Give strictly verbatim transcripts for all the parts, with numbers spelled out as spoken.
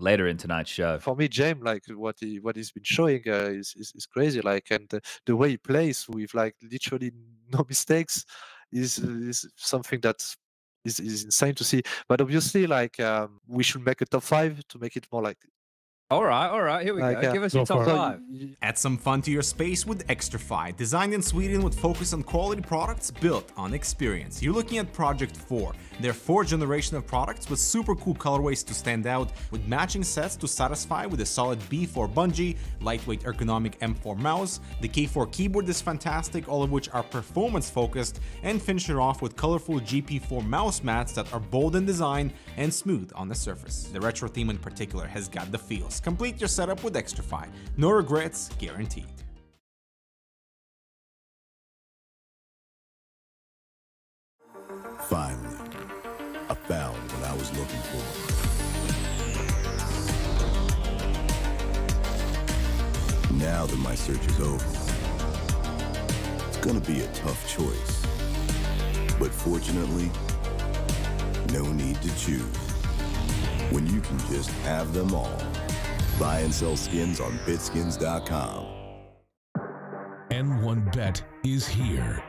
later in tonight's show. For me, James, like what he what he's been showing uh, is, is is crazy. Like, and uh, the way he plays with like literally no mistakes is is something that's is is insane to see. But obviously, like um, we should make a top five to make it more like. All right, all right, here we like, go. Uh, Give us your top five. Add some fun to your space with ExtraFi. Designed in Sweden with focus on quality products built on experience. You're looking at Project four, their fourth generation of products with super cool colorways to stand out, with matching sets to satisfy with a solid B four bungee, lightweight ergonomic M four mouse, the K four keyboard is fantastic, all of which are performance focused, and finish it off with colorful G P four mouse mats that are bold in design and smooth on the surface. The retro theme in particular has got the feels. Complete your setup with ExtraFi. No regrets guaranteed. Finally, I found what I was looking for. Now that my search is over, it's gonna be a tough choice. But fortunately, no need to choose. When you can just have them all. Buy and sell skins on Bitskins dot com. N one Bet is here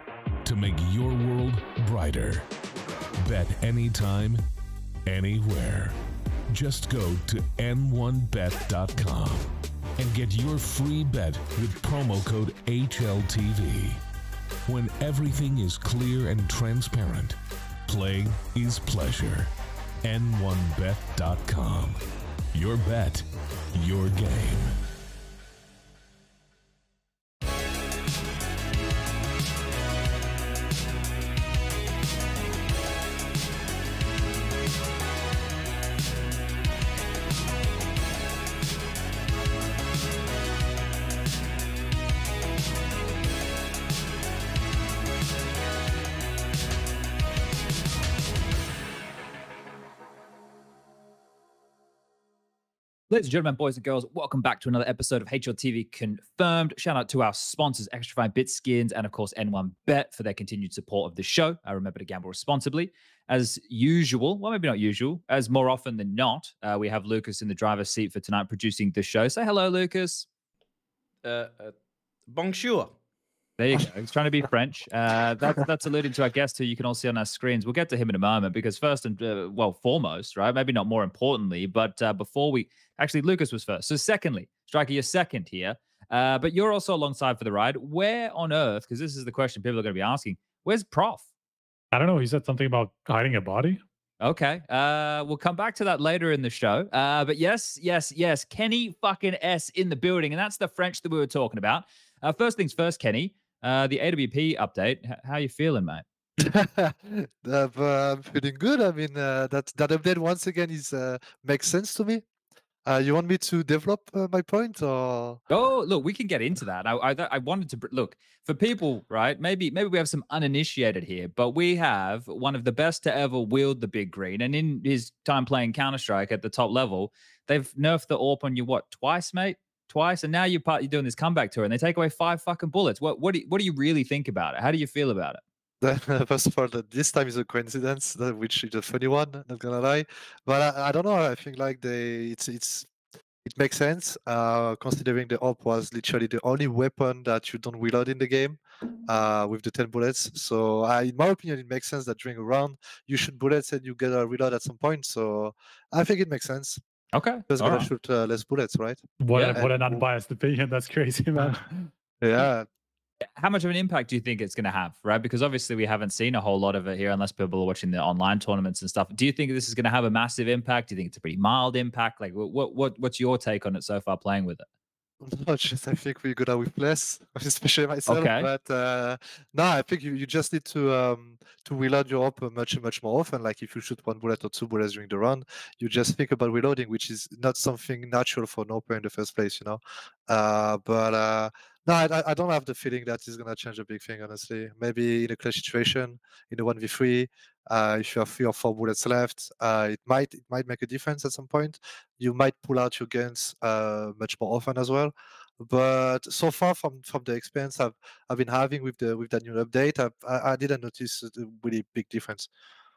to make your world brighter. Bet anytime, anywhere. Just go to N one Bet dot com and get your free bet with promo code H L T V. When everything is clear and transparent, playing is pleasure. N one Bet dot com. Your bet, your game. Ladies and gentlemen, boys and girls, welcome back to another episode of H L T V Confirmed. Shout out to our sponsors, ExtraFi, Bitskins, and of course, N one Bet for their continued support of the show. Uh, remember to gamble responsibly. As usual, well, maybe not usual, as more often than not, uh, we have Lucas in the driver's seat for tonight producing the show. Say hello, Lucas. Uh, uh, bonjour. There you go. He's trying to be French. Uh, that, that's alluding to our guest who you can all see on our screens. We'll get to him in a moment because first and, uh, well, foremost, right? Maybe not more importantly, but uh, before we... Actually, Lucas was first. So secondly, Striker, you're second here. Uh, but you're also alongside for the ride. Where on earth, because this is the question people are going to be asking, where's Prof? I don't know. He said something about hiding a body. Okay. Uh, we'll come back to that later in the show. Uh, but yes, yes, yes. Kenny fucking S in the building. And that's the French that we were talking about. Uh, first things first, Kenny. Uh, the A W P update. H how you feeling, mate? I'm feeling good. I mean, uh, that that update once again is uh, makes sense to me. Uh, you want me to develop uh, my point, or? Oh, look, we can get into that. I, I I wanted to look for people, right? Maybe maybe we have some uninitiated here, but we have one of the best to ever wield the big green, and in his time playing Counter-Strike at the top level, they've nerfed the A W P on you what twice, mate. Twice, and now you're part. You're doing this comeback tour, and they take away five fucking bullets. What? What do? You, what do you really think about it? How do you feel about it? First of all, this time is a coincidence, which is a funny one. Not gonna lie, but I, I don't know. I think like they, it's it's it makes sense uh, considering the A W P was literally the only weapon that you don't reload in the game uh, with the ten bullets. So, I, in my opinion, it makes sense that during a round you shoot bullets and you get a reload at some point. So, I think it makes sense. Okay. Because gonna right. shoot uh, less bullets, right? What, yeah. what an unbiased opinion. That's crazy, man. Yeah. How much of an impact do you think it's going to have, right? Because obviously we haven't seen a whole lot of it here unless people are watching the online tournaments and stuff. Do you think this is going to have a massive impact? Do you think it's a pretty mild impact? Like, what, what, what's your take on it so far playing with it? Not just, I think we're good at with less, especially myself. Okay. But uh, no, I think you, you just need to um, to reload your A W P much much more often. Like if you shoot one bullet or two bullets during the round, you just think about reloading, which is not something natural for an A W P in the first place, you know. Uh, but uh, no, I, I don't have the feeling that it's gonna change a big thing, honestly. Maybe in a clutch situation, in a one v three, uh, if you have three or four bullets left, uh, it might it might make a difference at some point. You might pull out your guns uh, much more often as well. But so far from from the experience I've I've been having with the with that new update, I I, I didn't notice a really big difference.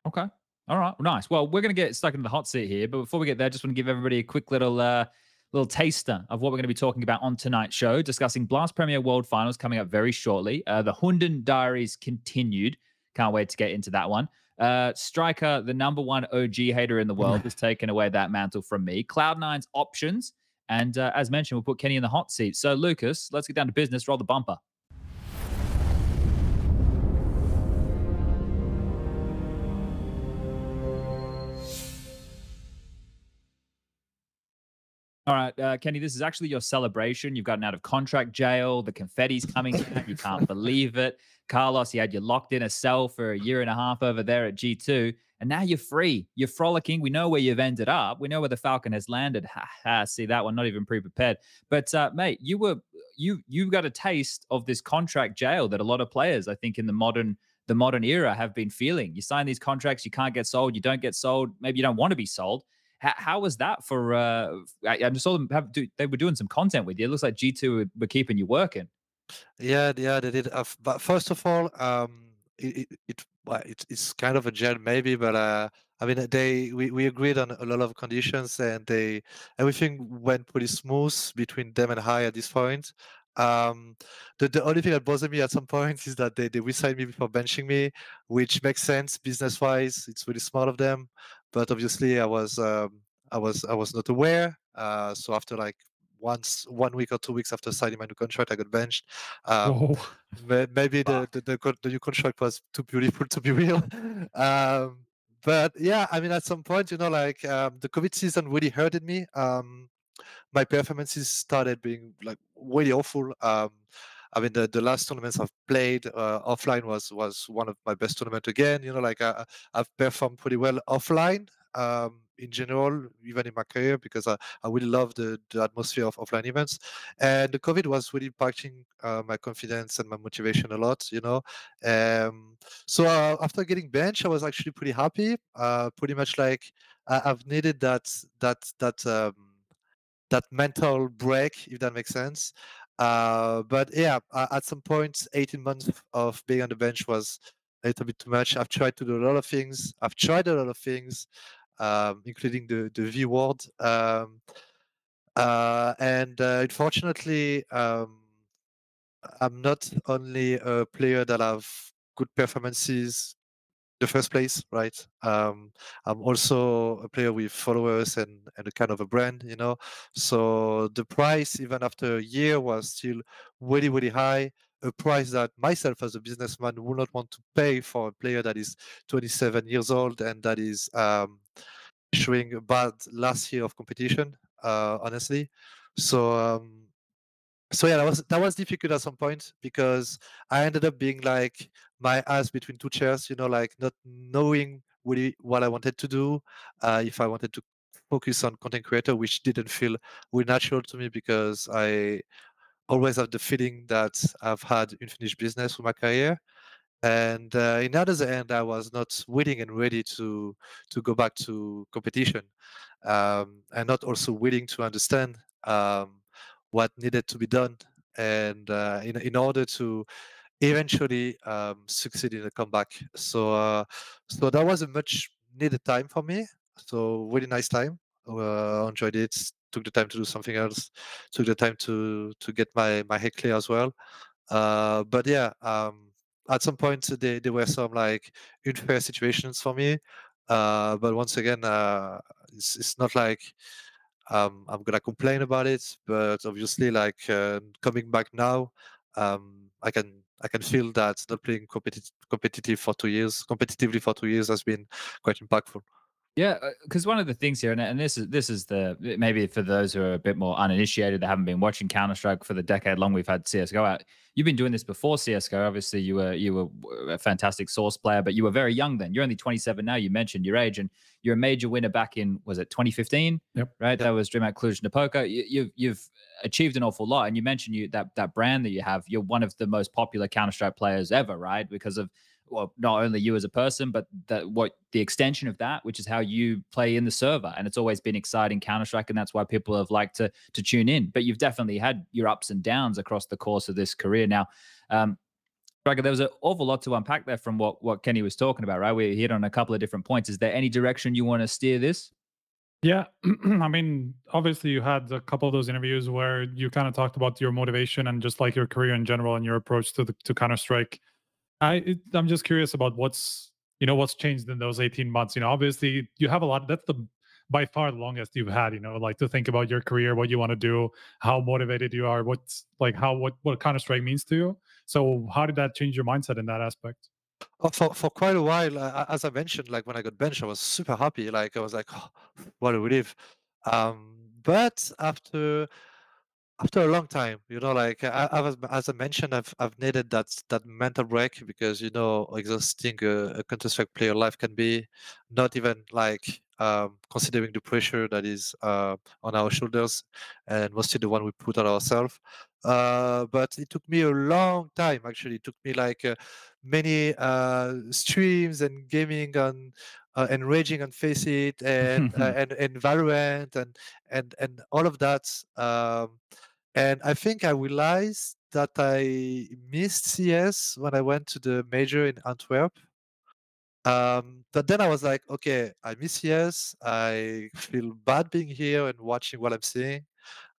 Okay. All right, nice. Well, we're going to get stuck into the hot seat here, but before we get there, just want to give everybody a quick little uh, little taster of what we're going to be talking about on tonight's show, discussing Blast Premier World Finals coming up very shortly. Uh, the Hunden Diaries continued. Can't wait to get into that one. Uh, Striker, the number one O G hater in the world, has taken away that mantle from me. Cloud nine's options. And uh, as mentioned, we'll put Kenny in the hot seat. So, Lucas, let's get down to business. Roll the bumper. All right, uh, Kenny, this is actually your celebration. You've gotten out of contract jail. The confetti's coming out. You can't believe it. Carlos, he had you locked in a cell for a year and a half over there at G two. And now you're free. You're frolicking. We know where you've ended up. We know where the Falcon has landed. Ha ha. See that one? Not even pre-prepared. But, uh, mate, you were you you got a taste of this contract jail that a lot of players, I think, in the modern the modern era have been feeling. You sign these contracts, you can't get sold. You don't get sold. Maybe you don't want to be sold. How was that for, uh, I just saw them have, do, they were doing some content with you. It looks like G two were keeping you working. Yeah, yeah, they did. Uh, but first of all, um, it, it, it, it's kind of a gel maybe, but uh, I mean, they, we, we agreed on a lot of conditions and they, everything went pretty smooth between them and I at this point. Um, the, the only thing that bothered me at some point is that they, they resigned me before benching me, which makes sense business-wise. It's really smart of them. But obviously, I was um, I was I was not aware. Uh, so after like once one week or two weeks after signing my new contract, I got benched. Um, may, maybe the, the, the the new contract was too beautiful to be real. um, but yeah, I mean, at some point, you know, like um, the COVID season really hurted me. Um, my performances started being like really awful. Um, I mean, the, the last tournaments I've played uh, offline was was one of my best tournaments again. You know, like I, I've performed pretty well offline um, in general, even in my career, because I, I really love the, the atmosphere of offline events. And the COVID was really impacting uh, my confidence and my motivation a lot, you know. Um, so uh, after getting benched, I was actually pretty happy, uh, pretty much like I, I've needed that, that, that, um, that mental break, if that makes sense. Uh, but yeah, uh, at some point, eighteen months of being on the bench was a little bit too much. I've tried to do a lot of things. I've tried a lot of things, um, including the, the V word. Um, uh, and uh, unfortunately, um, I'm not only a player that have good performances in the first place, right? Um, I'm also a player with followers and, and a kind of a brand, you know. So the price, even after a year, was still really, really high. A price that myself as a businessman would not want to pay for a player that is twenty-seven years old and that is um, showing a bad last year of competition, uh, honestly. So, um, so yeah, that was that was difficult at some point because I ended up being like my ass between two chairs, you know, like not knowing really what I wanted to do, uh, if I wanted to focus on content creator, which didn't feel really natural to me because I always have the feeling that I've had unfinished business with my career. And uh, in other end, I was not willing and ready to to go back to competition um, and not also willing to understand um, what needed to be done and uh, in, in order to eventually um, succeed in a comeback. So uh, so that was a much needed time for me. So really nice time. Uh, enjoyed it. Took the time to do something else. Took the time to to get my my head clear as well. Uh, but yeah, um, at some point there there were some like unfair situations for me. Uh, but once again, uh, it's it's not like um, I'm gonna complain about it. But obviously, like uh, coming back now, um, I can. I can feel that not playing competitive, competitive for two years, competitively for two years has been quite impactful. Yeah, because one of the things here, and, and this is this is the maybe for those who are a bit more uninitiated that haven't been watching Counter-Strike for the decade long we've had C S G O out. You've been doing this before C S G O. Obviously, you were you were a fantastic source player, but you were very young then. You're only twenty-seven now. You mentioned your age, and you're a major winner back in was it twenty fifteen? Yep. Right. Yep. That was DreamHack Cluj-Napoca. You, you've you've achieved an awful lot, and you mentioned you that that brand that you have. You're one of the most popular Counter-Strike players ever, right? Because of well, not only you as a person, but that what the extension of that, which is how you play in the server. And it's always been exciting Counter-Strike. And that's why people have liked to, to tune in, but you've definitely had your ups and downs across the course of this career. Now, um, Braga, there was an awful lot to unpack there from what, what Kenny was talking about, right? We hit on a couple of different points. Is there any direction you want to steer this? Yeah, I mean, obviously you had a couple of those interviews where you kind of talked about your motivation and just like your career in general and your approach to the, to Counter-Strike. I, it, I'm just curious about what's, you know, what's changed in those eighteen months. You know, obviously you have a lot, that's the by far the longest you've had, you know, like to think about your career, what you want to do, how motivated you are, what's like how what what Counter-Strike means to you. So how did that change your mindset in that aspect? Oh, for, for quite a while, uh, as I mentioned, like when I got benched, I was super happy. Like I was like, oh, what a relief. Um, but after after a long time, you know, like I, I was, as I mentioned, I've I've needed that that mental break because you know exhausting a, a Counter-Strike player life can be. Not even like um, considering the pressure that is uh, on our shoulders and mostly the one we put on ourselves. Uh, but it took me a long time, actually. It took me like uh, many uh, streams and gaming on uh, and raging on Face It and, uh, and and Valorant and and and all of that. Um, and I think I realized that I missed C S when I went to the major in Antwerp. Um, but then I was like, okay, I miss C S. I feel bad being here and watching what I'm seeing.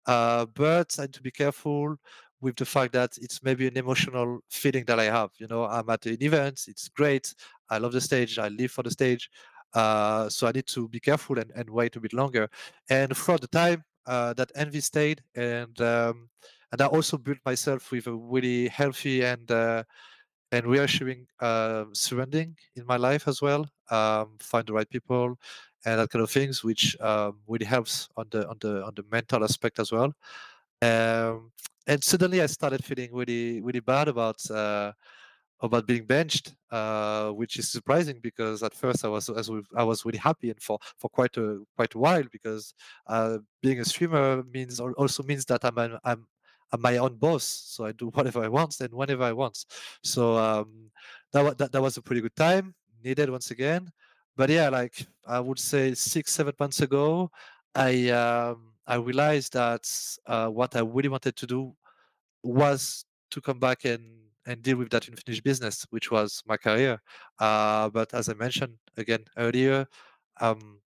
Uh, but I need to be careful with the fact that it's maybe an emotional feeling that I have. You know, I'm at an event, it's great. I love the stage. I live for the stage. Uh, so I need to be careful and, and wait a bit longer. And throughout the time, uh, that envy stayed. And um, and I also built myself with a really healthy and uh, and reassuring uh, surrounding in my life as well. Um, find the right people. And that kind of things, which um, really helps on the on the on the mental aspect as well. Um, and suddenly, I started feeling really really bad about uh, about being benched, uh, which is surprising because at first I was as we, I was really happy and for, for quite a quite a while because uh, being a streamer means also means that I'm an, I'm I'm my own boss, so I do whatever I want and whenever I want. So um, that, that that was a pretty good time needed once again. But yeah, like I would say six, seven months ago, I um, I realized that uh, what I really wanted to do was to come back and, and deal with that unfinished business, which was my career. Uh, but as I mentioned again earlier, um,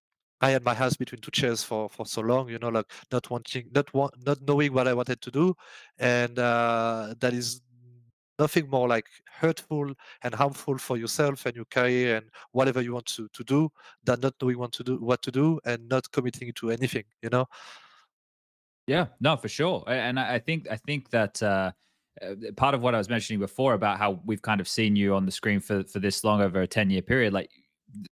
I had my house between two chairs for, for so long, you know, like not wanting, not want, not knowing what I wanted to do, and uh, that is. Nothing more like hurtful and harmful for yourself and your career and whatever you want to, to do than not knowing what to do, what to do and not committing to anything, you know? Yeah, no, for sure. And I think I think that uh, part of what I was mentioning before about how we've kind of seen you on the screen for, for this long over a ten-year period, like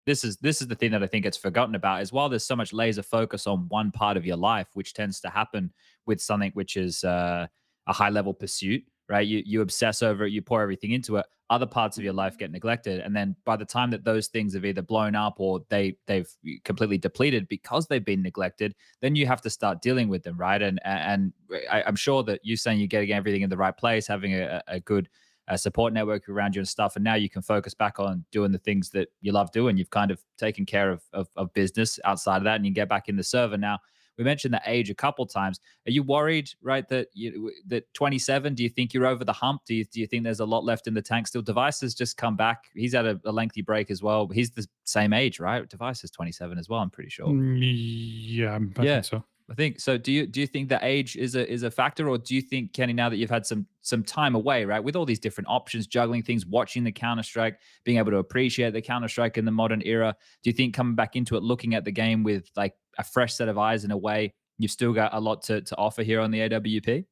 this is this is the thing that I think gets forgotten about is while there's so much laser focus on one part of your life, which tends to happen with something which is uh, a high-level pursuit, right? You you obsess over it, you pour everything into it. Other parts of your life get neglected. And then by the time that those things have either blown up or they, they've completely depleted because they've been neglected, then you have to start dealing with them, right? And and I, I'm sure that you saying you're getting everything in the right place, having a, a good uh, support network around you and stuff, and now you can focus back on doing the things that you love doing. You've kind of taken care of, of, of business outside of that and you can get back in the server now. We mentioned the age a couple times. Are you worried, right, that you, that twenty-seven, do you think you're over the hump? Do you, do you think there's a lot left in the tank still? Device has just come back. He's had a, a lengthy break as well. He's the same age, right? Device is twenty-seven as well, I'm pretty sure. Yeah, I'm, I yeah, think so. I think so. Do you do you think that age is a is a factor, or do you think, Kenny, now that you've had some some time away, right, with all these different options, juggling things, watching the Counter-Strike, being able to appreciate the Counter-Strike in the modern era, do you think coming back into it, looking at the game with like a fresh set of eyes in a way, you've still got a lot to, to offer here on the A W P?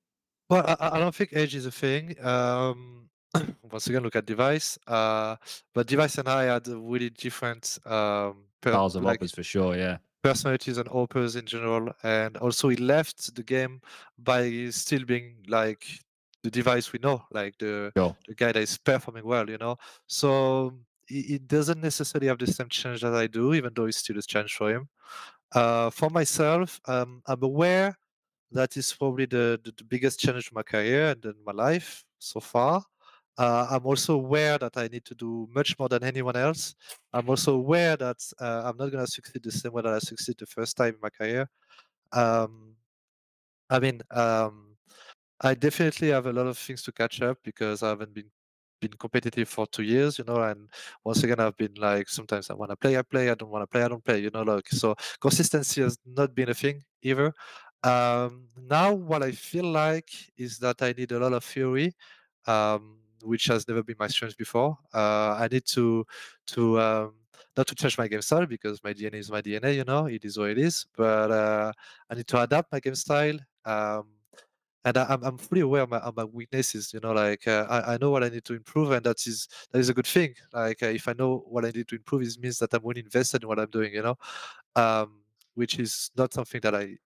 Well, I, I don't think age is a thing. Um, once again, look at Device. Uh, but Device and I had really different... Um, styles of like, offers for sure, yeah. Personalities and opers in general, and also he left the game by still being like the Device we know, like the, sure. the guy that is performing well, you know. So he, he doesn't necessarily have the same challenge that I do, even though it's still a challenge for him. Uh, for myself, um, I'm aware that is probably the, the, the biggest challenge in my career and in my life so far. Uh, I'm also aware that I need to do much more than anyone else. I'm also aware that uh, I'm not going to succeed the same way that I succeeded the first time in my career. Um, I mean, um, I definitely have a lot of things to catch up because I haven't been been competitive for two years, you know, and once again, I've been like, sometimes I want to play, I play, I don't want to play, I don't play, you know, like, so consistency has not been a thing either. Um, now, what I feel like is that I need a lot of theory, um, which has never been my strength before. Uh, I need to, to um, not to change my game style, because my D N A is my D N A, you know, it is what it is, but uh, I need to adapt my game style. Um, And I, I'm, I'm fully aware of my, of my weaknesses, you know, like uh, I, I know what I need to improve, and that is that is a good thing. Like uh, if I know what I need to improve, it means that I'm well invested in what I'm doing, you know, um, which is not something that I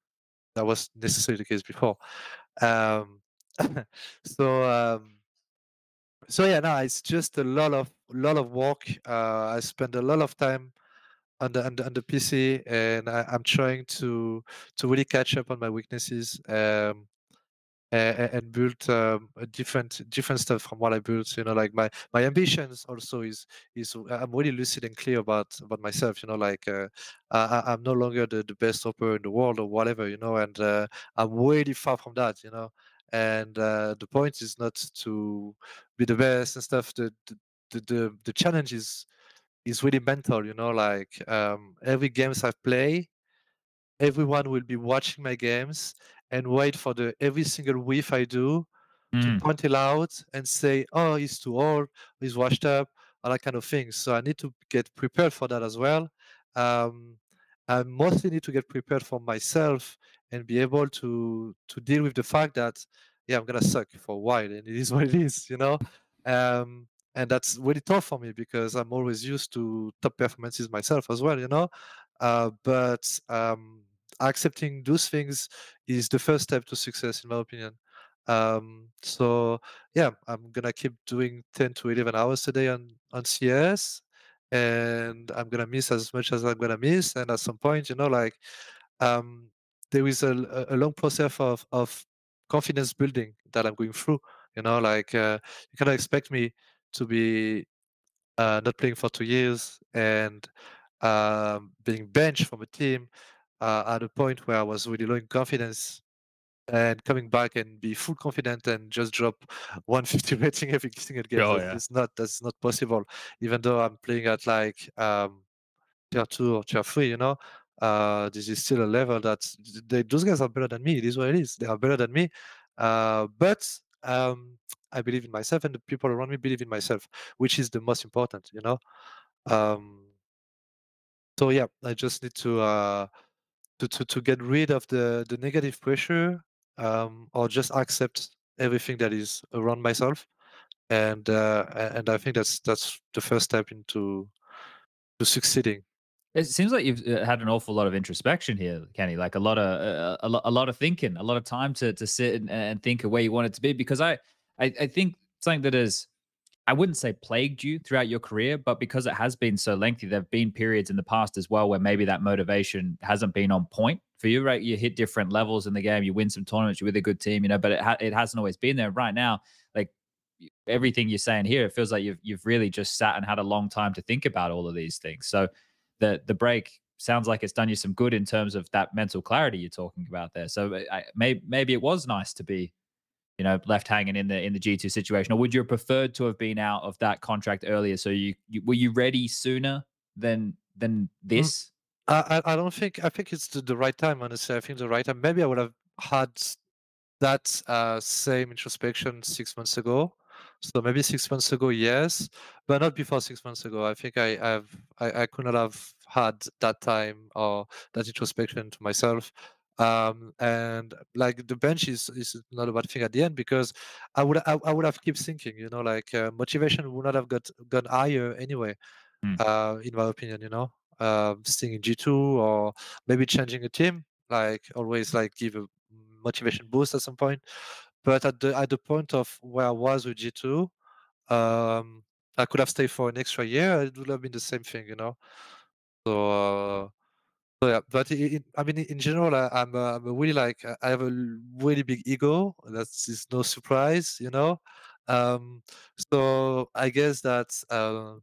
that was necessarily the case before. Um, so um, so yeah, no, it's just a lot of lot of work. Uh, I spend a lot of time on the, on the, on the P C, and I, I'm trying to to really catch up on my weaknesses. Um, And, and build um, a different different stuff from what I built, you know, like my my ambitions also is is I'm really lucid and clear about about myself, you know, like uh, I, I'm no longer the, the best hopper in the world or whatever, you know, and uh, I'm way far from that, you know, and uh, the point is not to be the best and stuff. The the the, the challenge is is really mental, you know, like um, every games I play, everyone will be watching my games and wait for the every single whiff I do mm. to point it out and say, oh, he's too old, he's washed up, all that kind of thing. So I need to get prepared for that as well. Um, I mostly need to get prepared for myself and be able to to deal with the fact that, yeah, I'm going to suck for a while, and it is what it is, you know? Um, and that's really tough for me, because I'm always used to top performances myself as well, you know? Uh, but... Um, accepting those things is the first step to success, in my opinion. Um, so yeah, I'm gonna keep doing ten to eleven hours a day on, on C S, and I'm gonna miss as much as I'm gonna miss. And at some point, you know, like um, there is a, a long process of, of confidence building that I'm going through, you know, like uh, you cannot expect me to be uh, not playing for two years and uh, being benched from a team. Uh, at a point where I was really low in confidence, and coming back and be full confident and just drop one fifty rating every single game. Oh, yeah. It's not, that's not possible. Even though I'm playing at like um, tier two or tier three, you know, uh, this is still a level that they, those guys are better than me. It is what it is. They are better than me. Uh, but um, I believe in myself, and the people around me believe in myself, which is the most important, you know. Um, so yeah, I just need to... Uh, To, to, to get rid of the, the negative pressure, um, or just accept everything that is around myself, and uh, and I think that's that's the first step into to succeeding. It seems like you've had an awful lot of introspection here, Kenny. Like a lot of a, a, a lot of thinking, a lot of time to to sit and, and think of where you want it to be. Because I, I I think something that is, I wouldn't say plagued you throughout your career, but because it has been so lengthy, there've been periods in the past as well where maybe that motivation hasn't been on point for you, right? You hit different levels in the game, you win some tournaments, you're with a good team, you know, but it ha it hasn't always been there. Right now, like everything you're saying here, it feels like you've you've really just sat and had a long time to think about all of these things. So the the break sounds like it's done you some good in terms of that mental clarity you're talking about there. So I, maybe maybe it was nice to be, you know, left hanging in the in the G two situation, or would you have preferred to have been out of that contract earlier? So you, you were you ready sooner than than this? I I don't think I think it's the, the right time. Honestly, I think the right time. Maybe I would have had that uh, same introspection six months ago. So maybe six months ago, yes, but not before six months ago. I think I have I I could not have had that time or that introspection to myself. Um, and like the bench is, is not a bad thing at the end, because I would I, I would have kept thinking, you know, like uh, motivation would not have got gone higher anyway, mm. uh, in my opinion, you know, uh, staying in G two or maybe changing a team, like always like give a motivation boost at some point. But at the, at the point of where I was with G two, um, I could have stayed for an extra year. It would have been the same thing, you know. So... Uh, So yeah, but in, I mean, in general, I, I'm, a, I'm a really like I have a really big ego. That is no surprise, you know. Um, so I guess that uh,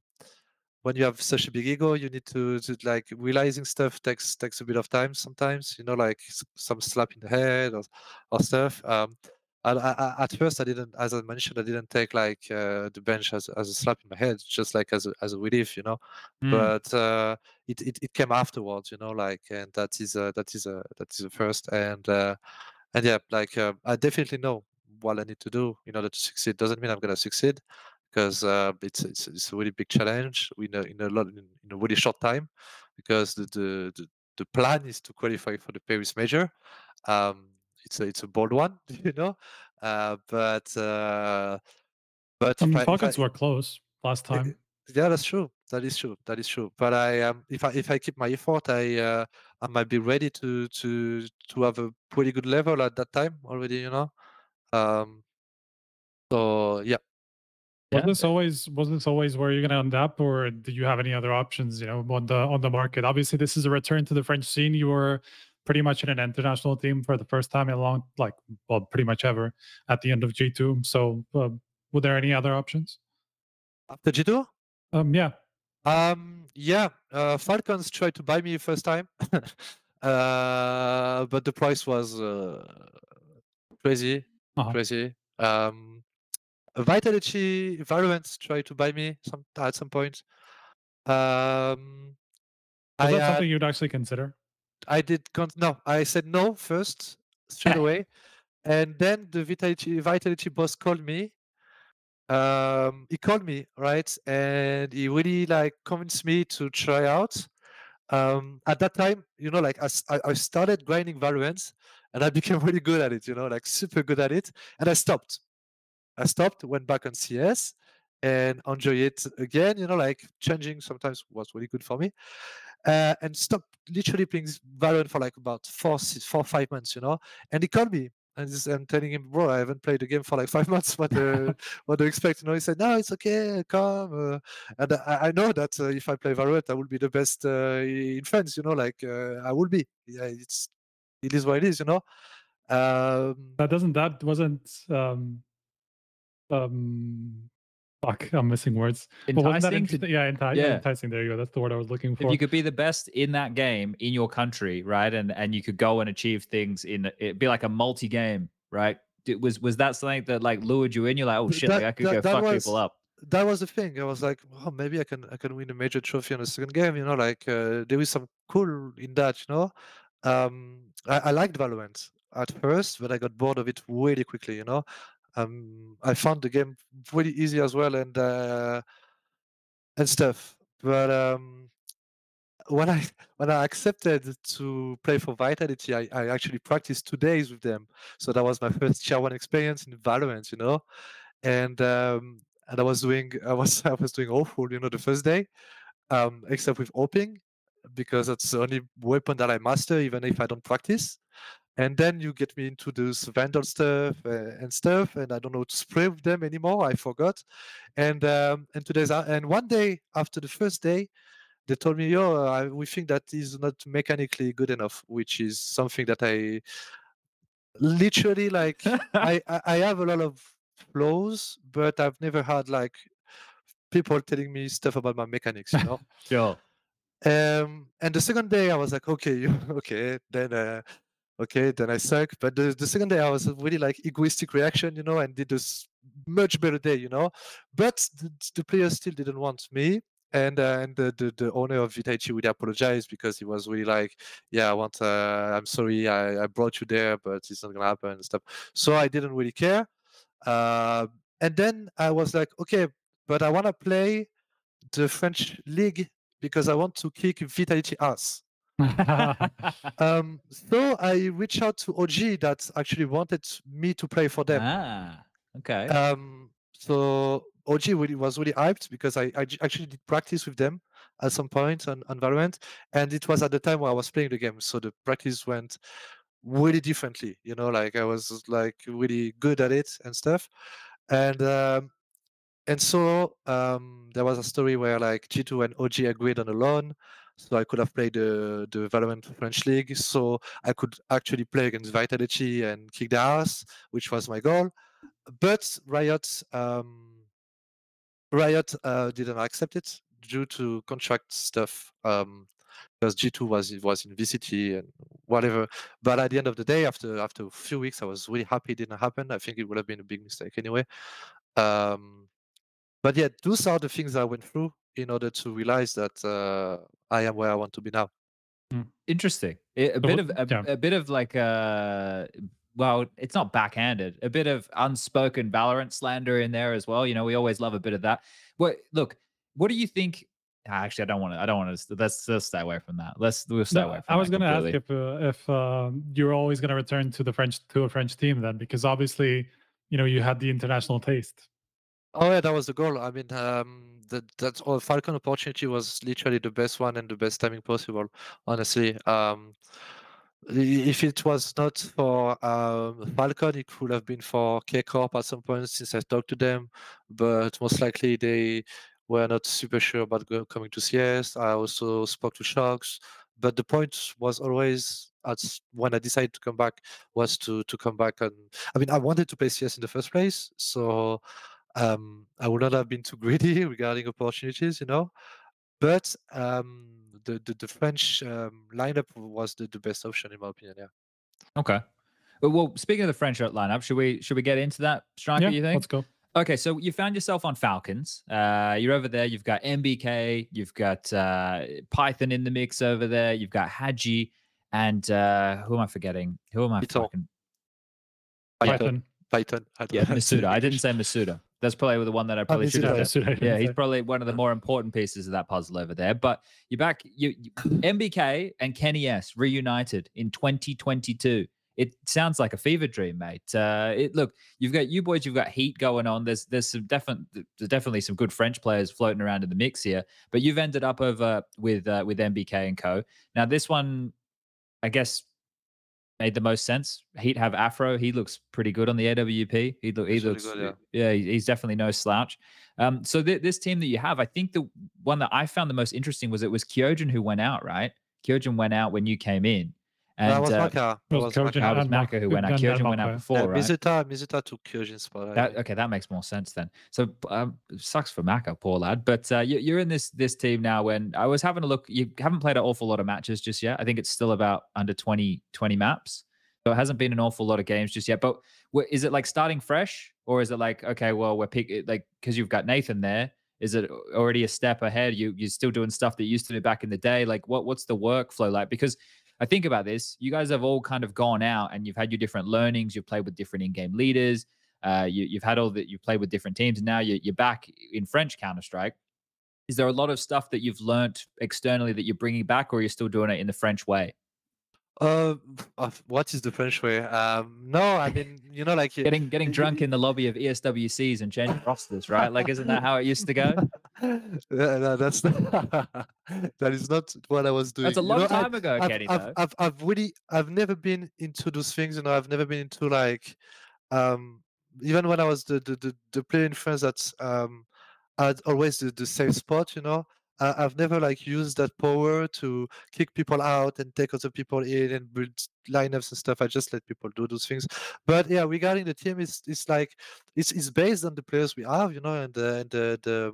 when you have such a big ego, you need to, to like realizing stuff takes takes a bit of time sometimes. You know, like some slap in the head or or stuff. Um, I, I, at first, I didn't, as I mentioned, I didn't take like uh, the bench as as a slap in my head, just like as a, as a relief, you know. Mm. But uh, it, it it came afterwards, you know, like, and that is a, that is a that is a first, and uh, and yeah, like uh, I definitely know what I need to do in order to succeed. Doesn't mean I'm gonna succeed, because uh, it's, it's it's a really big challenge in a in a lot in, in a really short time, because the the the, the plan is to qualify for the Paris Major. Um, It's a, it's a bold one, you know, uh, but uh, but I mean, Falcons were close last time. Yeah, that's true. That is true. That is true. But I um, if I if I keep my effort, I uh, I might be ready to to to have a pretty good level at that time already, you know. Um, so yeah. Was yeah. this always was this always where you're gonna end up, or do you have any other options, you know, on the on the market? Obviously, this is a return to the French scene. You were pretty much in an international team for the first time in a long, like, well, pretty much ever at the end of G two. So, uh, were there any other options after G two? Um, yeah, um, yeah. Uh, Falcons tried to buy me first time, uh, but the price was uh, crazy, uh-huh. crazy. Um, Vitality, Valorant tried to buy me some at some point. Um, Is that something you'd actually consider? I did con- no. I said no first straight away, and then the Vitality Vitality boss called me. Um, he called me right, and he really like convinced me to try out. Um, at that time, you know, like I I started grinding Valorant, and I became really good at it. You know, like super good at it, and I stopped. I stopped, went back on C S, and enjoy it again. You know, like changing sometimes was really good for me. Uh, and stopped literally playing Valorant for like about four, six, four, five months, you know. And he called me, and this, I'm telling him, bro, I haven't played the game for like five months. What, uh, what do you expect? You know, he said, no, it's okay, come. Uh, and I, I know that uh, if I play Valorant, I will be the best uh, in France, you know. Like uh, I will be. Yeah, it's it is what it is, you know. Um, that doesn't. That wasn't. Um, um... Fuck, I'm missing words. Enticing? But that yeah, enti- yeah, enticing. There you go. That's the word I was looking for. If you could be the best in that game in your country, right? And and you could go and achieve things in it'd be like a multi-game, right? It was was that something that like lured you in? You're like, oh shit, that, like I could that, go that fuck was, people up. That was the thing. I was like, oh, maybe I can I can win a major trophy on the second game. You know, like uh, there is some cool in that. You know, um, I, I liked Valorant at first, but I got bored of it really quickly. You know. Um, I found the game pretty easy as well, and uh, and stuff. But um, when I when I accepted to play for Vitality, I, I actually practiced two days with them. So that was my first tier one experience in Valorant, you know. And um, and I was doing I was I was doing awful, you know, the first day, um, except with oping, because that's the only weapon that I master, even if I don't practice. And then you get me into this Vandal stuff uh, and stuff, and I don't know to spray with them anymore. I forgot. And um, and today's and one day after the first day, they told me, "Yo, I, we think that is not mechanically good enough," which is something that I literally like. I, I have a lot of flaws, but I've never had like people telling me stuff about my mechanics, you know. Yeah. Um. And the second day, I was like, "Okay, okay." Then. Uh, Okay, then I suck. But the, the second day, I was really like egoistic reaction, you know, and did this much better day, you know. But the, the players still didn't want me. And uh, and the, the, the owner of Vitality would apologize because he was really like, yeah, I want, uh, I'm sorry, I, I brought you there, but it's not going to happen and stuff. So I didn't really care. Uh, and then I was like, okay, but I want to play the French League because I want to kick Vitality ass. um, so I reached out to O G that actually wanted me to play for them. Ah, okay. Um, so O G really, was really hyped because I, I actually did practice with them at some point on, on Valorant, and it was at the time where I was playing the game, so the practice went really differently. You know, like I was like really good at it and stuff, and um, and so um, there was a story where like G two and O G agreed on a loan. So I could have played the, the Valorant French League. So I could actually play against Vitality and kick their ass, which was my goal. But Riot um, Riot uh, didn't accept it due to contract stuff. Um, because G two was was in V C T and whatever. But at the end of the day, after after a few weeks, I was really happy it didn't happen. I think it would have been a big mistake anyway. Um, but yeah, those are the things I went through in order to realize that uh, I am where I want to be now. Interesting. A so, bit of a, yeah. a bit of like a, well, it's not backhanded. A bit of unspoken Valorant slander in there as well. You know, we always love a bit of that. What look, what do you think? Actually, I don't want to. I don't want to. Let's, let's stay away from that. Let's we'll stay no, away. From I was going to ask if uh, if uh, you're always going to return to the French to a French team then, because obviously, you know, you had the international taste. Oh yeah, that was the goal. I mean, um, the, that all Falcon opportunity was literally the best one and the best timing possible. Honestly, um, if it was not for um, Falcon, it could have been for K Corp at some point. Since I talked to them, but most likely they. We're not super sure about go- coming to C S. I also spoke to Sharks, but the point was always at when I decided to come back was to to come back and I mean I wanted to play C S in the first place, so um, I would not have been too greedy regarding opportunities, you know. But um, the, the the French um, lineup was the, the best option in my opinion. Yeah. Okay. Well, speaking of the French lineup, should we should we get into that, Striker? Yeah, you think? Let's go. Okay, so you found yourself on Falcons. Uh, you're over there. You've got M B K. You've got uh, Python in the mix over there. You've got Haji. And uh, who am I forgetting? Who am I forgetting? Python. Python. Python. Yeah, Mizuta. I didn't say Mizuta. That's probably the one that I probably oh, should have. Mizuta. Yeah, he's probably one of the more important pieces of that puzzle over there. But you're back. You, you M B K and Kenny S reunited in twenty twenty-two. It sounds like a fever dream, mate. Uh, it, look, you've got you boys, you've got heat going on. There's there's some definite, there's definitely some good French players floating around in the mix here. But you've ended up over with uh, with M B K and co. Now this one, I guess, made the most sense. Heat have Afro. He looks pretty good on the A W P. He, lo- he looks, good, yeah. yeah, he's definitely no slouch. Um, so th- this team that you have, I think the one that I found the most interesting was it was Kyojin who went out, right? Kyojin went out when you came in. And, that was uh, Maka. That was, was Maka, was Maka who went out. Kyojin went out before, yeah, right? Mizuta, Mizuta took Kyojin's spot. That, okay, that makes more sense then. So um, sucks for Maka, poor lad. But uh, you, you're in this this team now. And I was having a look. You haven't played an awful lot of matches just yet. I think it's still about under twenty maps. So it hasn't been an awful lot of games just yet. But what, is it like starting fresh? Or is it like, okay, well, we're pick like because you've got Nathan there. Is it already a step ahead? You, you're still doing stuff that you used to do back in the day. Like what what's the workflow like? Because I think about this, you guys have all kind of gone out and you've had your different learnings. You've played with different in-game leaders. Uh, you, you've had all that. You've played with different teams. And now you're, you're back in French Counter-Strike. Is there a lot of stuff that you've learned externally that you're bringing back, or you're still doing it in the French way? Uh, what is the French way? Um, no, I mean, you know, like getting getting drunk in the lobby of E S W Cs and changing rosters, right? Like, isn't that how it used to go? No, no, that's not, that is not what I was doing. That's a long you know, time I've, ago, I've, Kenny. I've, I've, I've, I've really, I've never been into those things. You know, I've never been into like, um, even when I was the the the, the player in France, that's um, I'd always the, the same spot, you know. Uh, I've never like used that power to kick people out and take other people in and build lineups and stuff. I just let people do those things. But yeah, regarding the team, it's it's like it's it's based on the players we have, you know, and the and the, the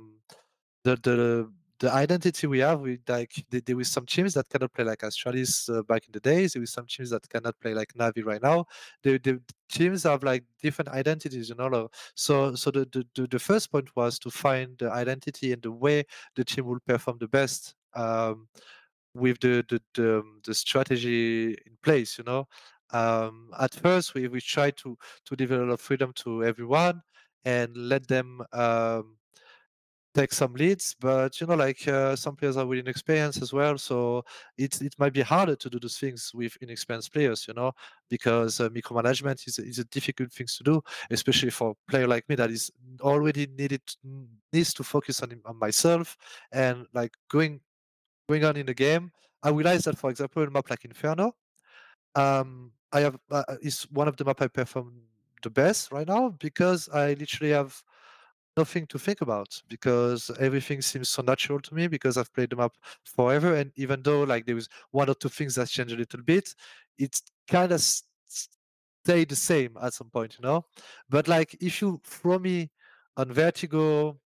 the the the identity we have. We like there were some teams that cannot play like Astralis uh, back in the days. There were some teams that cannot play like Na'Vi right now. The the teams have like different identities, you know. So so the, the, the first point was to find the identity and the way the team will perform the best um, with the the, the the strategy in place, you know. Um, at first we we tried to to give a lot of freedom to everyone and let them um, take some leads, but you know, like uh, some players are with inexperience as well, so it it might be harder to do those things with inexperienced players, you know, because uh, micromanagement is is a difficult thing to do, especially for a player like me that is already needed needs to focus on on myself and like going going on in the game. I realized that, for example, a map like Inferno, um, I have uh, is one of the map I perform the best right now because I literally have nothing to think about because everything seems so natural to me because I've played the map forever, and even though like there was one or two things that changed a little bit, it kind of stayed the same at some point, you know. But like if you throw me on Vertigo,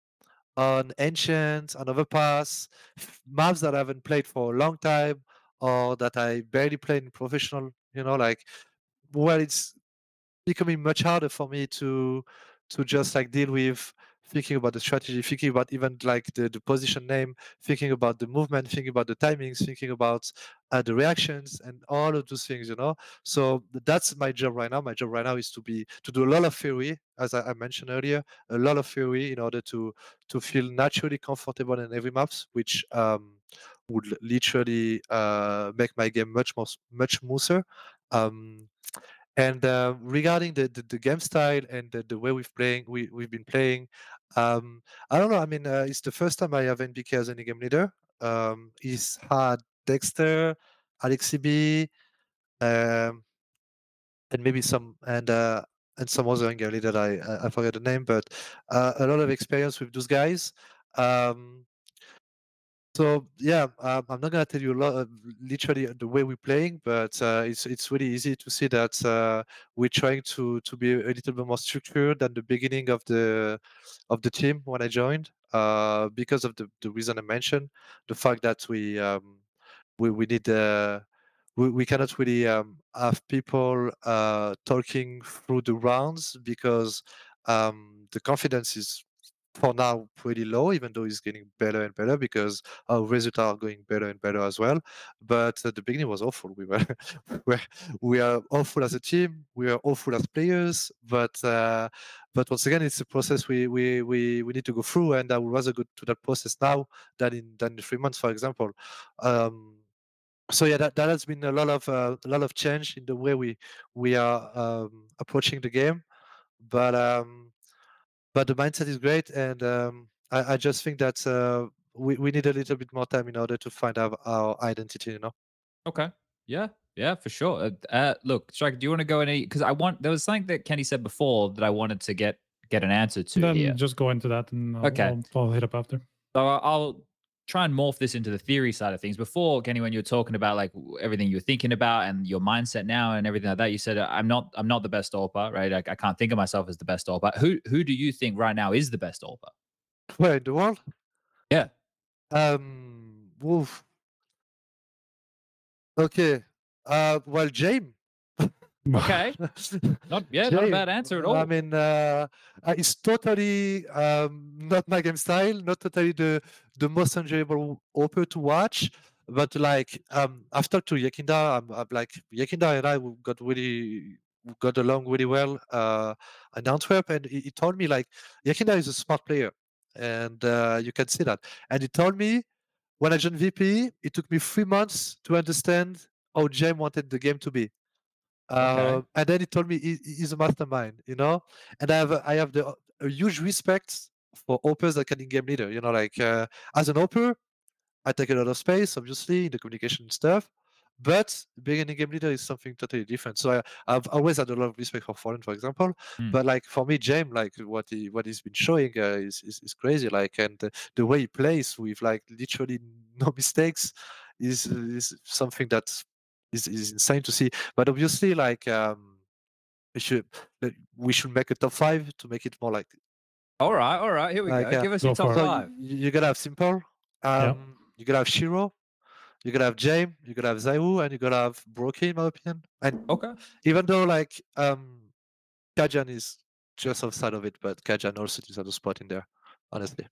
on Ancient, on Overpass, maps that I haven't played for a long time or that I barely played in professional, you know, like, well, it's becoming much harder for me to to just like deal with thinking about the strategy, thinking about even like the, the position name, thinking about the movement, thinking about the timings, thinking about uh, the reactions and all of those things, you know? So that's my job right now. My job right now is to be, to do a lot of theory, as I, I mentioned earlier, a lot of theory in order to, to feel naturally comfortable in every maps, which um, would literally uh, make my game much more, much smoother. Um, And uh, regarding the, the, the game style and the, the way we've playing, we, we've been playing, um, I don't know. I mean, uh, it's the first time I have N B K as any game leader. Um, he's had Dexter, Alexi B, um, and maybe some and uh, and some other game leader that I I forget the name, but uh, a lot of experience with those guys. Um, So yeah, uh, I'm not gonna tell you a lot of literally the way we're playing, but uh, it's it's really easy to see that uh, we're trying to to be a little bit more structured than the beginning of the of the team when I joined, uh, because of the, the reason I mentioned, the fact that we um, we we need uh, we we cannot really um, have people uh, talking through the rounds because um, the confidence is, for now, pretty low, even though it's getting better and better because our results are going better and better as well. But at the beginning was awful. We were, we we are awful as a team. We are awful as players. But uh, but once again, it's a process we we we we need to go through, and I would rather go to that process now than in than three months, for example. Um, so yeah, that, that has been a lot of uh, a lot of change in the way we we are um, approaching the game, but. Um, But the mindset is great, and um, I, I just think that uh, we, we need a little bit more time in order to find out our identity, you know? Okay. Yeah. Yeah, for sure. Uh, look, Shrek, do you want to go any? Because I want, there was something that Kenny said before that I wanted to get get an answer to. Then here. Just go into that, and I'll, okay. I'll, I'll hit up after. So I'll try and morph this into the theory side of things. Before, Kenny, when you were talking about like everything you were thinking about and your mindset now and everything like that, you said, I'm not I'm not the best AWPer, right? I, I can't think of myself as the best AWPer. Who who do you think right now is the best AWPer? Where, in the world? Yeah. Um, Wolf. Okay. Uh, well, James. Okay. Not, yeah, James. Not a bad answer at all. I mean, uh, it's totally um, not my game style, not totally the the most enjoyable AWPer to watch. But like, um, I've talked to Yekinda. I'm, I'm like, Yekinda and I got really got along really well uh, in Antwerp, and he, he told me like, Yekinda is a smart player, and uh, you can see that. And he told me when I joined V P, it took me three months to understand how James wanted the game to be. Okay. Um, and then he told me he, he's a mastermind, you know. And I have I have the a huge respect for AWPers that can in-game leader, you know. Like uh, as an AWPer, I take a lot of space, obviously, in the communication and stuff. But being an in-game leader is something totally different. So I, I've always had a lot of respect for Fallen, for example. Mm. But like for me, James, like what he what he's been showing uh, is, is is crazy. Like and the, the way he plays with like literally no mistakes is is something that's. Is is insane to see, but obviously, like um, we should we should make a top five to make it more like. All right, all right, here we like, go. Uh, Give us your top five. So you're gonna have Simple, um, yeah. You're gonna have Shiro, you're gonna have James, you're gonna have Zayu, and you're gonna have Brokey, in my opinion. And okay, even though like um, Kajan is just outside of it, but Kajan also is another spot in there, honestly.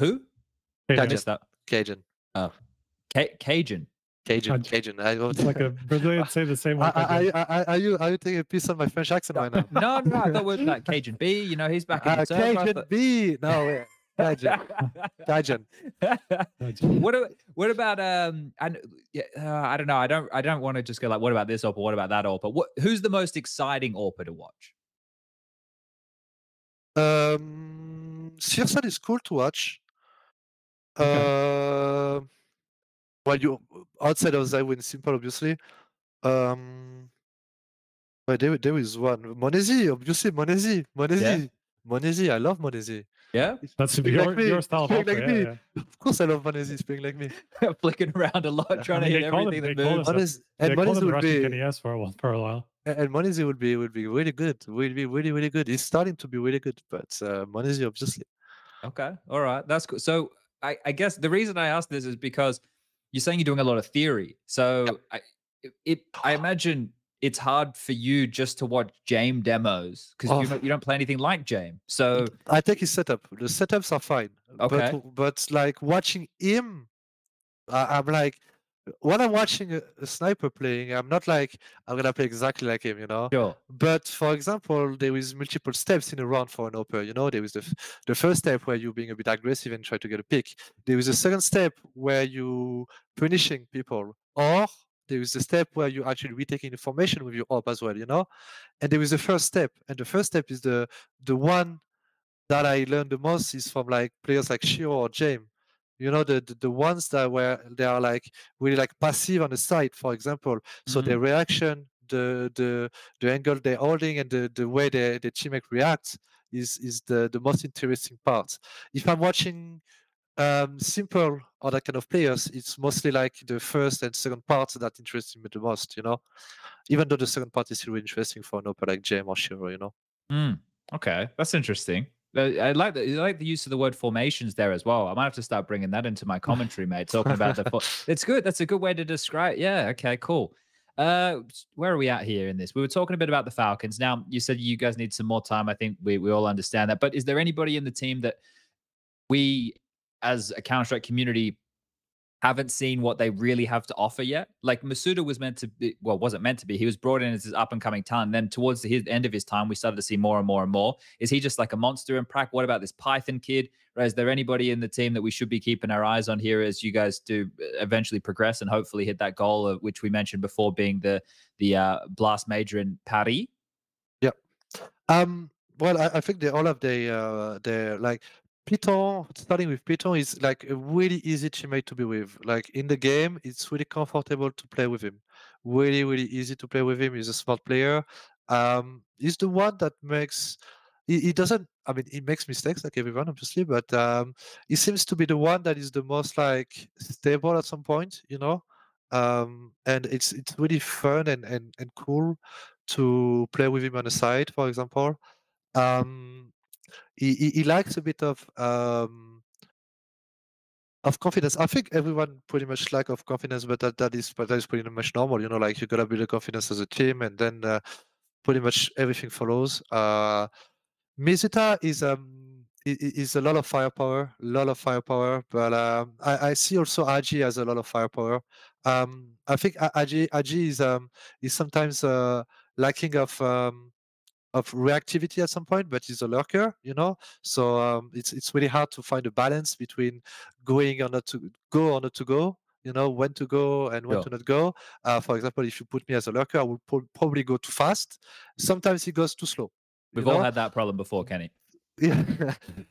Who? Kajan. I missed that. Kajan. Oh, K Kajan. Cajun, Cajun. I don't... It's like a Brazilian say the same one. I, I, I, are you are you taking a piece on my French accent right now? No, no, I thought we were like Cajun B. You know, he's back in uh, the Cajun server, but... B. No, Cajun, Cajun. What what about um? And yeah, uh, I don't know. I don't I don't want to just go like, what about this AWPer? What about that AWPer? What who's the most exciting AWPer to watch? Um, Sirsan is cool to watch. Okay. Uh. Well, you outside of Zayu and Simple, obviously. Um, but there, there is one. Monesi, obviously, Monesi, Monesi, yeah. Monesi. I love Monesi. Yeah, that's your, like your style. Like yeah, me. Yeah. Of course, I love Monesi. Playing like me, flicking around a lot, trying I mean, to hit everything it, that moves. Monesi, and Monesi would be Kenny S for a while. For a while. And Monesi would be would be really good. Would be really really good. He's starting to be really good, but uh, Monesi obviously. Okay. All right. That's cool. So I, I guess the reason I asked this is because you're saying you're doing a lot of theory. So yep. I, it, I imagine it's hard for you just to watch Jame demos because oh. you, you don't play anything like Jame. So I take his setup. The setups are fine. Okay. But, but like watching him, I, I'm like, when I'm watching a, a sniper playing, I'm not like, I'm going to play exactly like him, you know? Sure. But for example, there is multiple steps in a round for an O P E R, you know? There is the, the first step where you're being a bit aggressive and try to get a pick. There is a second step where you punishing people. Or there is a step where you actually retaking information with your O P as well, you know? And there is the first step. And the first step is the the one that I learned the most is from like players like Shiro or Jame. You know, the, the, the ones that were, they are like really like passive on the side, for example. So mm-hmm. the reaction, the the the angle they're holding and the, the way the, the teammate reacts is is the, the most interesting part. If I'm watching um, simple or that kind of players, it's mostly like the first and second part that interests me the most, you know, even though the second part is really interesting for an O P E R like Jame or Shiro, you know. Mm. Okay, that's interesting. I like the I like the use of the word formations there as well. I might have to start bringing that into my commentary, mate. Talking about the, it's good. That's a good way to describe. Yeah. Okay. Cool. Uh, where are we at here in this? We were talking a bit about the Falcons. Now you said you guys need some more time. I think we we all understand that. But is there anybody in the team that we, as a Counter-Strike community, haven't seen what they really have to offer yet? Like Mizuta was meant to be, well, wasn't meant to be. He was brought in as his up-and-coming talent. Then towards the end of his time, we started to see more and more and more. Is he just like a monster in Prac? What about this Python kid? Or is there anybody in the team that we should be keeping our eyes on here as you guys do eventually progress and hopefully hit that goal, of which we mentioned before being the the uh, Blast Major in Paris? Yeah. Um, well, I, I think they all have their, uh, their like... Python, starting with Python, is like a really easy teammate to be with. Like in the game, it's really comfortable to play with him. Really, really easy to play with him. He's a smart player. Um, he's the one that makes, he, he doesn't, I mean, he makes mistakes like everyone, obviously, but um, he seems to be the one that is the most like stable at some point, you know? Um, and it's it's really fun and, and, and cool to play with him on the side, for example. Um, He, he, he lacks a bit of um, of confidence. I think everyone pretty much lack of confidence, but that, that is but that is pretty much normal. You know, like you gotta build the confidence as a team, and then uh, pretty much everything follows. Uh, Mizuta is um is a lot of firepower, a lot of firepower. But um, I, I see also Aji has a lot of firepower. Um, I think Aji Aji is um is sometimes uh, lacking of. Um, of reactivity at some point, but he's a lurker, you know? So um, it's it's really hard to find a balance between going or not to go or not to go, you know, when to go and when yeah. to not go. Uh, for example, if you put me as a lurker, I will pro- probably go too fast. Sometimes he goes too slow. We've all know? had that problem before, Kenny. Yeah,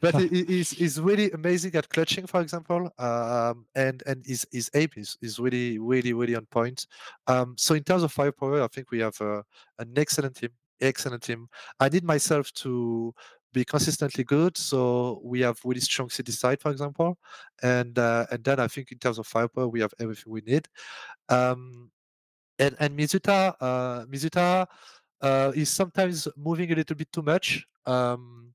but he, he's, he's really amazing at clutching, for example, um, and and his his aim is, is really, really, really on point. Um, so in terms of firepower, I think we have uh, an excellent team. Excellent team. I need myself to be consistently good, so we have really strong city side, for example, and uh, and then I think in terms of firepower, we have everything we need. Um, and and Mizuta, uh, Mizuta uh, is sometimes moving a little bit too much, um,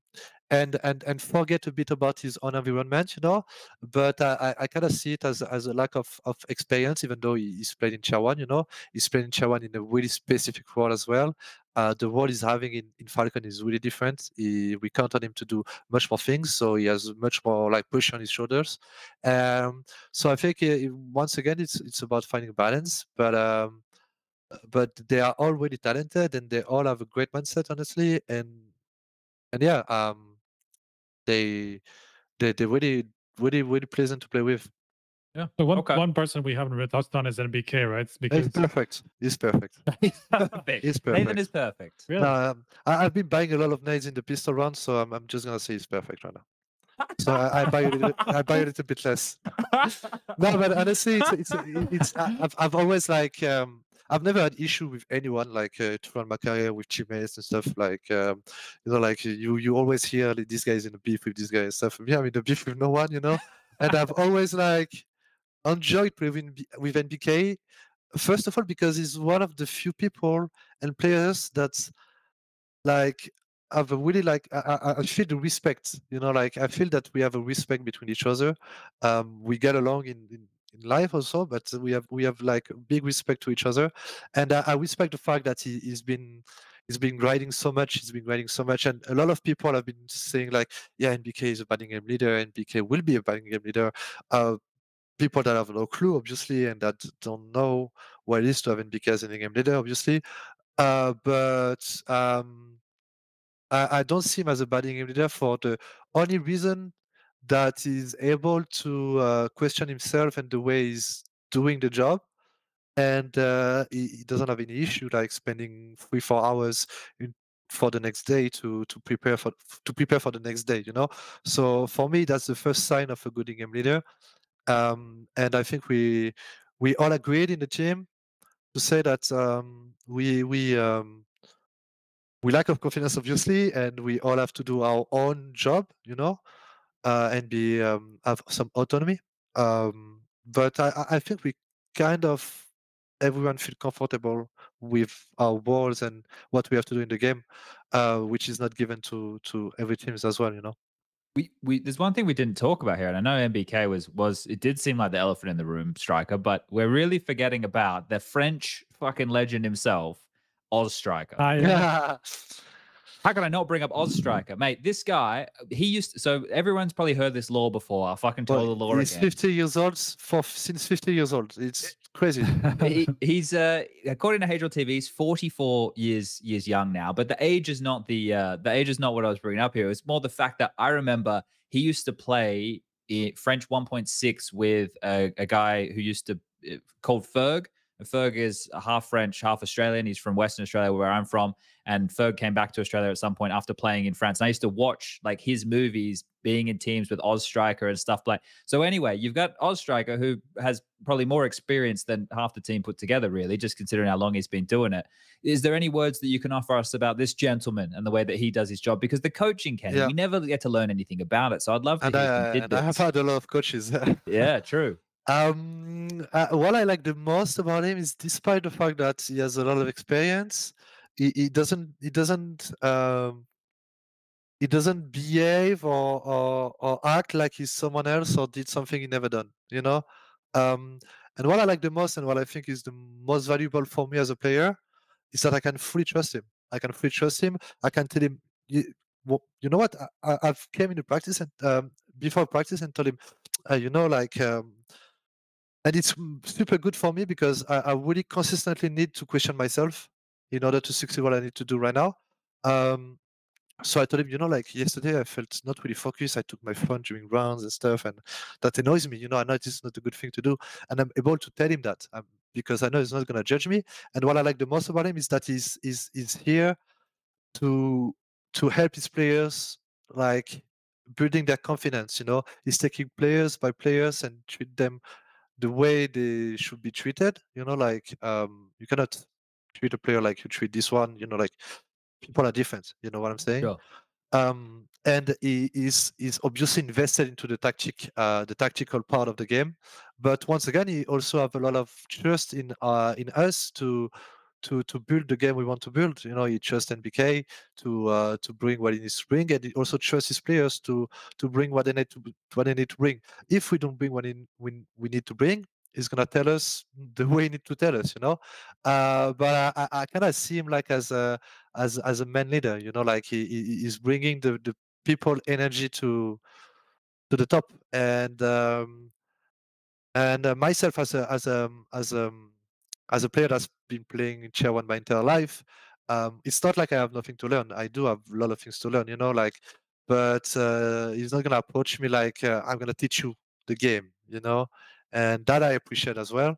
and and and forget a bit about his own environment, you know. But I I kind of see it as as a lack of of experience, even though he's played in Chawan, you know, he's played in Chawan in a really specific role as well. Uh, the role he's having in, in Falcon is really different. He, we count on him to do much more things, so he has much more like push on his shoulders. Um, so I think uh, once again, it's it's about finding balance. But um, but they are all really talented, and they all have a great mindset, honestly. And and yeah, um, they they they're really really really pleasant to play with. Yeah. So one okay. one person we haven't really touched on is N B K, right? Because... He's perfect. He's perfect. He's perfect. He's perfect. Nathan is perfect. Really? Um, I, I've been buying a lot of nades in the pistol round, so I'm, I'm just gonna say he's perfect right now. So I, I buy it. I buy it a little bit less. No, but honestly, it's it's, it's, it's I've I've always like um I've never had issue with anyone like uh, throughout my career with teammates and stuff like um you know like you you always hear like, this guy's in a beef with this guy and stuff. Yeah, I'm in a beef with no one, you know. And I've always like. enjoyed playing with N B K, first of all, because he's one of the few people and players that's like have a really like I, I feel the respect, you know, like I feel that we have a respect between each other. Um, we get along in, in in life also, but we have we have like big respect to each other, and I, I respect the fact that he, he's been. He's been grinding so much. He's been grinding so much, and a lot of people have been saying like, "Yeah, N B K is a banning game leader. N B K will be a banning game leader." Uh, people that have no clue, obviously, and that don't know what it is to have N B K as a game leader, obviously. Uh, but um, I, I don't see him as a banning game leader for the only reason that he's able to uh, question himself and the way he's doing the job. And uh, he, he doesn't have any issue like spending three, four hours in, for the next day to to prepare for to prepare for the next day. You know, so for me, that's the first sign of a good in-game leader. Um, and I think we we all agreed in the team to say that um, we we um, we lack of confidence, obviously, and we all have to do our own job. You know, uh, and be um, have some autonomy. Um, but I, I think we kind of everyone feel comfortable with our roles and what we have to do in the game, uh, which is not given to to every team as well, you know. We we there's one thing we didn't talk about here, and I know N B K was was it did seem like the elephant in the room striker, but we're really forgetting about the French fucking legend himself, Oz Striker. Oh, yeah. How can I not bring up Oz Striker, mate? This guy, he used to, so everyone's probably heard this lore before. I fucking tell well, the lore he's again. He's fifty years old for since fifty years old. It's crazy. he, he's uh, according to H L T V, he's forty-four years years young now. But the age is not the uh, the age is not what I was bringing up here. It's more the fact that I remember he used to play in French one point six with a, a guy who used to uh, called Ferg. Ferg is half French, half Australian. He's from Western Australia, where I'm from. And Ferg came back to Australia at some point after playing in France. And I used to watch like his movies, being in teams with Oz Striker and stuff like. So anyway, you've got Oz Striker, who has probably more experience than half the team put together, really, just considering how long he's been doing it. Is there any words that you can offer us about this gentleman and the way that he does his job? Because the coaching, Kenny, yeah. we never get to learn anything about it. So I'd love to and hear I, did and I have had a lot of coaches. yeah, true. Um, uh, what I like the most about him is, despite the fact that he has a lot of experience, he, he doesn't, he doesn't, um, he doesn't behave or, or or act like he's someone else or did something he never done. You know, um, and what I like the most and what I think is the most valuable for me as a player is that I can fully trust him. I can fully trust him. I can tell him, you, well, you know what? I, I've came into practice and um, before practice and told him, uh, you know, like. Um, And it's super good for me because I, I really consistently need to question myself in order to succeed what I need to do right now. Um, so I told him, you know, like yesterday I felt not really focused. I took my phone during rounds and stuff, and that annoys me. You know, I know it's not a good thing to do, and I'm able to tell him that um, because I know he's not going to judge me. And what I like the most about him is that he's is is here to to help his players, like building their confidence. You know, he's taking players by players and treat them the way they should be treated. You know, like um, you cannot treat a player like you treat this one. You know, like people are different. You know what I'm saying? Sure. Um, and he is is obviously invested into the tactic, uh, the tactical part of the game. But once again, he also have a lot of trust in uh, in us to to to build the game we want to build. You know, he trusts N B K to uh, to bring what he needs to bring, and he also trusts his players to to bring what they need to what they need to bring. If we don't bring what in we, we need to bring, he's gonna tell us the way he needs to tell us. You know, uh, but I, I kind of see him like as a as as a man leader. You know, like he is bringing the the people energy to to the top, and um, and uh, myself as a as a as a As a player that's been playing in Tier one my entire life, um, it's not like I have nothing to learn. I do have a lot of things to learn, you know, like, but uh, he's not going to approach me like uh, I'm going to teach you the game, you know, and that I appreciate as well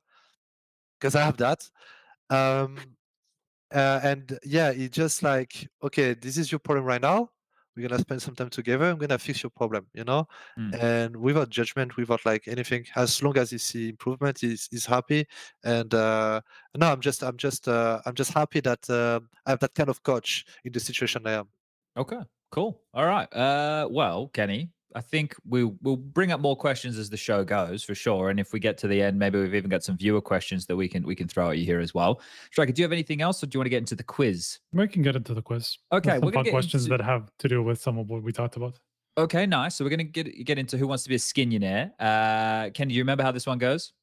because I have that. Um, uh, and yeah, it's just like, okay, this is your problem right now. We're going to spend some time together. I'm going to fix your problem, you know, mm. and without judgment, without like anything, as long as you see improvement, he's, he's happy. And uh, no, I'm just, I'm just, uh, I'm just happy that uh, I have that kind of coach in the situation I am. Okay, cool. All right. Uh, well, Kenny, I think we, we'll bring up more questions as the show goes, for sure. And if we get to the end, maybe we've even got some viewer questions that we can we can throw at you here as well. Striker, do you have anything else, or do you want to get into the quiz? We can get into the quiz. Okay, we're gonna get questions into... that have to do with some of what we talked about. Okay, nice. So we're gonna get get into who wants to be a skinionaire. Uh, Ken, do you remember how this one goes?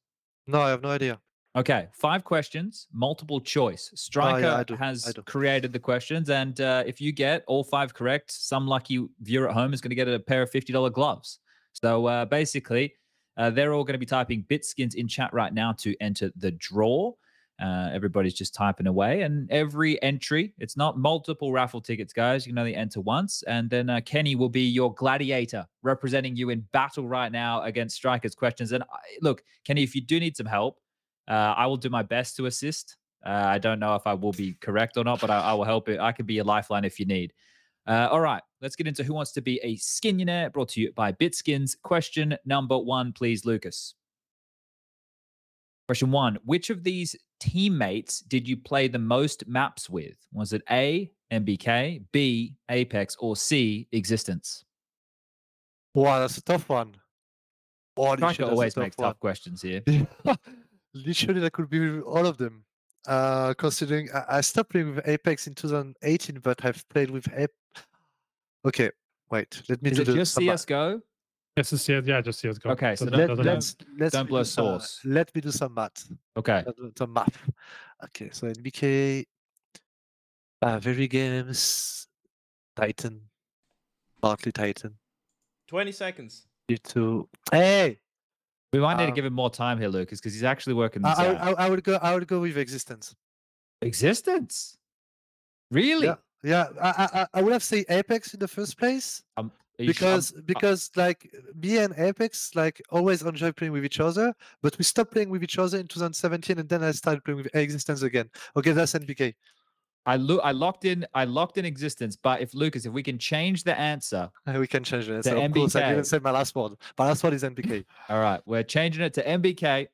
No, I have no idea. Okay, five questions, multiple choice. Striker oh, yeah, do, has created the questions, and uh, if you get all five correct, some lucky viewer at home is going to get a pair of fifty dollar gloves. So uh, basically, uh, they're all going to be typing Bitskins in chat right now to enter the draw. Uh, everybody's just typing away, and every entry, it's not multiple raffle tickets, guys. You can only enter once, and then uh, Kenny will be your gladiator representing you in battle right now against Striker's questions. And I, look, Kenny, if you do need some help, Uh, I will do my best to assist. Uh, I don't know if I will be correct or not, but I, I will help it. I can be a lifeline if you need. Uh, all right, let's get into who wants to be a skinionaire, brought to you by Bitskins. Question number one, please, Lucas. Question one, which of these teammates did you play the most maps with? Was it A, M B K, B, Apex, or C, Existence? Wow, that's a tough one. Oh, I can always make tough questions here. Literally, that could be all of them. Uh, considering I, I stopped playing with Apex in two thousand eighteen, but I've played with Apex. Okay, wait. Let me Is do it the just C S G O? Yes, it's C S G O. Yeah, just C S G O. Okay, so, so let, let's, let's don't blow do source. Some, let me do some math. Okay. Some math. Okay, so N B K, uh, Very Games, Titan, Bartley Titan. twenty seconds. G two. Hey! We might need um, to give him more time here, Lucas, because he's actually working this I, out. I, I would go. I would go with Existence. Existence, really? Yeah. yeah. I, I I would have said Apex in the first place um, because um, because um, like me and Apex like always enjoy playing with each other, but we stopped playing with each other in two thousand seventeen, and then I started playing with Existence again. Okay, that's N B K. I lo I locked in. I locked in Existence. But if Lucas, if we can change the answer, we can change the answer. Of course, I didn't say my last word. My last word is N B K. All right, we're changing it to N B K,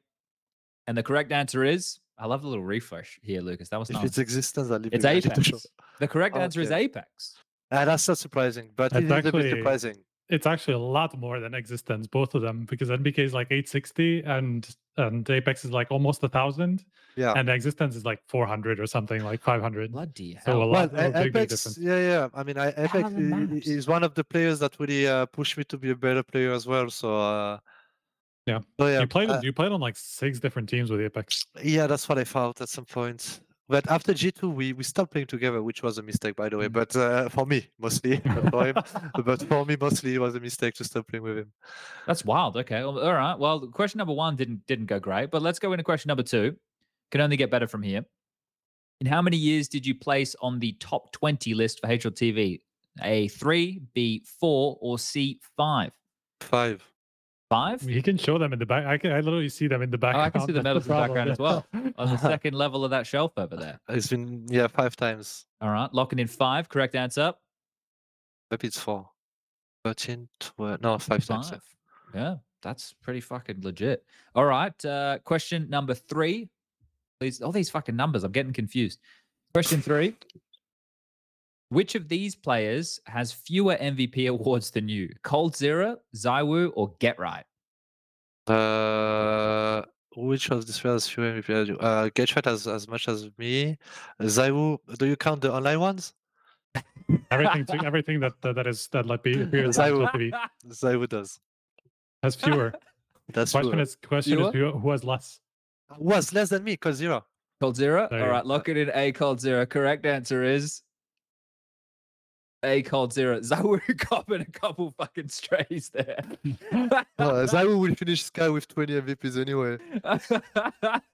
and the correct answer is. I love the little refresh here, Lucas. That was nice. If it's Existence. I leave it's it Apex. Sure. The correct oh, answer okay. is Apex. Uh, that's not surprising, but it's actually surprising. It's actually a lot more than Existence, both of them, because N B K is like eight sixty and and Apex is like almost a thousand. Yeah, and Existence is like four hundred or something, like five hundred. Bloody hell! So a lot, well, a big, Apex, big yeah, yeah. I mean, I, Apex is, is one of the players that really uh, pushed me to be a better player as well. So uh, yeah, so, yeah. You played uh, you played on like six different teams with Apex. Yeah, that's what I found at some point. But after G two, we we stopped playing together, which was a mistake, by the way. But uh, for me, mostly, not for him. But for me, mostly, it was a mistake to stop playing with him. That's wild. Okay, all right. Well, question number one didn't didn't go great, but let's go into question number two. Can only get better from here. In how many years did you place on the top twenty list for H L T V? A, three, B, four, or C, five? Five. Five? You can show them in the back. I can. I literally see them in the background. Oh, I can see the medals in the background as well. On the second level of that shelf over there. It's been, yeah, five times. All right. Locking in five. Correct answer. Maybe it's four. thirteen, twelve, no, five, five. times. Yeah, that's pretty fucking legit. All right. Uh, question number three. These, all these fucking numbers. I'm getting confused. Question three. Which of these players has fewer M V P awards than you? Cold Zero, Zaiwu, or Get Right? Uh, which of these players has fewer M V P awards? Uh, Get Right has as much as me. Zaiwu, do you count the online ones? everything, everything that uh, that is that like be Zaiwu, Zaiwu does has fewer. That's question fewer. is question fewer? is fewer, who has less. Was less than me, Cold Zero. Cold Zero? All right, lock it in A, Cold Zero. Correct answer is A, Cold Zero. Zaiwu got in a couple fucking strays there. uh, Zaiwu will finish Sky with twenty M V Ps anyway.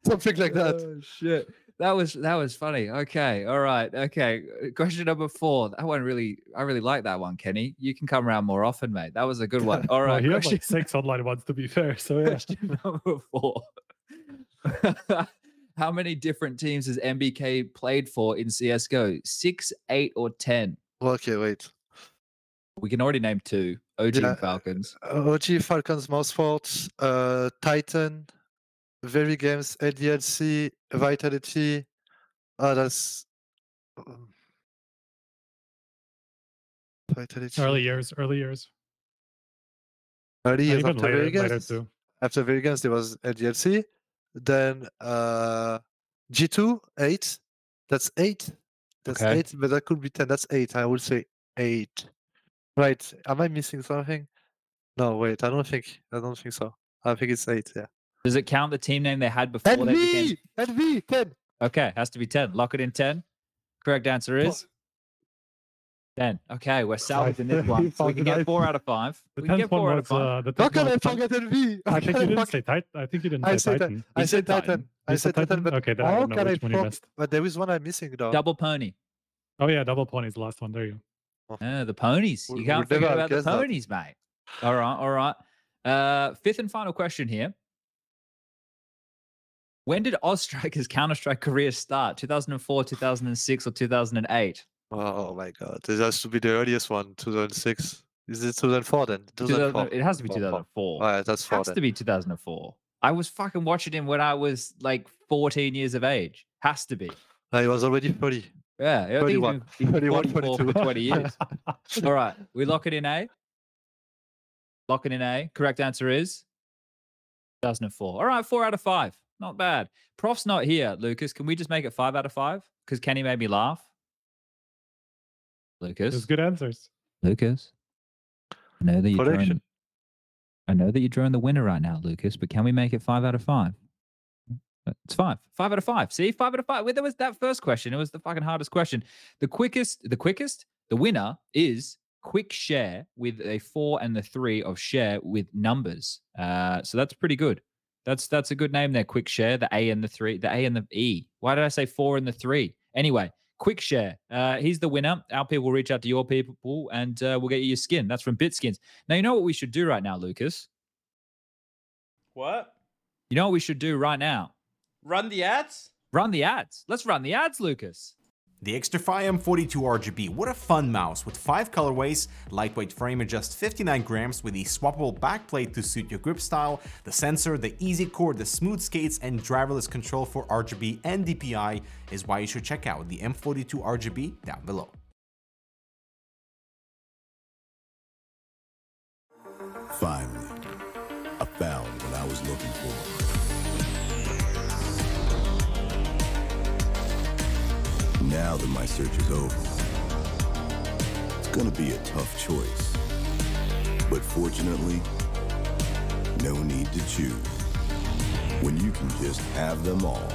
Something like that. Oh, shit. That was that was funny. Okay, all right. Okay, question number four. That one really, I really like that one, Kenny. You can come around more often, mate. That was a good one. All right. Well, he question... had like six online ones, to be fair. So yeah. Question number four. How many different teams has M B K played for in C S G O? Six, eight, or ten? Okay, wait. We can already name two. O G yeah. and Falcons. O G, Falcons, Mousefort, uh, Titan, Very Games, L D L C, Vitality. Oh, that's... Vitality. Early years, early years. Early years after later, Vegas, later after Vegas there was L G L C, then uh, G two eight. That's eight. That's okay. eight, but that could be ten. That's eight. I would say eight. Right? Am I missing something? No, wait. I don't think. I don't think so. I think it's eight. Yeah. Does it count the team name they had before N V! They became? N V ten. Okay, has to be ten. Lock it in ten. Correct answer is. Then okay, we're salvaged in this one. So we can get four out of five. We can get four out of five. How can I forget N V? I think you didn't say Titan. I think you didn't say Titan. I said Titan. I said Titan, but okay, how can I forget? But there is one I'm missing though. Double Pony. Oh yeah, Double Pony's the last one. There you go. Yeah, the ponies. You can't forget about the ponies, mate. All right, all right. Uh, fifth and final question here. When did Ozstriker's Counter-Strike career start? two thousand four, two thousand six, or two thousand eight? Oh my god. This has to be the earliest one, two thousand six. Is it two thousand four then? two thousand four. It has to be two thousand four. Alright, that's four. It has then. to be two thousand four. I was fucking watching him when I was like fourteen years of age. Has to be. Uh, he was already thirty. Yeah, I thirty-one. Think thirty-one, twenty-two. For twenty years. Alright, we lock it in A. Lock it in A. Correct answer is two thousand four. Alright, four out of five. Not bad. Prof's not here, Lucas. Can we just make it five out of five? Because Kenny made me laugh. Lucas. Those good answers. Lucas. I know that you're drawing, I know that you're drawing the winner right now, Lucas, but can we make it five out of five? It's five. Five out of five. See? Five out of five. Well, there was that first question. It was the fucking hardest question. The quickest, the quickest, the winner is Quick Share with a four and the three of Share with numbers. Uh, so that's pretty good. That's that's a good name there, Quick Share, the A and the three, the A and the E. Why did I say four and the three? Anyway, Quick Share. Uh, he's the winner. Our people will reach out to your people and uh, we'll get you your skin. That's from Bitskins. Now, you know what we should do right now, Lucas? What? You know what we should do right now? Run the ads? Run the ads. Let's run the ads, Lucas. The ExtraFi M forty-two R G B, what a fun mouse with five colorways, lightweight frame at just fifty-nine grams with a swappable backplate to suit your grip style, the sensor, the easy cord, the smooth skates and driverless control for R G B and D P I is why you should check out the M forty-two R G B down below. Finally, I found what I was looking for. Now that my search is over, it's gonna be a tough choice. But fortunately, no need to choose. When you can just have them all.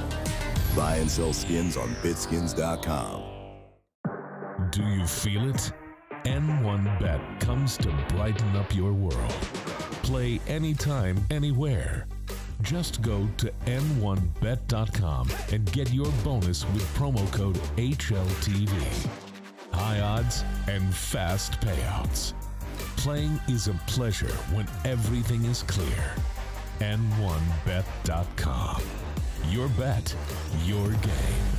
Buy and sell skins on bitskins dot com. Do you feel it? N one Bet comes to brighten up your world. Play anytime, anywhere. Just go to N one Bet dot com and get your bonus with promo code H L T V. High odds and fast payouts. Playing is a pleasure when everything is clear. N one Bet dot com. Your bet, your game.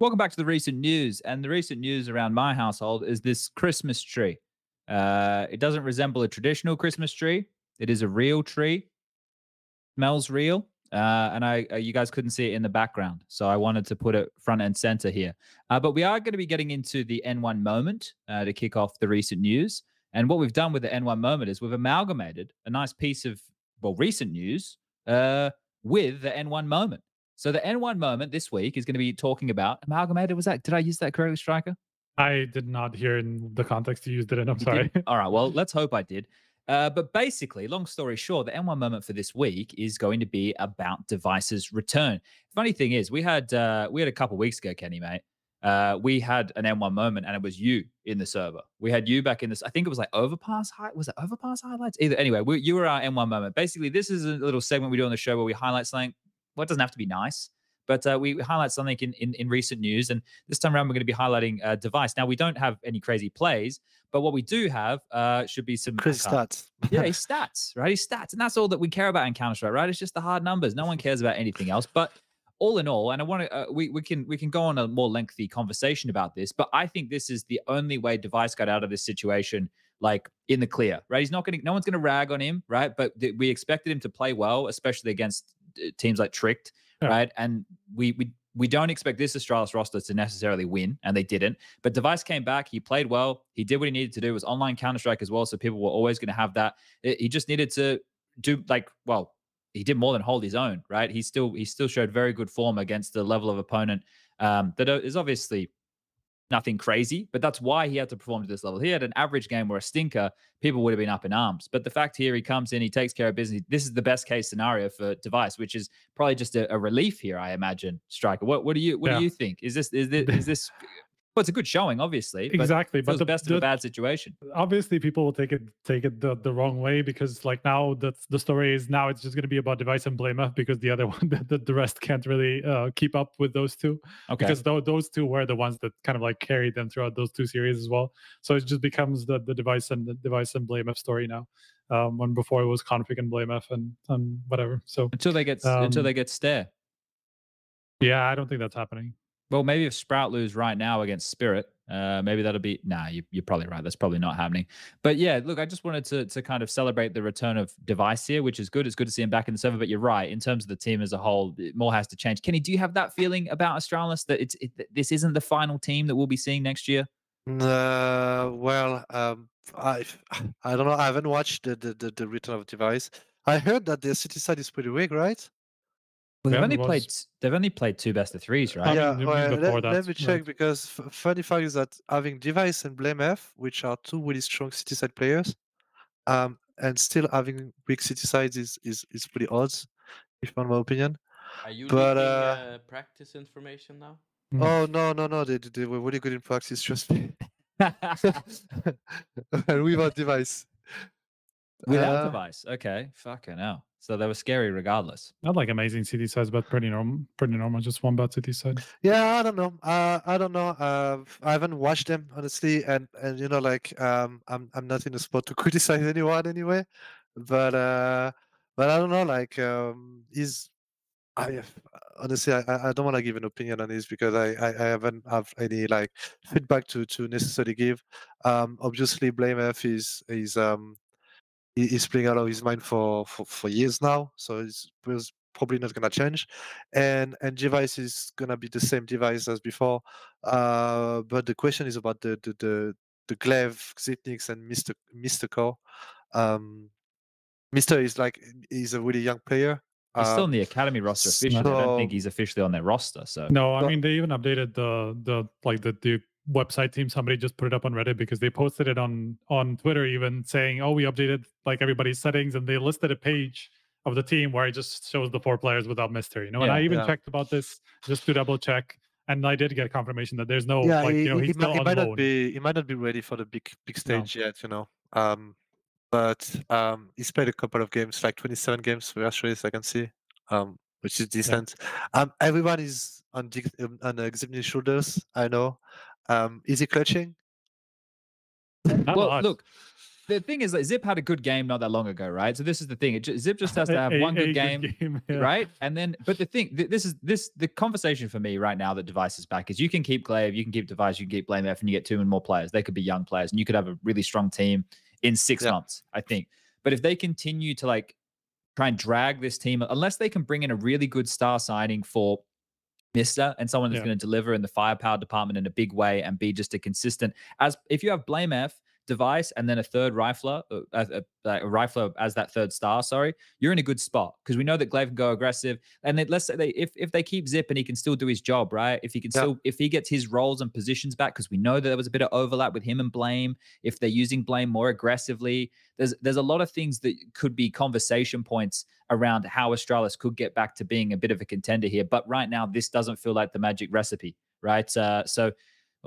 Welcome back to the recent news. And the recent news around my household is this Christmas tree. Uh, it doesn't resemble a traditional Christmas tree. It is a real tree, smells real, uh, and I uh, you guys couldn't see it in the background, so I wanted to put it front and center here. Uh, but we are going to be getting into the N one moment uh, to kick off the recent news. And what we've done with the N one moment is we've amalgamated a nice piece of, well, recent news uh, with the N one moment. So the N one moment this week is going to be talking about, amalgamated was that? Did I use that correctly, Striker? I did not hear in the context you used it in, I'm sorry. All right, well, let's hope I did. Uh, but basically, long story short, the N one moment for this week is going to be about devices return. Funny thing is, we had uh, we had a couple of weeks ago, Kenny, mate. Uh, we had an N one moment, and it was you in the server. We had you back in this. I think it was like Overpass highlights. Was it Overpass highlights? Either anyway, we, you were our N one moment. Basically, this is a little segment we do on the show where we highlight something. Well, it doesn't have to be nice, but uh, we highlight something in, in in recent news. And this time around, we're going to be highlighting a device. Now, we don't have any crazy plays. But what we do have uh, should be some Chris stats. Yeah, his stats, right? His stats. And that's all that we care about in Counter-Strike, right? It's just the hard numbers. No one cares about anything else. But all in all, and I want to, uh, we, we can we can go on a more lengthy conversation about this, but I think this is the only way Device got out of this situation, like in the clear, right? He's not going to, no one's going to rag on him, right? But th we expected him to play well, especially against teams like Tricked, yeah. right? And we, we we don't expect this Astralis roster to necessarily win, and they didn't. But Device came back. He played well. He did what he needed to do. It was online Counter-Strike as well, so people were always going to have that. It, he just needed to do, like, well, he did more than hold his own, right? He still he still showed very good form against the level of opponent um, that is obviously nothing crazy, but that's why he had to perform to this level. He had an average game or a stinker, people would have been up in arms. But the fact here, he comes in, he takes care of business. This is the best case scenario for Device, which is probably just a, a relief here, I imagine. Striker, what what do you what yeah. do you think? Is this is this is this? Well, it's a good showing, obviously. But exactly, but the best of a bad situation. Obviously, people will take it take it the, the wrong way, because like now that's the story is now it's just going to be about Device and Blema, because the other one, the, the rest can't really uh, keep up with those two. Okay. Because th those two were the ones that kind of like carried them throughout those two series as well. So it just becomes the the Device and the Device and Blema story now. Um, when before it was Config and Blema and and whatever. So until they get um, until they get Stare. Yeah, I don't think that's happening. Well, maybe if Sprout lose right now against Spirit, uh, maybe that'll be... Nah, you, you're probably right. That's probably not happening. But yeah, look, I just wanted to to kind of celebrate the return of Device here, which is good. It's good to see him back in the server, but you're right. In terms of the team as a whole, more has to change. Kenny, do you have that feeling about Astralis, that it's it, this isn't the final team that we'll be seeing next year? Uh, well, um, I I don't know. I haven't watched the, the, the, the return of Device. I heard that the city side is pretty weak, right? Well, they've yeah, only played. They've only played two best of threes, right? Yeah. I mean, well, let, that, let me check right. Because funny fact is that having Device and BlameF, which are two really strong city side players, um, and still having weak city sides is is is pretty odds, if in my opinion. Are you but, leaking, uh, uh, practice information now? Oh no no no! They they were really good in practice, trust me. And without Device. Without uh, Device, okay, fucking hell. So they were scary regardless. Not like amazing city sides, but pretty normal. Pretty normal, just one bad city side. Yeah, I don't know. Uh, I don't know. Uh, I haven't watched them honestly, and and you know, like um, I'm I'm not in a spot to criticize anyone anyway, but uh, but I don't know. Like um, is I honestly I I don't want to give an opinion on this because I, I I haven't have any like feedback to to necessarily give. Um, obviously, BlameF is is um. He's playing out of his mind for, for, for years now, so it's, it's probably not gonna change. And and Device is gonna be the same Device as before. Uh, but the question is about the the the, the Glaive, Xipnix, and Mister Mister Core. Um, Mister is like he's a really young player. He's still on the academy roster officially. So, I don't think he's officially on their roster. So no, I but, mean they even updated the the like the the. website team. Somebody just put it up on Reddit because they posted it on on Twitter, even saying, "Oh, we updated like everybody's settings," and they listed a page of the team where it just shows the four players without Mister. You know, yeah, and I even yeah. checked about this just to double check, and I did get confirmation that there's no yeah, like you know he, he's he not might, on he might not be he might not be ready for the big big stage no. yet. You know, um, but um, he's played a couple of games, like twenty-seven games for Astralis, I can see, um, which is decent. Yeah. Um, everyone is on on Xipnix's shoulders. I know. Um, is he clutching? Well, look, the thing is that Zip had a good game not that long ago, right? So this is the thing. It just, Zip just has to have a, one good a, game, good game yeah. right? And then, but the thing, th this is this the conversation for me right now that Device is back is you can keep Glaive, you can keep Device, you can keep BlameF, and you get two and more players. They could be young players, and you could have a really strong team in six yeah. months, I think. But if they continue to like try and drag this team, unless they can bring in a really good star signing for Mister and someone that's yeah. going to deliver in the firepower department in a big way and be just a consistent as if you have BlameF, Device, and then a third rifler, a, a, a rifler as that third star, sorry, you're in a good spot because we know that Glaive can go aggressive. And then let's say they, if, if they keep Zip and he can still do his job, right? If he can yeah. still, if he gets his roles and positions back, because we know that there was a bit of overlap with him and Blame, if they're using Blame more aggressively, there's, there's a lot of things that could be conversation points around how Astralis could get back to being a bit of a contender here. But right now, this doesn't feel like the magic recipe, right? Uh, so,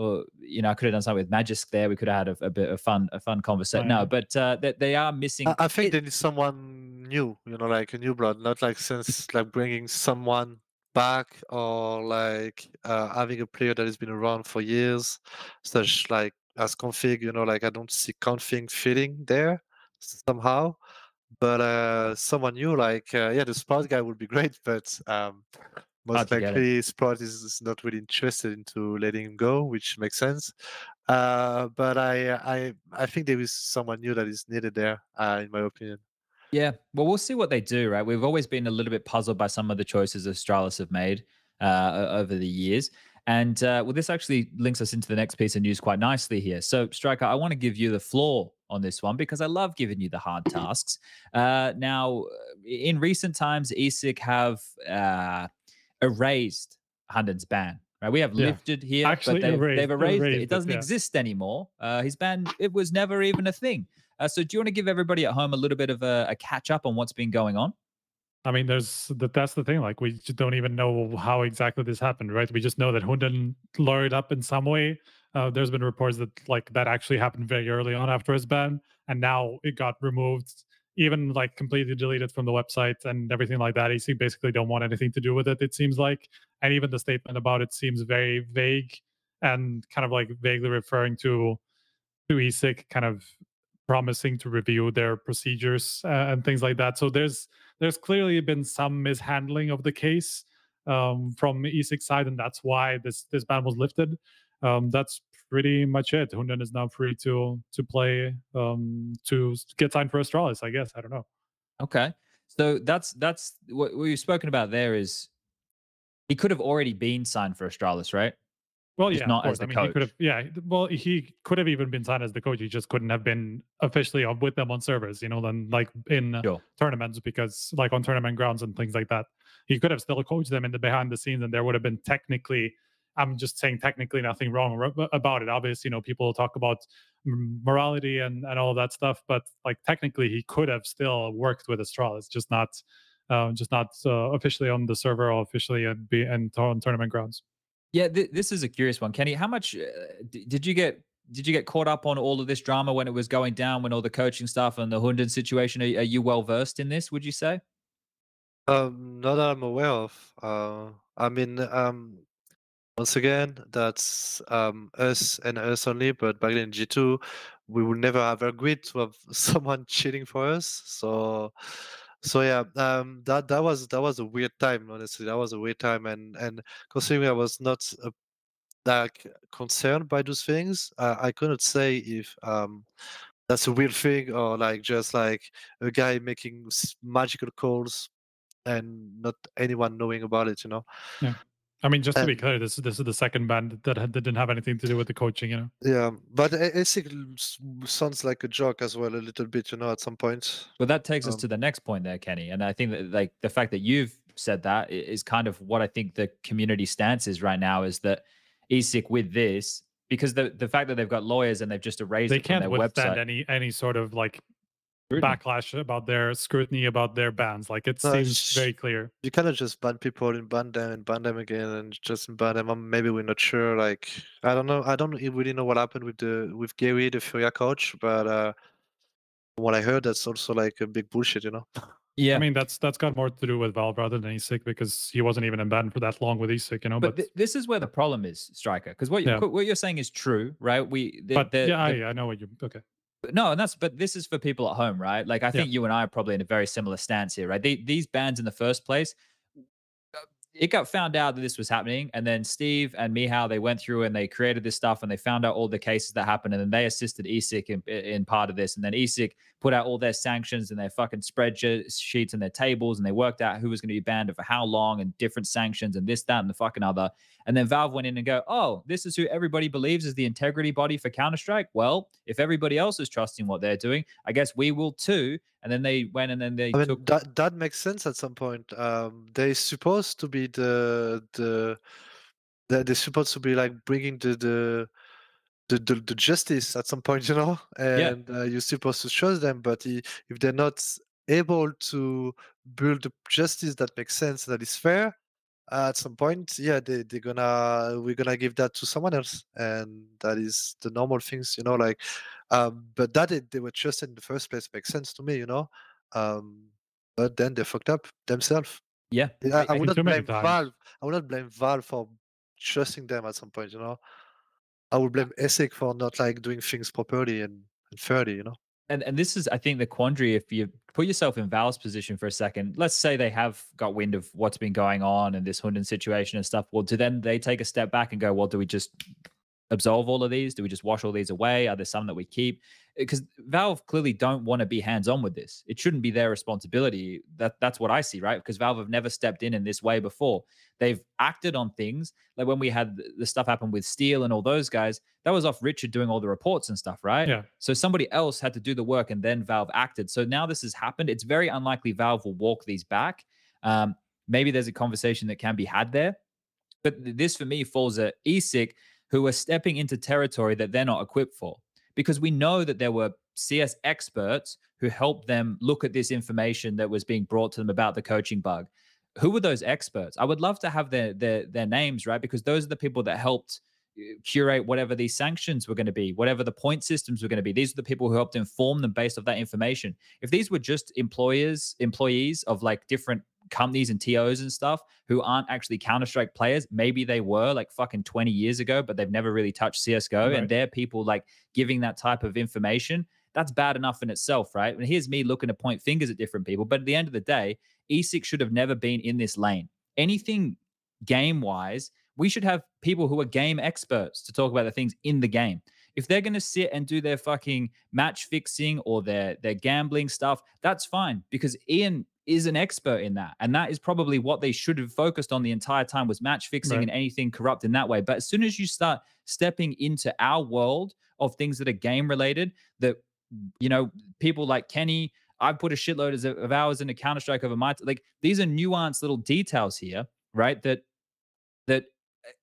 Or, you know, I could have done something with Magisk there. We could have had a, a bit of fun, a fun conversation. Right. No, but uh, they, they are missing. I, I think it, they need someone new, you know, like a new blood, not like since like bringing someone back or like uh, having a player that has been around for years, such like as Config, you know, like I don't see Config fitting there somehow. But uh, someone new, like, uh, yeah, the Sprout guy would be great, but. Um, Most likely, Sprout is, is not really interested into letting him go, which makes sense. Uh, but I, I, I think there is someone new that is needed there, uh, in my opinion. Yeah, well, we'll see what they do, right? We've always been a little bit puzzled by some of the choices Astralis have made. uh, over the years. And uh, well, this actually links us into the next piece of news quite nicely here. So, Striker, I want to give you the floor on this one because I love giving you the hard tasks. Uh, now, in recent times, E S I C have uh, erased Hunden's ban. Right, we have yeah. lifted here, Actually, but they've erased, they've erased, erased it. It doesn't it, yeah. exist anymore. Uh, his ban, it was never even a thing. Uh, so do you want to give everybody at home a little bit of a, a catch up on what's been going on? I mean, there's the, that's the thing. Like, we just don't even know how exactly this happened, right? We just know that Hunden lured up in some way. Uh, there's been reports that like that actually happened very early on after his ban, and now it got removed, even like completely deleted from the website and everything like that. E S I C basically don't want anything to do with it, it seems like. And even the statement about it seems very vague and kind of like vaguely referring to, to E S I C kind of promising to review their procedures uh, and things like that. So there's there's clearly been some mishandling of the case um, from E S I C side, and that's why this, this ban was lifted. Um, that's pretty much it. Hunden is now free to to play, um, to get signed for Astralis, I guess. I don't know. Okay. So that's that's what we've spoken about there is he could have already been signed for Astralis, right? Well, just yeah, not as the I mean, coach. He could have, yeah, well, he could have even been signed as the coach. He just couldn't have been officially with them on servers, you know, then like in sure. tournaments, because like on tournament grounds and things like that, he could have still coached them in the behind the scenes, and there would have been technically, I'm just saying technically nothing wrong about it. Obviously, you know, people talk about morality and, and all that stuff, but like technically he could have still worked with Astralis, just not, uh, just not uh, officially on the server or officially and be and on tournament grounds. Yeah, th this is a curious one, Kenny. How much uh, did you get? Did you get caught up on all of this drama when it was going down, when all the coaching stuff and the Hunden situation? Are, are you well versed in this? Would you say? Um, not that I'm aware of. Uh, I mean, um, once again, that's um, us and us only. But back in G two, we would never have agreed to have someone cheating for us. So. So yeah, um, that that was that was a weird time. Honestly, that was a weird time, and and considering I was not uh, like concerned by those things, uh, I couldn't say if um, that's a weird thing or like just like a guy making magical calls and not anyone knowing about it. You know. Yeah. I mean, just to be and, clear, this this is the second ban that, that didn't have anything to do with the coaching, you know. Yeah, but E S I C sounds like a joke as well, a little bit, you know, at some point. But that takes um, us to the next point there, Kenny. And I think that like the fact that you've said that is kind of what I think the community stance is right now, is that E S I C with this, because the the fact that they've got lawyers and they've just erased they it can't from their withstand website, any any sort of like. Scrutiny. Backlash about their scrutiny about their bans, like it no, seems very clear. You cannot just ban people and ban them and ban them again and just ban them. Maybe we're not sure. Like I don't know. I don't really know what happened with the with Gary, the Furia coach, but uh, from what I heard, that's also like a big bullshit, you know. Yeah, I mean that's that's got more to do with Valve rather than E S I C because he wasn't even in ban for that long with E S I C, you know. But, but th this is where the problem is, Striker, because what you yeah. what you're saying is true, right? We the, but the, yeah, the, I, I know what you okay. No, and that's but this is for people at home, right? Like I think yeah. you and I are probably in a very similar stance here, right? They, these bans in the first place, it got found out that this was happening, and then Steve and Mihao, they went through and they created this stuff, and they found out all the cases that happened, and then they assisted E S I C in, in part of this, and then E S I C put out all their sanctions and their fucking spreadsheets and their tables, and they worked out who was going to be banned for how long and different sanctions and this, that, and the fucking other, and then Valve went in and go, oh, this is who everybody believes is the integrity body for Counter-Strike. Well, if everybody else is trusting what they're doing, I guess we will too. And then they went and then they I mean, took... that that makes sense at some point. Um, they're supposed to be the the they're supposed to be like bringing the the the, the, the justice at some point, you know. And yeah. uh, you're supposed to trust them, but if they're not able to build the justice that makes sense, that is fair, uh, at some point, yeah, they they're gonna we're gonna give that to someone else, and that is the normal things, you know, like. Um, but that it, they were trusted in the first place makes sense to me, you know. Um, but then they fucked up themselves. Yeah, I, I, I would not blame Valve. I would not blame Valve for trusting them at some point, you know. I would blame E S I C for not like doing things properly and, and fairly, you know. And and this is, I think, the quandary. If you put yourself in Valve's position for a second, let's say they have got wind of what's been going on and this Hunden situation and stuff. Well, do then they take a step back and go, well, do we just absolve all of these? Do we just wash all these away? Are there some that we keep? Because Valve clearly don't want to be hands-on with this. It shouldn't be their responsibility. That that's what I see, right? Because Valve have never stepped in in this way before. They've acted on things like when we had the stuff happen with Steel and all those guys, that was off Richard doing all the reports and stuff, right? Yeah. So somebody else had to do the work and then Valve acted. So now this has happened. It's very unlikely Valve will walk these back. Um, maybe there's a conversation that can be had there. But this for me falls at E S I C, who are stepping into territory that they're not equipped for. Because we know that there were C S experts who helped them look at this information that was being brought to them about the coaching bug. Who were those experts? I would love to have their their, their names, right? Because those are the people that helped curate whatever these sanctions were going to be, whatever the point systems were going to be. These are the people who helped inform them based off that information. If these were just employers, employees of like different companies and T Os and stuff who aren't actually Counter-Strike players, maybe they were like fucking twenty years ago, but they've never really touched C S G O, right? And they're people like giving that type of information. That's bad enough in itself, right? And here's me looking to point fingers at different people, but at the end of the day, E S I C should have never been in this lane. Anything game-wise, we should have people who are game experts to talk about the things in the game. If they're going to sit and do their fucking match fixing or their, their gambling stuff, that's fine, because Ian is an expert in that. And that is probably what they should have focused on the entire time, was match fixing, right? And anything corrupt in that way. But as soon as you start stepping into our world of things that are game related, that, you know, people like Kenny, I've put a shitload of hours into Counter-Strike over my, like these are nuanced little details here, right? That, that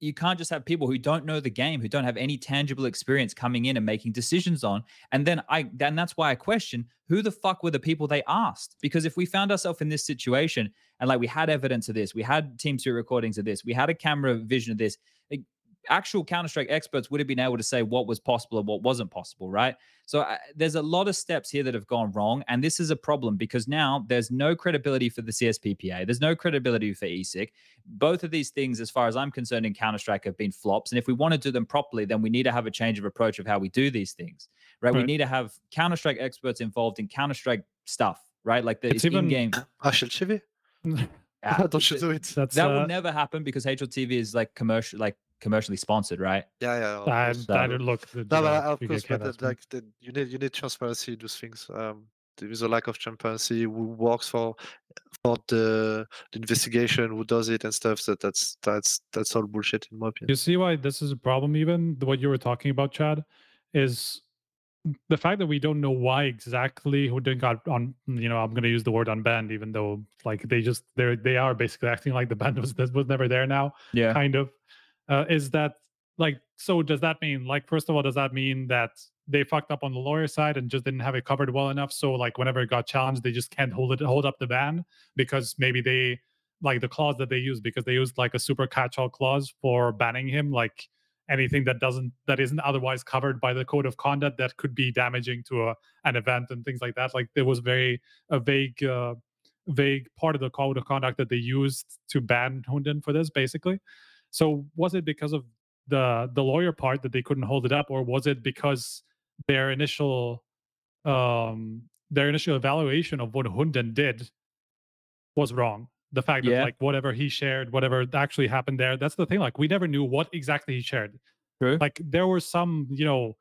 you can't just have people who don't know the game, who don't have any tangible experience coming in and making decisions on. And then I, then that's why I question who the fuck were the people they asked? Because if we found ourselves in this situation and like we had evidence of this, we had team two recordings of this, we had a camera vision of this, like actual Counter-Strike experts would have been able to say what was possible and what wasn't possible, right? So I, there's a lot of steps here that have gone wrong. And this is a problem because now there's no credibility for the C S P P A. There's no credibility for E S I C. Both of these things, as far as I'm concerned, in Counter-Strike have been flops. And if we want to do them properly, then we need to have a change of approach of how we do these things, right? Right. We need to have Counter-Strike experts involved in Counter-Strike stuff, right? Like the it's even in-game. I should chivi. Yeah, don't you do it. That's, that uh... will never happen because H L T V is like commercial, like commercially sponsored, right? Yeah, yeah. I, so, I don't look. The, no, uh, of course, but the, like the, you need you need transparency in those things. Um, there is a lack of transparency. Who works for for the, the investigation? Who does it and stuff? That that's that's that's all bullshit in my opinion. You see why this is a problem? Even what you were talking about, Chad, is the fact that we don't know why exactly who didn't got on. You know, I'm going to use the word unbanned, even though like they just they they are basically acting like the ban was was never there now. Yeah, kind of. Uh, is that like, so does that mean like, first of all, does that mean that they fucked up on the lawyer side and just didn't have it covered well enough? So like whenever it got challenged, they just can't hold it, hold up the ban because maybe they like the clause that they use, because they used like a super catch-all clause for banning him, like anything that doesn't, that isn't otherwise covered by the code of conduct that could be damaging to a, an event and things like that. Like there was very a vague, uh, vague part of the code of conduct that they used to ban Hunden for this basically. So was it because of the the lawyer part that they couldn't hold it up, or was it because their initial um, their initial evaluation of what Hunden did was wrong? The fact that yeah. like whatever he shared, whatever actually happened there, that's the thing. Like we never knew what exactly he shared. True. Like there were some, you know,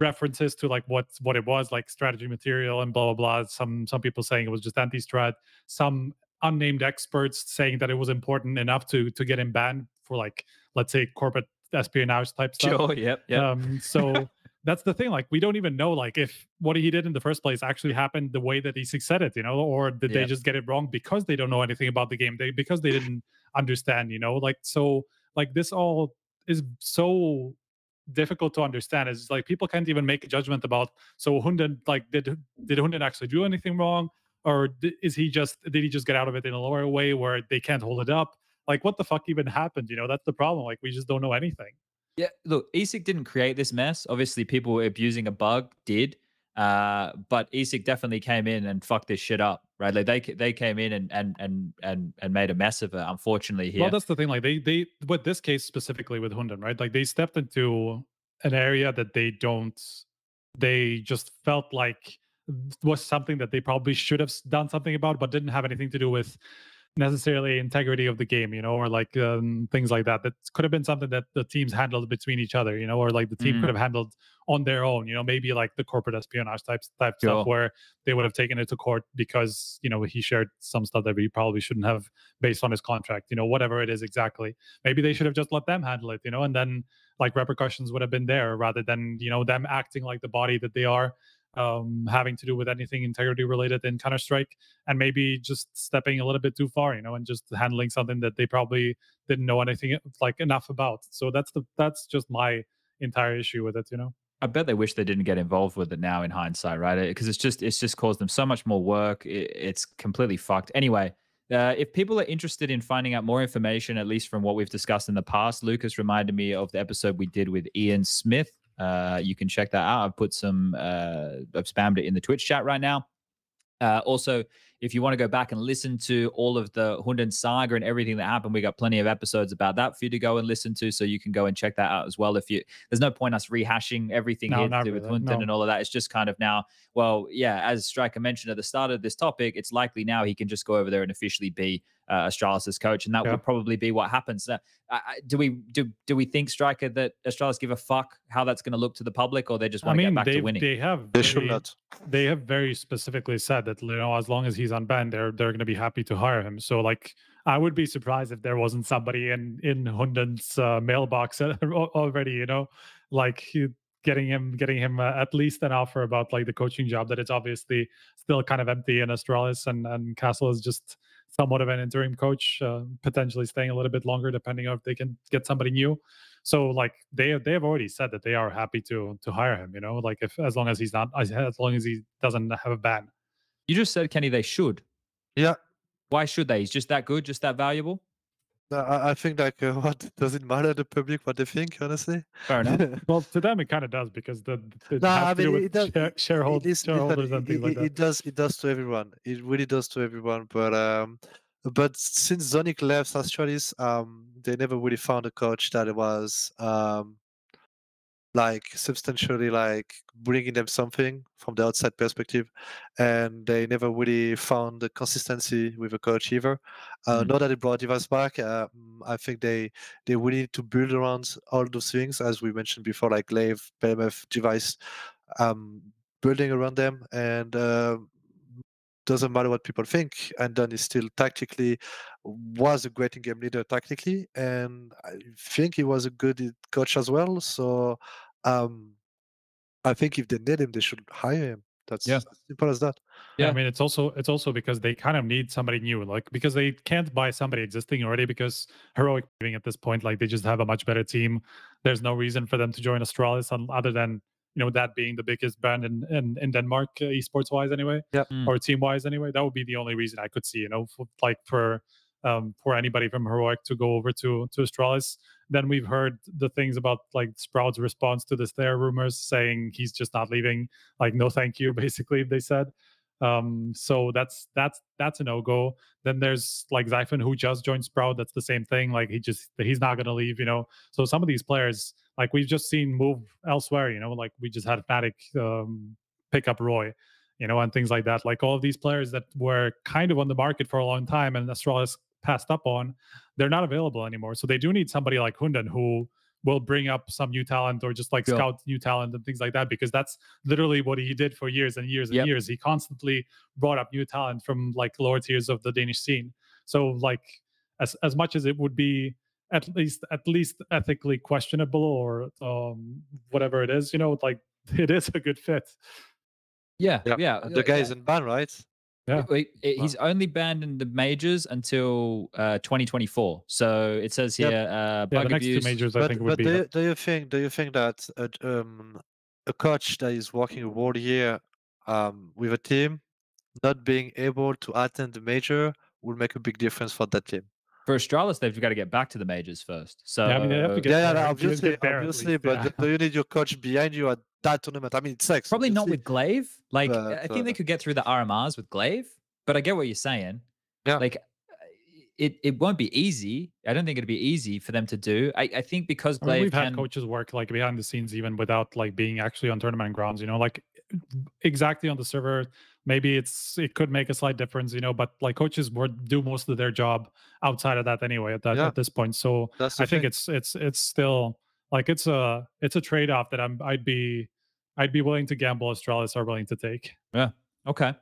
references to like what what it was, like strategy material and blah blah blah. Some some people saying it was just anti-strat. Some unnamed experts saying that it was important enough to to get him banned for like, let's say, corporate espionage type stuff. Sure, yep, yep. Um, so that's the thing. Like, we don't even know like if what he did in the first place actually happened the way that he said it, you know, or did yep. they just get it wrong because they don't know anything about the game, they because they didn't understand, you know, like, so like this all is so difficult to understand. It's like people can't even make a judgment about, so Hunden, like, did did Hunden actually do anything wrong? Or is he just, did he just get out of it in a lower way where they can't hold it up? Like, what the fuck even happened? You know, that's the problem. Like, we just don't know anything. Yeah, look, E S I C didn't create this mess. Obviously, people abusing a bug did, uh, but E S I C definitely came in and fucked this shit up, right? Like, they they came in and and and and and made a mess of it. Unfortunately, here. Well, that's the thing. Like, they they with this case specifically with Hunden, right? Like, they stepped into an area that they don't. They just felt like was something that they probably should have done something about, but didn't have anything to do with necessarily integrity of the game, you know, or like um, things like that. That could have been something that the teams handled between each other, you know, or like the team mm. could have handled on their own, you know, maybe like the corporate espionage type, type sure. stuff where they would have taken it to court because, you know, he shared some stuff that we probably shouldn't have based on his contract, you know, whatever it is exactly. Maybe they should have just let them handle it, you know, and then like repercussions would have been there rather than, you know, them acting like the body that they are. Um, having to do with anything integrity related in Counter-Strike, and maybe just stepping a little bit too far, you know, and just handling something that they probably didn't know anything like enough about. So that's the that's just my entire issue with it, you know. I bet they wish they didn't get involved with it now in hindsight, right? Because it's just it's just caused them so much more work. It, it's completely fucked. Anyway, uh, if people are interested in finding out more information, at least from what we've discussed in the past, Lucas reminded me of the episode we did with Ian Smith. Uh, you can check that out. I've put some, uh, I've spammed it in the Twitch chat right now. Uh, also, if you want to go back and listen to all of the Hunden saga and everything that happened, we got plenty of episodes about that for you to go and listen to. So you can go and check that out as well. If you, there's no point us rehashing everything no, here to do with really, Hunden no. and all of that. It's just kind of now, well, yeah, as Stryker mentioned at the start of this topic, it's likely now he can just go over there and officially be uh, Astralis' coach. And that yeah. will probably be what happens. Uh, I, I, do we do do we think, Stryker, that Astralis give a fuck how that's going to look to the public, or they just want I mean, to get back they, to winning? They have, they, should not. they have very specifically said that, you know, as long as he unbanned, they're they're going to be happy to hire him. So like I would be surprised if there wasn't somebody in in Hunden's uh, mailbox already, you know, like he, getting him getting him uh, at least an offer about like the coaching job that it's obviously still kind of empty in Astralis, and and Castle is just somewhat of an interim coach, uh, potentially staying a little bit longer depending on if they can get somebody new. So like they they have already said that they are happy to to hire him, you know, like if as long as he's not as, as long as he doesn't have a ban. You just said, Kenny, they should. Yeah. Why should they? He's just that good, just that valuable? I, I think, like, uh, what does it matter the public what they think, honestly? Fair enough. Well, to them it kind of does, because the it no, has I mean, to do with does, share, shareholders, it is, shareholders it, and things it, like that. It does, it does to everyone. It really does to everyone. But um, but since Zonic left Astralis, um, they never really found a coach that was um, like substantially like bringing them something from the outside perspective, and they never really found the consistency with a coach either. Uh, mm-hmm. Not that it brought Divas back. Uh, I think they they really need to build around all those things, as we mentioned before, like Glaive, P M F, Divas, um, building around them, and uh, doesn't matter what people think. And then he still tactically was a great in-game leader tactically, and I think he was a good coach as well. So. Um, I think if they need him, they should hire him. That's yeah. as simple as that. Yeah, I mean, it's also it's also because they kind of need somebody new, like because they can't buy somebody existing already, because Heroic at this point, like they just have a much better team. There's no reason for them to join Astralis other than, you know, that being the biggest brand in in, in Denmark, uh, esports wise anyway, yeah. mm. or team wise anyway. That would be the only reason I could see, you know, for, like for. Um, for anybody from Heroic to go over to to Astralis. Then we've heard the things about like Sprout's response to the Stair rumors, saying he's just not leaving, like no thank you, basically they said. Um, so that's that's that's a no go. Then there's like Zyphon, who just joined Sprout. That's the same thing. Like he just he's not gonna leave, you know. So some of these players, like we've just seen move elsewhere, you know. Like we just had Fnatic um, pick up Roy. You know, and things like that. Like all of these players that were kind of on the market for a long time and Astralis passed up on, they're not available anymore. So they do need somebody like Hunden who will bring up some new talent, or just like yeah. scout new talent and things like that, because that's literally what he did for years and years and yep. years. He constantly brought up new talent from like lower tiers of the Danish scene. So like as as much as it would be at least at least ethically questionable or um, whatever it is, you know, like it is a good fit. Yeah, yeah, yeah. The guy is yeah. in ban, right? Yeah, it, it, wow. he's only banned in the majors until uh, twenty twenty-four. So it says here, yep. uh, bug yeah, the next abuse. Two majors, I but, think, would but be. Do you, do you think? Do you think that a, um, a coach that is working a whole year um, with a team not being able to attend the major will make a big difference for that team? For Astralis, they've got to get back to the majors first. So yeah, I mean, they have to get yeah, yeah obviously, there, obviously, but yeah. do you need your coach behind you at that tournament? I mean, it sucks. Probably obviously. Not with Glaive. Like, but, I think uh, they could get through the R M Rs with Glaive, but I get what you're saying. Yeah. Like, it, it won't be easy. I don't think it'd be easy for them to do. I, I think because Glaive I mean, we've can... had coaches work like behind the scenes even without like being actually on tournament grounds. You know, like exactly on the server. Maybe it's it could make a slight difference, you know, but like coaches would do most of their job outside of that anyway at that yeah. at this point. So I think thing. it's it's it's still like it's a it's a trade-off that I'm I'd be I'd be willing to gamble Astralis are willing to take. Yeah. Okay.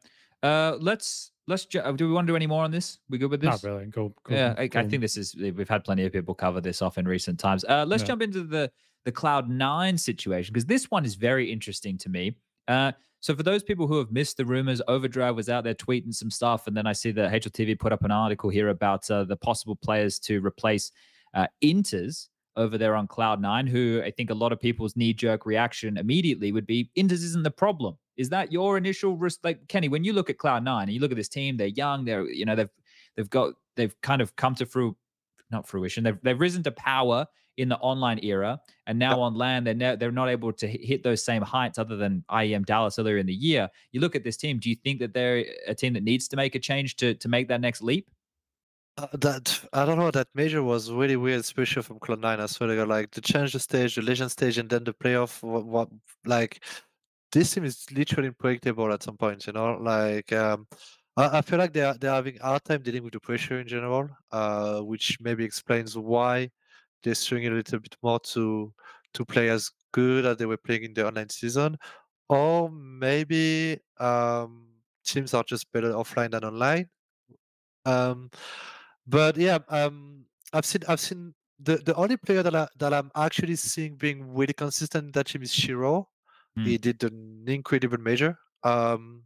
Uh let's let's do we want to do any more on this? We good with this? Not really. Go, go, yeah, go. I, I think this is we've had plenty of people cover this off in recent times. Uh let's yeah. jump into the the Cloud nine situation, because this one is very interesting to me. Uh, so for those people who have missed the rumors, Overdrive was out there tweeting some stuff, and then I see that H L T V put up an article here about uh, the possible players to replace uh, Inters over there on Cloud nine, who I think a lot of people's knee-jerk reaction immediately would be, Inters isn't the problem. Is that your initial risk? Like, Kenny, when you look at Cloud nine and you look at this team, they're young, they're, you know, they've they've got, they've kind of come to fruit, not fruition, they've, they've risen to power in the online era, and now on land, they're, ne they're not able to hit those same heights other than I E M Dallas earlier in the year. You look at this team, do you think that they're a team that needs to make a change to, to make that next leap? Uh, that I don't know, that major was really weird, especially from Cloud nine. I swear to God, like, to change the stage, the legend stage, and then the playoff, what, what, like, this team is literally unpredictable at some point, you know? Like, um, I, I feel like they're they're having a hard time dealing with the pressure in general, uh, which maybe explains why they're swinging a little bit more to to play as good as they were playing in the online season, or maybe um, teams are just better offline than online. Um, but yeah, um, I've seen I've seen the the only player that I, that I'm actually seeing being really consistent in that team is Shiro. Mm. He did an incredible major, um,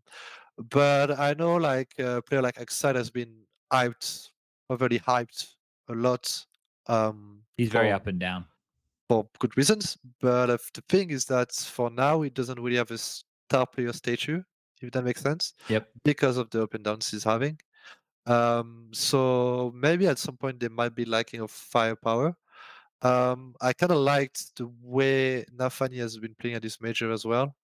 but I know like a player like Excite has been hyped, overly hyped a lot. Um, He's very for, up and down for good reasons, but if the thing is that for now it doesn't really have a star player statue, if that makes sense. Yep. Because of the up and downs he's having, um, so maybe at some point they might be lacking of firepower. Um, I kind of liked the way Na'Vi has been playing at this major as well.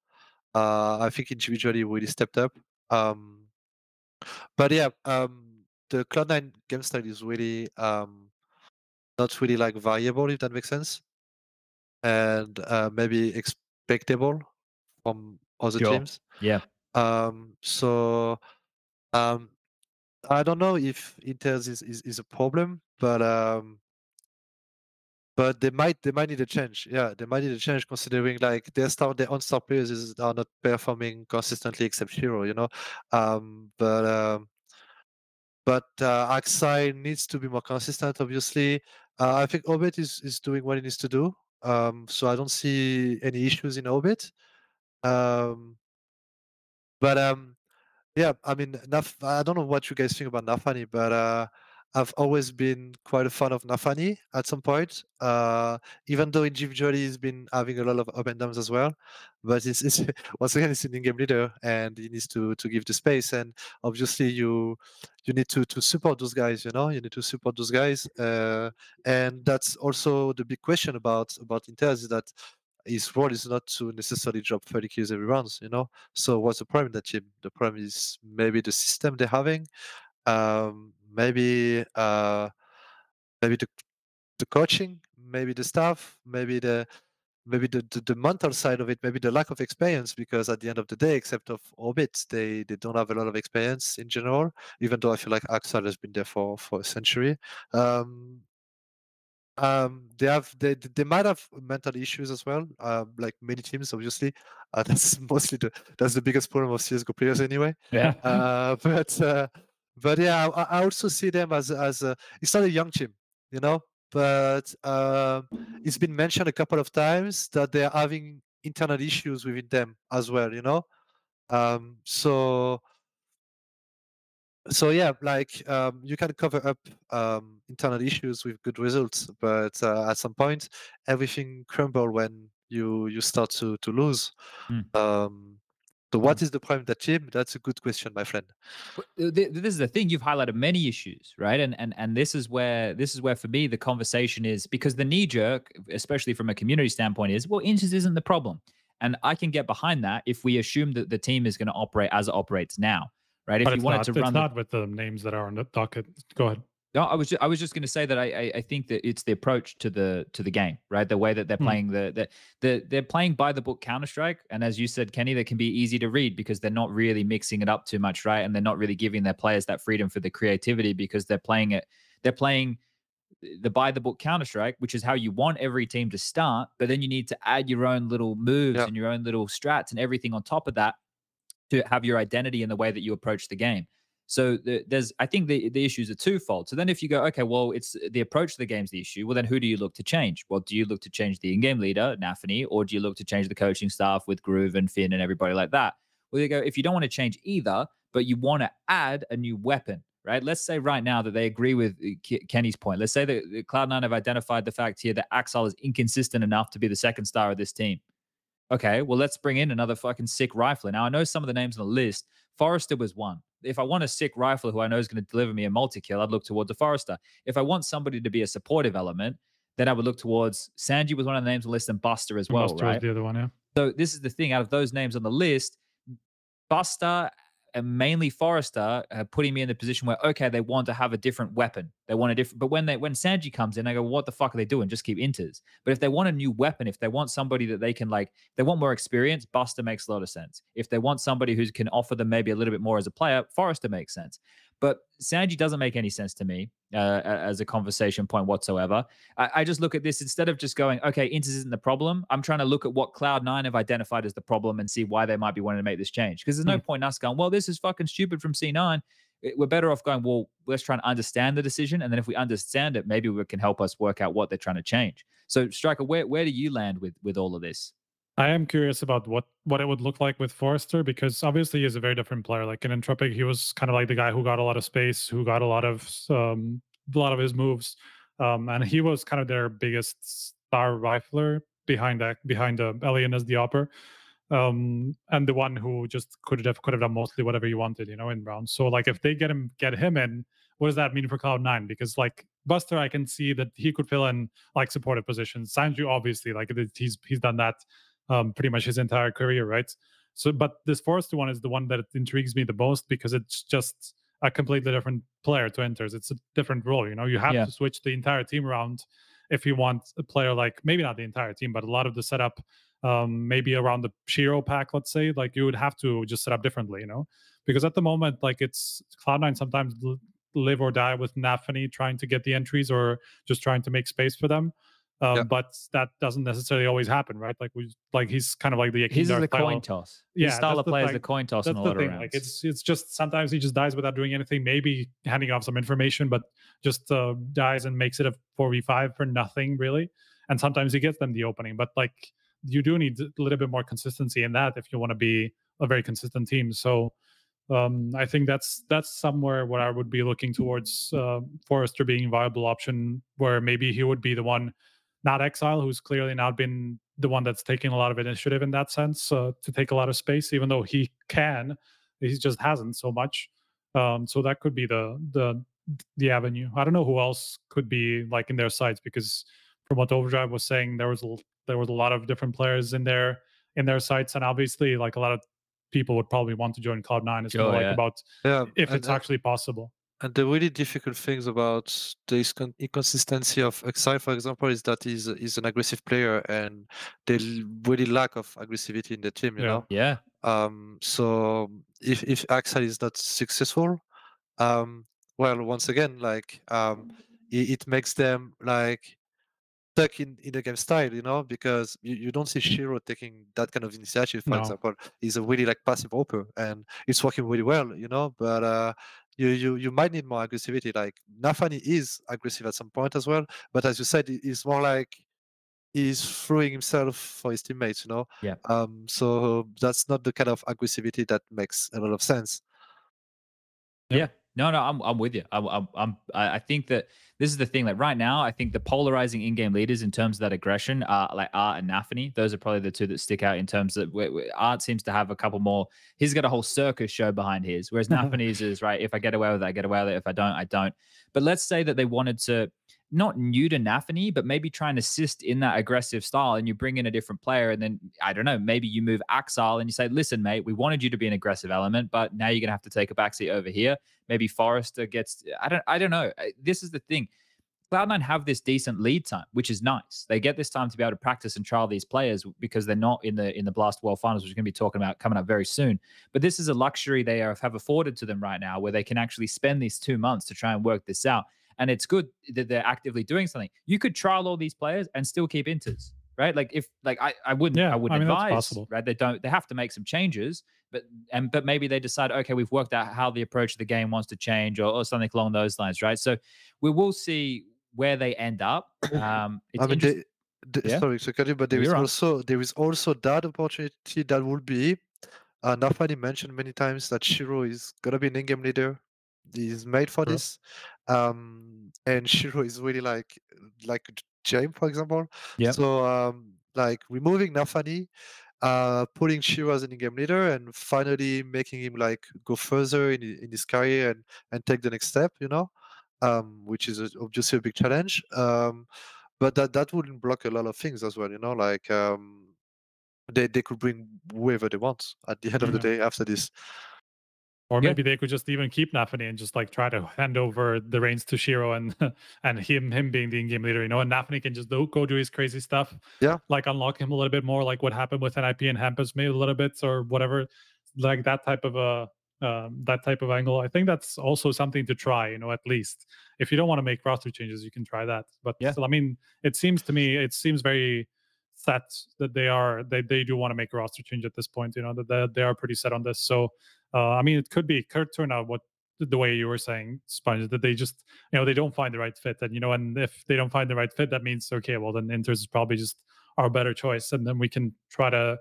Uh, I think individually really stepped up. Um, but yeah, um, the Cloud nine game style is really. Um, Not really like variable, if that makes sense, and uh, maybe expectable from other sure. teams. Yeah. Um. So, um, I don't know if Inters is, is is a problem, but um. But they might they might need a change. Yeah, they might need a change considering like their star their own star players is, are not performing consistently except Hero, you know. Um. But um. But uh, Axai needs to be more consistent, obviously. Uh, I think Obit is, is doing what he needs to do. Um, so I don't see any issues in Obit. Um, but um, yeah, I mean, Naf I don't know what you guys think about Na'Vi, but uh, I've always been quite a fan of Na'Vi at some point, uh, even though individually he's been having a lot of up and downs as well. But it's, it's once again, he's an in-game leader and he needs to to give the space. And obviously, you you need to to support those guys. You know, you need to support those guys. Uh, and that's also the big question about about Inters is that his role is not to necessarily drop thirty kills every round. You know, so what's the problem in that team? The problem is maybe the system they're having. Um, maybe uh maybe the the coaching, maybe the staff, maybe the maybe the, the the mental side of it, maybe the lack of experience, because at the end of the day, except of Orbit, they they don't have a lot of experience in general, even though I feel like Axel has been there for for a century. um um they have they they might have mental issues as well, uh, like many teams, obviously. Uh, that's mostly the that's the biggest problem of C S G O players anyway. Yeah. uh but uh But yeah, I also see them as as a, it's not a young team, you know. But uh, it's been mentioned a couple of times that they are having internal issues within them as well, you know. Um, so so yeah, like um, you can cover up um, internal issues with good results, but uh, at some point everything crumbles when you you start to to lose. Mm. Um, So what is the problem with that team? That's a good question, my friend. This is the thing. You've highlighted many issues, right? And and and this is where this is where for me the conversation is, because the knee jerk, especially from a community standpoint, is well, Inters isn't the problem, and I can get behind that if we assume that the team is going to operate as it operates now, right? But if you wanted not, to run, it's the... not with the names that are on the docket. Go ahead. No, I was just, I was just going to say that I, I I think that it's the approach to the to the game, right? The way that they're playing the the, the they're playing by the book Counter-Strike, and as you said, Kenny, they can be easy to read because they're not really mixing it up too much, right? And they're not really giving their players that freedom for the creativity because they're playing it, they're playing the by the book Counter-Strike, which is how you want every team to start, but then you need to add your own little moves yep. and your own little strats and everything on top of that to have your identity in the way that you approach the game. So there's, I think the, the issues are twofold. So then if you go, okay, well, it's the approach to the game's the issue. Well, then who do you look to change? Well, do you look to change the in-game leader, Na'Vi, or do you look to change the coaching staff with Groove and Finn and everybody like that? Well, you go, if you don't want to change either, but you want to add a new weapon, right? Let's say right now that they agree with Kenny's point. Let's say that Cloud nine have identified the fact here that Axel is inconsistent enough to be the second star of this team. Okay, well, let's bring in another fucking sick rifler. Now, I know some of the names on the list. Forrester was one. If I want a sick rifler who I know is going to deliver me a multi-kill, I'd look towards a Forrester. If I want somebody to be a supportive element, then I would look towards... Sanji was one of the names on the list, and Buster as well, Buster right? Buster was the other one, yeah. So this is the thing. Out of those names on the list, Buster and mainly Forrester are putting me in the position where, okay, they want to have a different weapon. They want a different... But when they when Sanji comes in, I go, what the fuck are they doing? Just keep inters. But if they want a new weapon, if they want somebody that they can like... They want more experience, Buster makes a lot of sense. If they want somebody who can offer them maybe a little bit more as a player, Forrester makes sense. But Sanji doesn't make any sense to me uh, as a conversation point whatsoever. I, I just look at this instead of just going, okay, inters isn't the problem. I'm trying to look at what Cloud nine have identified as the problem and see why they might be wanting to make this change. Because there's no mm. point in us going, well, this is fucking stupid from C nine. We're better off going, well, let's try and understand the decision. And then if we understand it, maybe we can help us work out what they're trying to change. So, Striker, where, where do you land with, with all of this? I am curious about what, what it would look like with Forrester, because obviously he's a very different player. Like in Entropic, he was kind of like the guy who got a lot of space, who got a lot of um, a lot of his moves, um, and he was kind of their biggest star rifler behind that behind uh, Elian as the opper, um, and the one who just could have could have done mostly whatever you wanted, you know, in rounds. So like if they get him get him in, what does that mean for Cloud nine? Because like Buster, I can see that he could fill in like supportive positions. Sanju, obviously, like he's he's done that. Um, pretty much his entire career, right? So, but this Forrester one is the one that intrigues me the most because it's just a completely different player to enters. It's a different role, you know. You have yeah. to switch the entire team around if you want a player like maybe not the entire team, but a lot of the setup, um, maybe around the Shiro pack, let's say, like you would have to just set up differently, you know, because at the moment, like it's Cloud nine sometimes live or die with Na'Vi trying to get the entries or just trying to make space for them. Um, yep. But that doesn't necessarily always happen, right? Like we, like he's kind of like the he's the coin toss. Yeah, his style of play is the coin toss in a lot of rounds. Like it's it's just sometimes he just dies without doing anything. Maybe handing off some information, but just uh, dies and makes it a four v five for nothing really. And sometimes he gets them the opening, but like you do need a little bit more consistency in that if you want to be a very consistent team. So um, I think that's that's somewhere where I would be looking towards uh, Forrester being a viable option, where maybe he would be the one. Not Exile, who's clearly not been the one that's taking a lot of initiative in that sense uh, to take a lot of space, even though he can, he just hasn't so much. Um, so that could be the the the avenue. I don't know who else could be like in their sights because from what Overdrive was saying, there was a, there was a lot of different players in their in their sights, and obviously like a lot of people would probably want to join Cloud nine. It's more like about yeah, if it's that- actually possible. And the really difficult things about this con- inconsistency of Exile, for example, is that he's, he's an aggressive player and the really lack of aggressivity in the team, you yeah. know? Yeah. Um, so if, if Exile is not successful, um, well, once again, like um, it, it makes them like stuck in, in the game style, you know, because you, you don't see Shiro taking that kind of initiative, for no. example. He's a really like passive opener and it's working really well, you know, but... Uh, You, you you might need more aggressivity. Like Na'Vi is aggressive at some point as well, but as you said, it's more like he's throwing himself for his teammates. You know, yeah. Um. So that's not the kind of aggressivity that makes a lot of sense. Yeah. yeah. No, no, I'm I'm with you. I'm I'm, I'm I think that this is the thing. Like right now, I think the polarizing in-game leaders in terms of that aggression are like Art and Na'Vi. Those are probably the two that stick out in terms of Art seems to have a couple more. He's got a whole circus show behind his, whereas Na'Vi is right. If I get away with it, I get away with it. If I don't, I don't. But let's say that they wanted to. not new to Na'Vi, but maybe try and assist in that aggressive style, and you bring in a different player, and then, I don't know, maybe you move Axile and you say, listen, mate, we wanted you to be an aggressive element, but now you're going to have to take a backseat over here. Maybe Forrester gets, I don't, I don't know. This is the thing. Cloud nine have this decent lead time, which is nice. They get this time to be able to practice and trial these players because they're not in the in the Blast World Finals, which we're going to be talking about coming up very soon. But this is a luxury they are, have afforded to them right now, where they can actually spend these two months to try and work this out. And it's good that they're actively doing something. You could trial all these players and still keep inters, right? Like if like I, I wouldn't yeah, I wouldn't I mean, advise, that's possible. Right? They don't they have to make some changes, but and but maybe they decide, okay, we've worked out how the approach of the game wants to change, or, or something along those lines, right? So we will see where they end up. Um, it's I mean, they, they, yeah? Sorry, so you, but there You're is on. also there is also that opportunity that would be. Uh, Na'Vi mentioned many times that Shiro is gonna be an in-game leader. He's made for True. this, um, and Shiro is really like like James, for example. Yeah. So um, like removing Na'Vi, uh, putting Shiro as an in-game leader, and finally making him like go further in in his career and and take the next step. You know, um, which is obviously a big challenge. Um, but that that wouldn't block a lot of things as well. You know, like um, they they could bring whoever they want at the end of yeah. the day after this. Or maybe yeah. they could just even keep Na'Vi and just like try to hand over the reins to Shiro and and him him being the in-game leader, you know, and Na'Vi can just do, go do his crazy stuff. Yeah. Like unlock him a little bit more, like what happened with N I P and Hampus maybe a little bit or whatever, like that type of a uh, that type of angle. I think that's also something to try, you know, at least. If you don't want to make roster changes, you can try that. But yeah, still, I mean, it seems to me, it seems very set that they are they they do want to make a roster change at this point, you know, that they, they are pretty set on this. So Uh, I mean, it could be could turn out what the way you were saying, Sponge, that they just, you know, they don't find the right fit, and you know, and if they don't find the right fit, that means okay, well then Inters is probably just our better choice, and then we can try to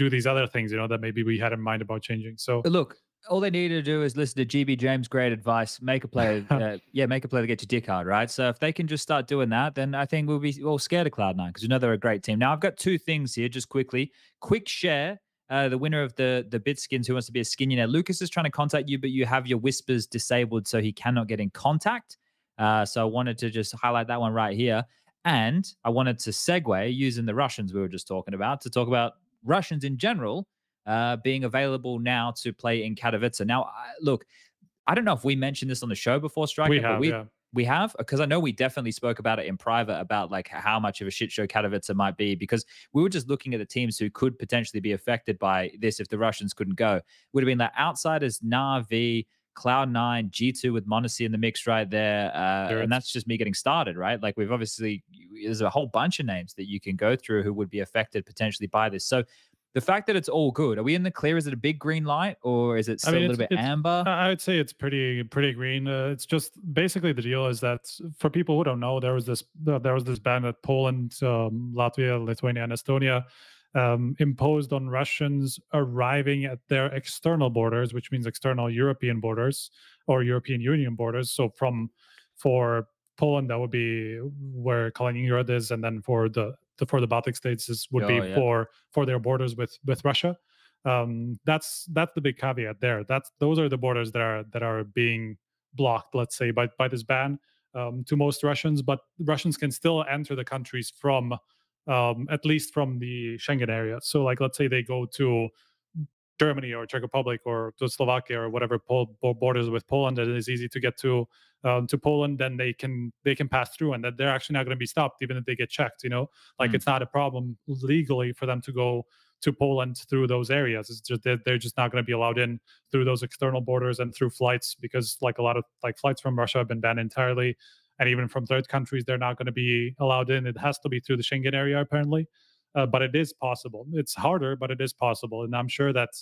do these other things, you know, that maybe we had in mind about changing. So look, all they need to do is listen to G B James' great advice: make a player, uh, yeah, make a player to get your dick hard, right? So if they can just start doing that, then I think we'll be all scared of Cloud nine because we know they're a great team. Now I've got two things here, just quickly, quick share. Uh, the winner of the the Bitskins who wants to be a Skinionaire. Lucas is trying to contact you, but you have your whispers disabled, so he cannot get in contact. Uh, so I wanted to just highlight that one right here. And I wanted to segue using the Russians we were just talking about to talk about Russians in general uh, being available now to play in Katowice. Now, I, look, I don't know if we mentioned this on the show before, Striker. We have, but we, yeah. We have, because I know we definitely spoke about it in private about like how much of a shit show Katowice might be, because we were just looking at the teams who could potentially be affected by this if the Russians couldn't go. Would have been like Outsiders, Na'Vi, Cloud nine, G two with Monacy in the mix right there. Uh, sure. And that's just me getting started, right? Like we've obviously, there's a whole bunch of names that you can go through who would be affected potentially by this. So the fact that it's all good, are we in the clear? Is it a big green light, or is it still I mean, a little bit amber? I would say it's pretty pretty green. Uh, it's just basically the deal is that for people who don't know, there was this there was this ban that Poland, um, Latvia, Lithuania, and Estonia um, imposed on Russians arriving at their external borders, which means external European borders or European Union borders. So from for Poland, that would be where Kaliningrad is, and then for the The, for the Baltic states, this would oh, be yeah. for for their borders with with Russia. Um, that's that's the big caveat there. That's those are the borders that are that are being blocked, let's say, by by this ban um, to most Russians. But Russians can still enter the countries from um, at least from the Schengen area. So, like, let's say they go to Germany or Czech Republic or to Slovakia or whatever Pol- borders with Poland, and it is easy to get to um, to Poland, then they can they can pass through, and that they're actually not going to be stopped even if they get checked, you know, like mm. it's not a problem legally for them to go to Poland through those areas. It's just that they're just not going to be allowed in through those external borders and through flights, because like a lot of like flights from Russia have been banned entirely, and even from third countries they're not going to be allowed in. It has to be through the Schengen area apparently. Uh, but it is possible. It's harder, but it is possible, and I'm sure that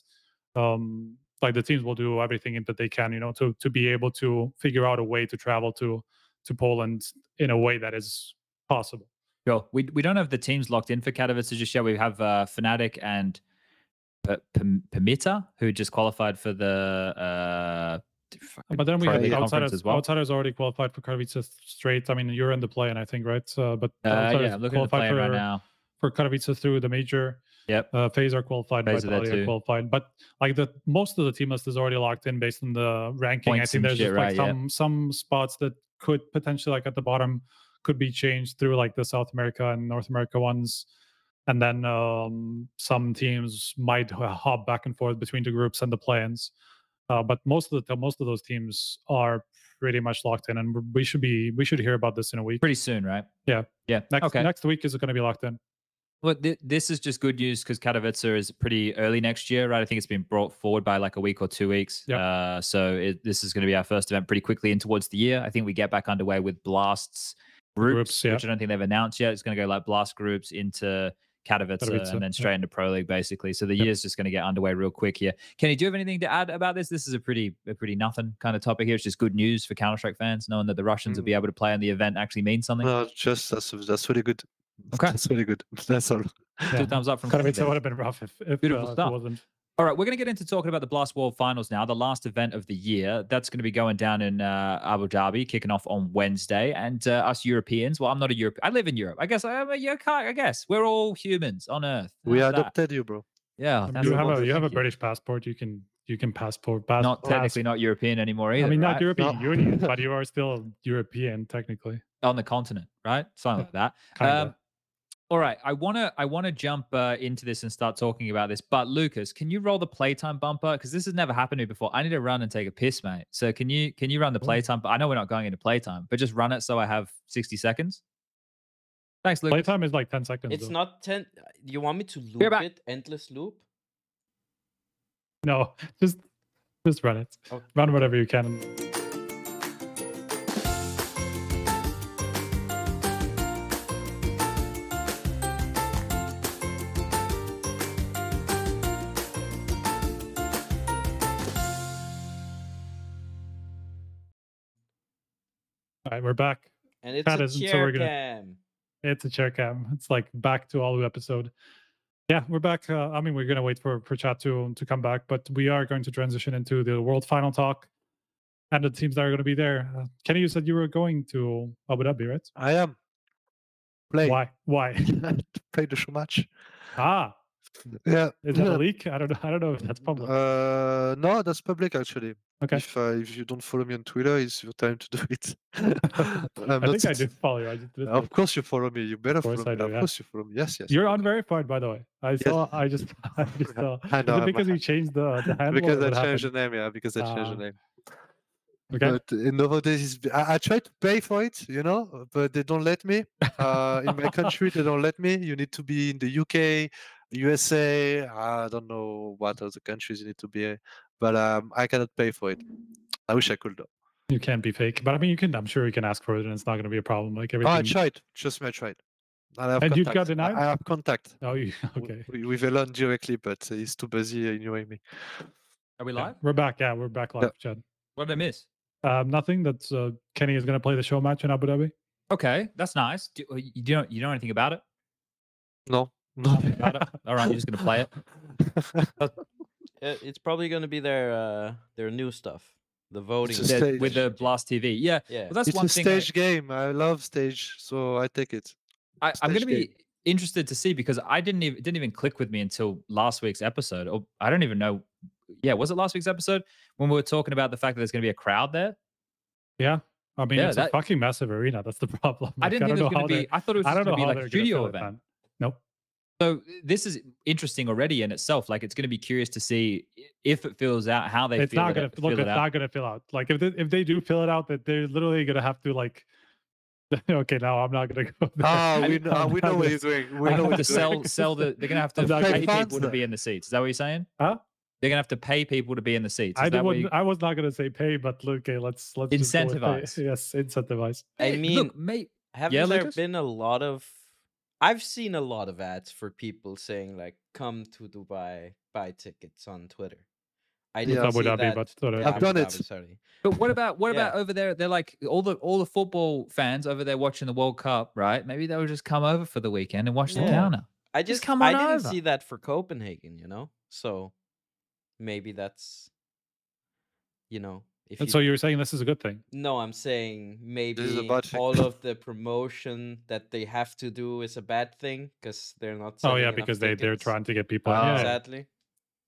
um, like the teams will do everything that they can, you know, to to be able to figure out a way to travel to to Poland in a way that is possible. Sure. We we don't have the teams locked in for Katowice just yet. We have uh, Fnatic and P- P- Pamita who just qualified for the. Uh, But then we had the outsiders as well. Outsiders already qualified for Katowice straight. I mean, you're in the play-in, I think, right? Uh, but uh, yeah, I'm looking at the play-in for, right now. For Katowice through the major, yep. Uh, FaZe are qualified, Vitality are qualified, but like the most of the team list is already locked in based on the ranking. Points I think there's just shit, like right, some yeah. some spots that could potentially like at the bottom could be changed through like the South America and North America ones. And then um, some teams might hop back and forth between the groups and the play-ins. Uh, but most of the most of those teams are pretty much locked in, and we should be we should hear about this in a week. Pretty soon, right? Yeah, yeah. Next okay. next week is going to be locked in. Well, th this is just good news because Katowice is pretty early next year, right? I think it's been brought forward by like a week or two weeks. Yep. Uh, so it, this is going to be our first event pretty quickly in towards the year. I think we get back underway with Blast's groups, groups yeah. which I don't think they've announced yet. It's going to go like Blast groups into Katowice, Katowice and then straight yeah. into Pro League, basically. So the yep. year's just going to get underway real quick here. Kenny, do you have anything to add about this? This is a pretty a pretty nothing kind of topic here. It's just good news for Counter-Strike fans, knowing that the Russians mm. will be able to play and the event actually means something. No, just that's, that's really good. Okay. That's really good. That's all. Yeah. Two thumbs up from Katowice. It would have been rough if, if Beautiful uh, stuff. It wasn't. All right, we're going to get into talking about the Blast World Finals now, the last event of the year. That's going to be going down in uh, Abu Dhabi, kicking off on Wednesday. And uh, us Europeans, well, I'm not a European. I live in Europe. I guess I'm a European. I guess we're all humans on Earth. We How's adopted that? you, bro. Yeah, you have a you have a British passport. You can you can passport. Pass, not technically pass. not European anymore either. I mean, not right? European no. Union, but you are still European technically on the continent, right? Something like that. All right, I want to I want to jump uh, into this and start talking about this. But Lucas, can you roll the playtime bumper? Because this has never happened to me before. I need to run and take a piss, mate. So can you can you run the playtime? I know we're not going into playtime, but just run it so I have sixty seconds. Thanks, Lucas. Playtime is like ten seconds. It's though. not ten. You want me to loop it? Endless loop? No, just just run it. Okay. Run whatever you can. All right, we're back. And it's that a chair so we're gonna, cam. It's a chair cam. It's like back to all the episode. Yeah, we're back. Uh, I mean, we're going to wait for, for chat to, to come back, but we are going to transition into the World Final talk and the teams that are going to be there. Uh, Kenny, you said you were going to Abu Dhabi, right? I am. Play. Why? Why? Play too much. Ah. Yeah. Is that a leak? I don't know. I don't know if that's public. Uh, no, that's public actually. Okay. If uh, if you don't follow me on Twitter, it's your time to do it. I think I do follow you. I just did of course you follow me. You better follow me. Do, of yeah. course you follow me. Yes, yes. You're unverified, by the way. I saw. Yes. I just. I just saw. I know, Is it because I'm, you changed the, the handle. Because I changed happened? the name. Yeah. Because I uh, changed the name. Okay. But uh, nowadays, I, I try to pay for it, you know, but they don't let me. Uh, in my country, they don't let me. You need to be in the U K. U S A, I don't know what other countries you need to be, but um, I cannot pay for it. I wish I could though. You can't be fake, but I mean, you can. I'm sure you can ask for it, and it's not going to be a problem. Like everything. Oh, I tried. Trust me, I tried. And, I have and you got denied. I have contact. Oh, you, okay. We, we've learned directly, but he's too busy annoying me. Are we live? Yeah, we're back. Yeah, we're back live, yeah. Chad. What did I miss? Um, nothing. That's uh, Kenny is going to play the show match in Abu Dhabi. Okay, that's nice. Do, you don't you know anything about it? No. About it. All right, you're just gonna play it. It's probably gonna be their uh, their new stuff, the voting their, with the Blast T V. Yeah, yeah. Well, that's it's one a thing stage I, game. I love stage, so I take it. I, I'm gonna game. be interested to see because I didn't even didn't even click with me until last week's episode. Or I don't even know. Yeah, was it last week's episode when we were talking about the fact that there's gonna be a crowd there? Yeah. I mean, yeah, it's that, a fucking massive arena. That's the problem. Like, I didn't think it was gonna be. I thought it was just gonna be like a studio event. Nope. So this is interesting already in itself. Like, it's going to be curious to see if it fills out, how they it's feel, not gonna, it, look, fill it out. It's not going to fill out. Like, if they, if they do fill it out, that they're literally going to have to, like, okay, now I'm not going to go there. Oh, we, know, uh, we know what he's doing. We know what he's doing. Sell, sell the, they're going to have to pay people to be in the seats. Is that what you're saying? Huh? They're going to have to pay people to be in the seats. Is I, that you... I was not going to say pay, but, okay, let's... let's incentivize. Yes, incentivize. I mean, look, mate, haven't yeah, there been a lot of... I've seen a lot of ads for people saying like, "Come to Dubai, buy tickets" on Twitter. I didn't yeah, see that. Be, but yeah, I've done it. Sorry. But what about what yeah. about over there? They're like all the all the football fans over there watching the World Cup, right? Maybe they'll just come over for the weekend and watch yeah. the counter. I just, just come on I didn't over. see that for Copenhagen, you know. So maybe that's, you know. If and you, so you're saying this is a good thing? No, I'm saying maybe all of the promotion that they have to do is a bad thing because they're not. Oh yeah, because they, they're trying to get people. Uh, exactly. Yeah.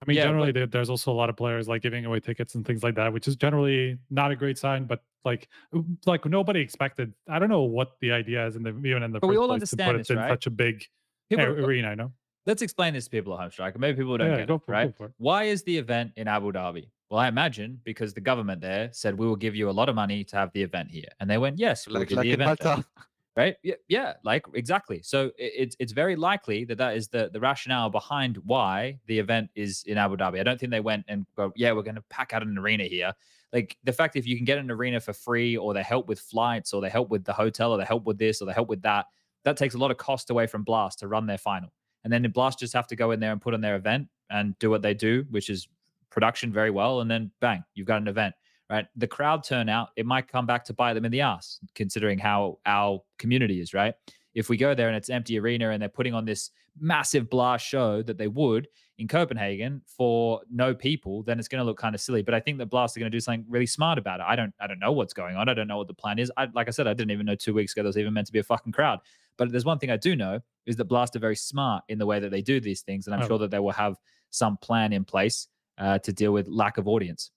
I mean, yeah, generally but... there's also a lot of players like giving away tickets and things like that, which is generally not a great sign. But like like nobody expected. I don't know what the idea is in the even in the but first we all place understand to put this, it in right? such a big people, arena. No, let's explain this to people at home, Striker. Maybe people don't yeah, get it, it, right? It. Why is the event in Abu Dhabi? Well, I imagine because the government there said we will give you a lot of money to have the event here, and they went yes, we'll like, give like the event there. Right? Yeah, yeah, like exactly. So it's it's very likely that that is the, the rationale behind why the event is in Abu Dhabi. I don't think they went and go, yeah, we're going to pack out an arena here. Like the fact that if you can get an arena for free, or they help with flights, or they help with the hotel, or they help with this, or they help with that, that takes a lot of cost away from Blast to run their final. And then the Blast just have to go in there and put on their event and do what they do, which is production very well. And then bang, you've got an event. Right, the crowd turnout, it might come back to bite them in the ass, considering how our community is, right? If we go there and it's an empty arena and they're putting on this massive Blast show that they would in Copenhagen for no people, then it's going to look kind of silly. But I think that Blast are going to do something really smart about it. I don't I don't know what's going on. I don't know what the plan is. I, like I said, I didn't even know two weeks ago there was even meant to be a fucking crowd. But there's one thing I do know is that Blast are very smart in the way that they do these things. And I'm oh. sure that they will have some plan in place uh, to deal with lack of audience.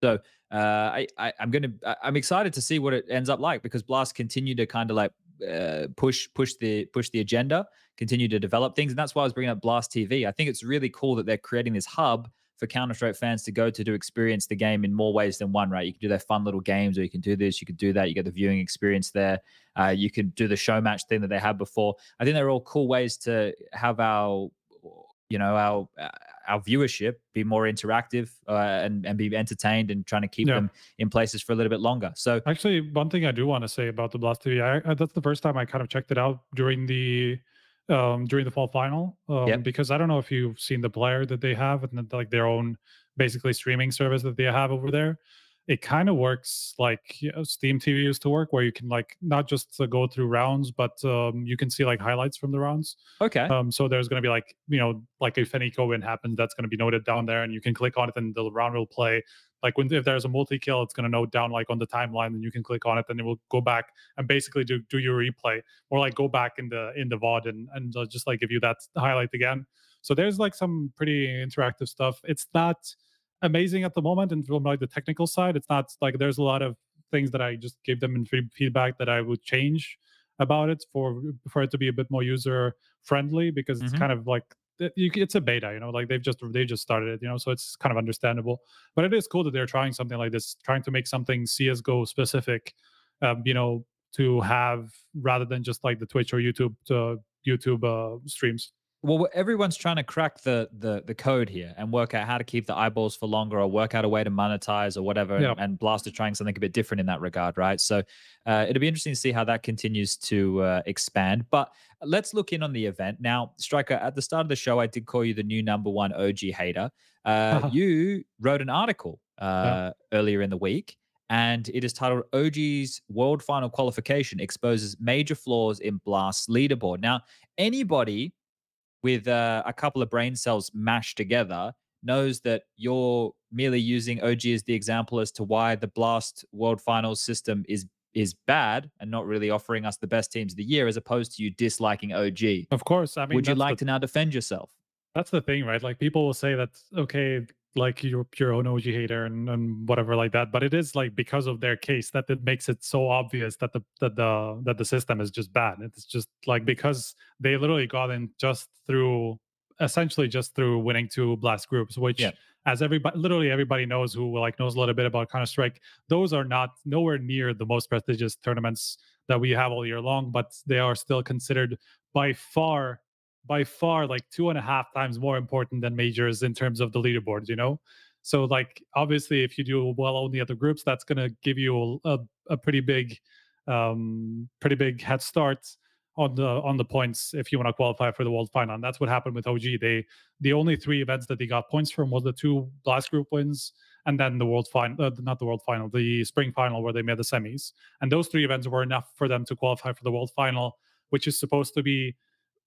So uh, I, I, I'm going to I'm excited to see what it ends up like, because Blast continue to kind of like uh, push push the push the agenda, continue to develop things, and that's why I was bringing up Blast T V. I think it's really cool that they're creating this hub for Counter-Strike fans to go to to experience the game in more ways than one. Right, you can do their fun little games, or you can do this, you can do that. You get the viewing experience there. Uh, you can do the show match thing that they had before. I think they're all cool ways to have our you know our uh, our viewership be more interactive uh, and, and be entertained, and trying to keep yeah. them in places for a little bit longer. So actually, one thing I do want to say about the Blast T V, I, I, that's the first time I kind of checked it out during the um, during the fall final, um, yep. because I don't know if you've seen the player that they have, and the, like their own basically streaming service that they have over there. It kind of works like you know, Steam T V used to work, where you can like not just uh, go through rounds, but um, you can see like highlights from the rounds. Okay. Um, so there's going to be like, you know, like if any co-win happens, that's going to be noted down there, and you can click on it and the round will play. Like when if there's a multi-kill, it's going to note down like on the timeline, and you can click on it and it will go back and basically do do your replay, or like go back in the in the V O D and, and uh, just like give you that highlight again. So there's like some pretty interactive stuff. It's not amazing at the moment, and from like the technical side, it's not like there's a lot of things that I just gave them in feedback that I would change about it for for it to be a bit more user friendly, because it's mm-hmm. kind of like it's a beta, you know, like they've just they just started it, you know, so it's kind of understandable. But it is cool that they're trying something like this, trying to make something C S G O specific, um, you know, to have rather than just like the Twitch or YouTube uh, YouTube uh, streams. Well, everyone's trying to crack the, the the code here and work out how to keep the eyeballs for longer, or work out a way to monetize or whatever. Yeah. And, and Blast are trying something a bit different in that regard, right? So uh, it'll be interesting to see how that continues to uh, expand. But let's look in on the event. Now, Striker, at the start of the show, I did call you the new number one O G hater. Uh, you wrote an article uh, yeah. earlier in the week, and it is titled O G's World Final Qualification Exposes Major Flaws in Blast's Leaderboard. Now, anybody with uh, a couple of brain cells mashed together knows that you're merely using O G as the example as to why the Blast World Finals system is is bad and not really offering us the best teams of the year, as opposed to you disliking O G. Of course. I mean, would you like the, to now defend yourself? That's the thing, right? Like people will say that, okay, like you're, you're an O G hater and, and whatever like that, but it is like because of their case that it makes it so obvious that the that the that the system is just bad. It's just like because they literally got in just through essentially just through winning two Blast groups, which yeah. as everybody literally everybody knows who like knows a little bit about Counter-Strike, those are not nowhere near the most prestigious tournaments that we have all year long, but they are still considered by far by far like two and a half times more important than majors in terms of the leaderboard, you know? So like, obviously if you do well on the other groups, that's going to give you a, a pretty big, um, pretty big head start on the, on the points if you want to qualify for the World Final. And that's what happened with O G. They, the only three events that they got points from was the two Blast group wins and then the World Final, uh, not the World Final, the Spring Final where they made the semis. And those three events were enough for them to qualify for the World Final, which is supposed to be,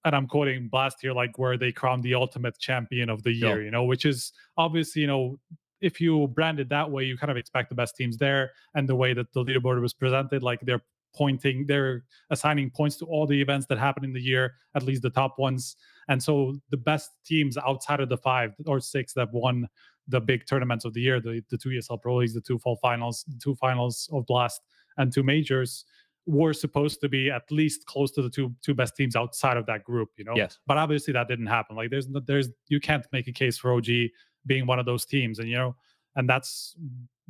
and I'm quoting Blast here, like where they crowned the ultimate champion of the year, yeah. you know, which is obviously, you know, if you brand it that way, you kind of expect the best teams there. And the way that the leaderboard was presented, like they're pointing, they're assigning points to all the events that happen in the year, at least the top ones. And so the best teams outside of the five or six that won the big tournaments of the year, the, the two E S L Pro Leagues, the two fall finals, the two finals of Blast and two majors, were supposed to be at least close to the two two best teams outside of that group, you know? Yes. But obviously that didn't happen. Like there's, there's, you can't make a case for O G being one of those teams. And, you know, and that's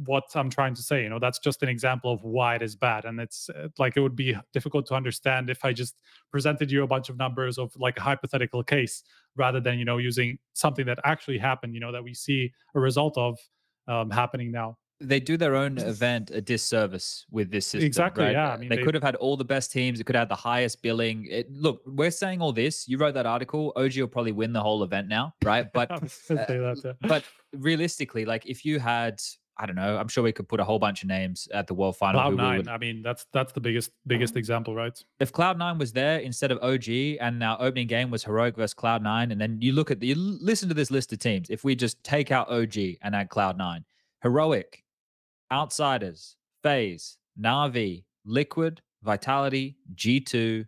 what I'm trying to say, you know, that's just an example of why it is bad. And it's like, it would be difficult to understand if I just presented you a bunch of numbers of like a hypothetical case rather than, you know, using something that actually happened, you know, that we see a result of um, happening now. They do their own event a disservice with this system. Exactly, right? Yeah. I mean, they, they could have had all the best teams. It could have had the highest billing. It, look, we're saying all this. You wrote that article. O G will probably win the whole event now, right? But, uh, but realistically, like if you had, I don't know, I'm sure we could put a whole bunch of names at the World Final. Cloud nine, I mean, that's that's the biggest biggest example, right? If Cloud nine was there instead of O G, and our opening game was Heroic versus Cloud nine, and then you look at the, you listen to this list of teams. If we just take out O G and add Cloud nine, Heroic, Outsiders, FaZe, Na'Vi, Liquid, Vitality, G two,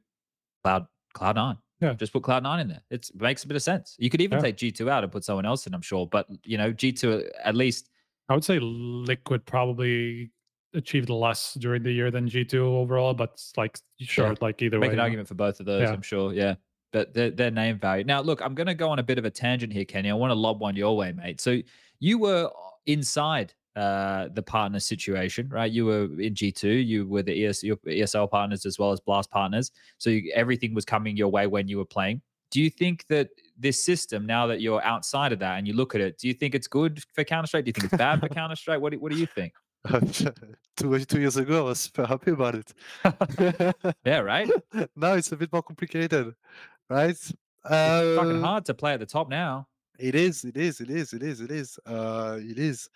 Cloud, Cloud nine. Yeah. Just put Cloud nine in there. It makes a bit of sense. You could even yeah. take G two out and put someone else in, I'm sure. But, you know, G two at least... I would say Liquid probably achieved less during the year than G two overall, but like, sure, yeah. like either Make way. Make an argument know? for both of those, yeah. I'm sure, yeah. But their, their name value. Now, look, I'm going to go on a bit of a tangent here, Kenny. I want to lob one your way, mate. So you were inside uh, the partner situation, right? You were in G two. You were the E S, your E S L partners as well as Blast partners. So you, everything was coming your way when you were playing. Do you think that this system, now that you're outside of that and you look at it, do you think it's good for Counter-Strike? Do you think it's bad for Counter-Strike? What do, what do you think? two, two years ago, I was happy about it. Yeah, right? Now it's a bit more complicated, right? It's uh, fucking hard to play at the top now. It is, it is, it is, it is, it is, uh, it is.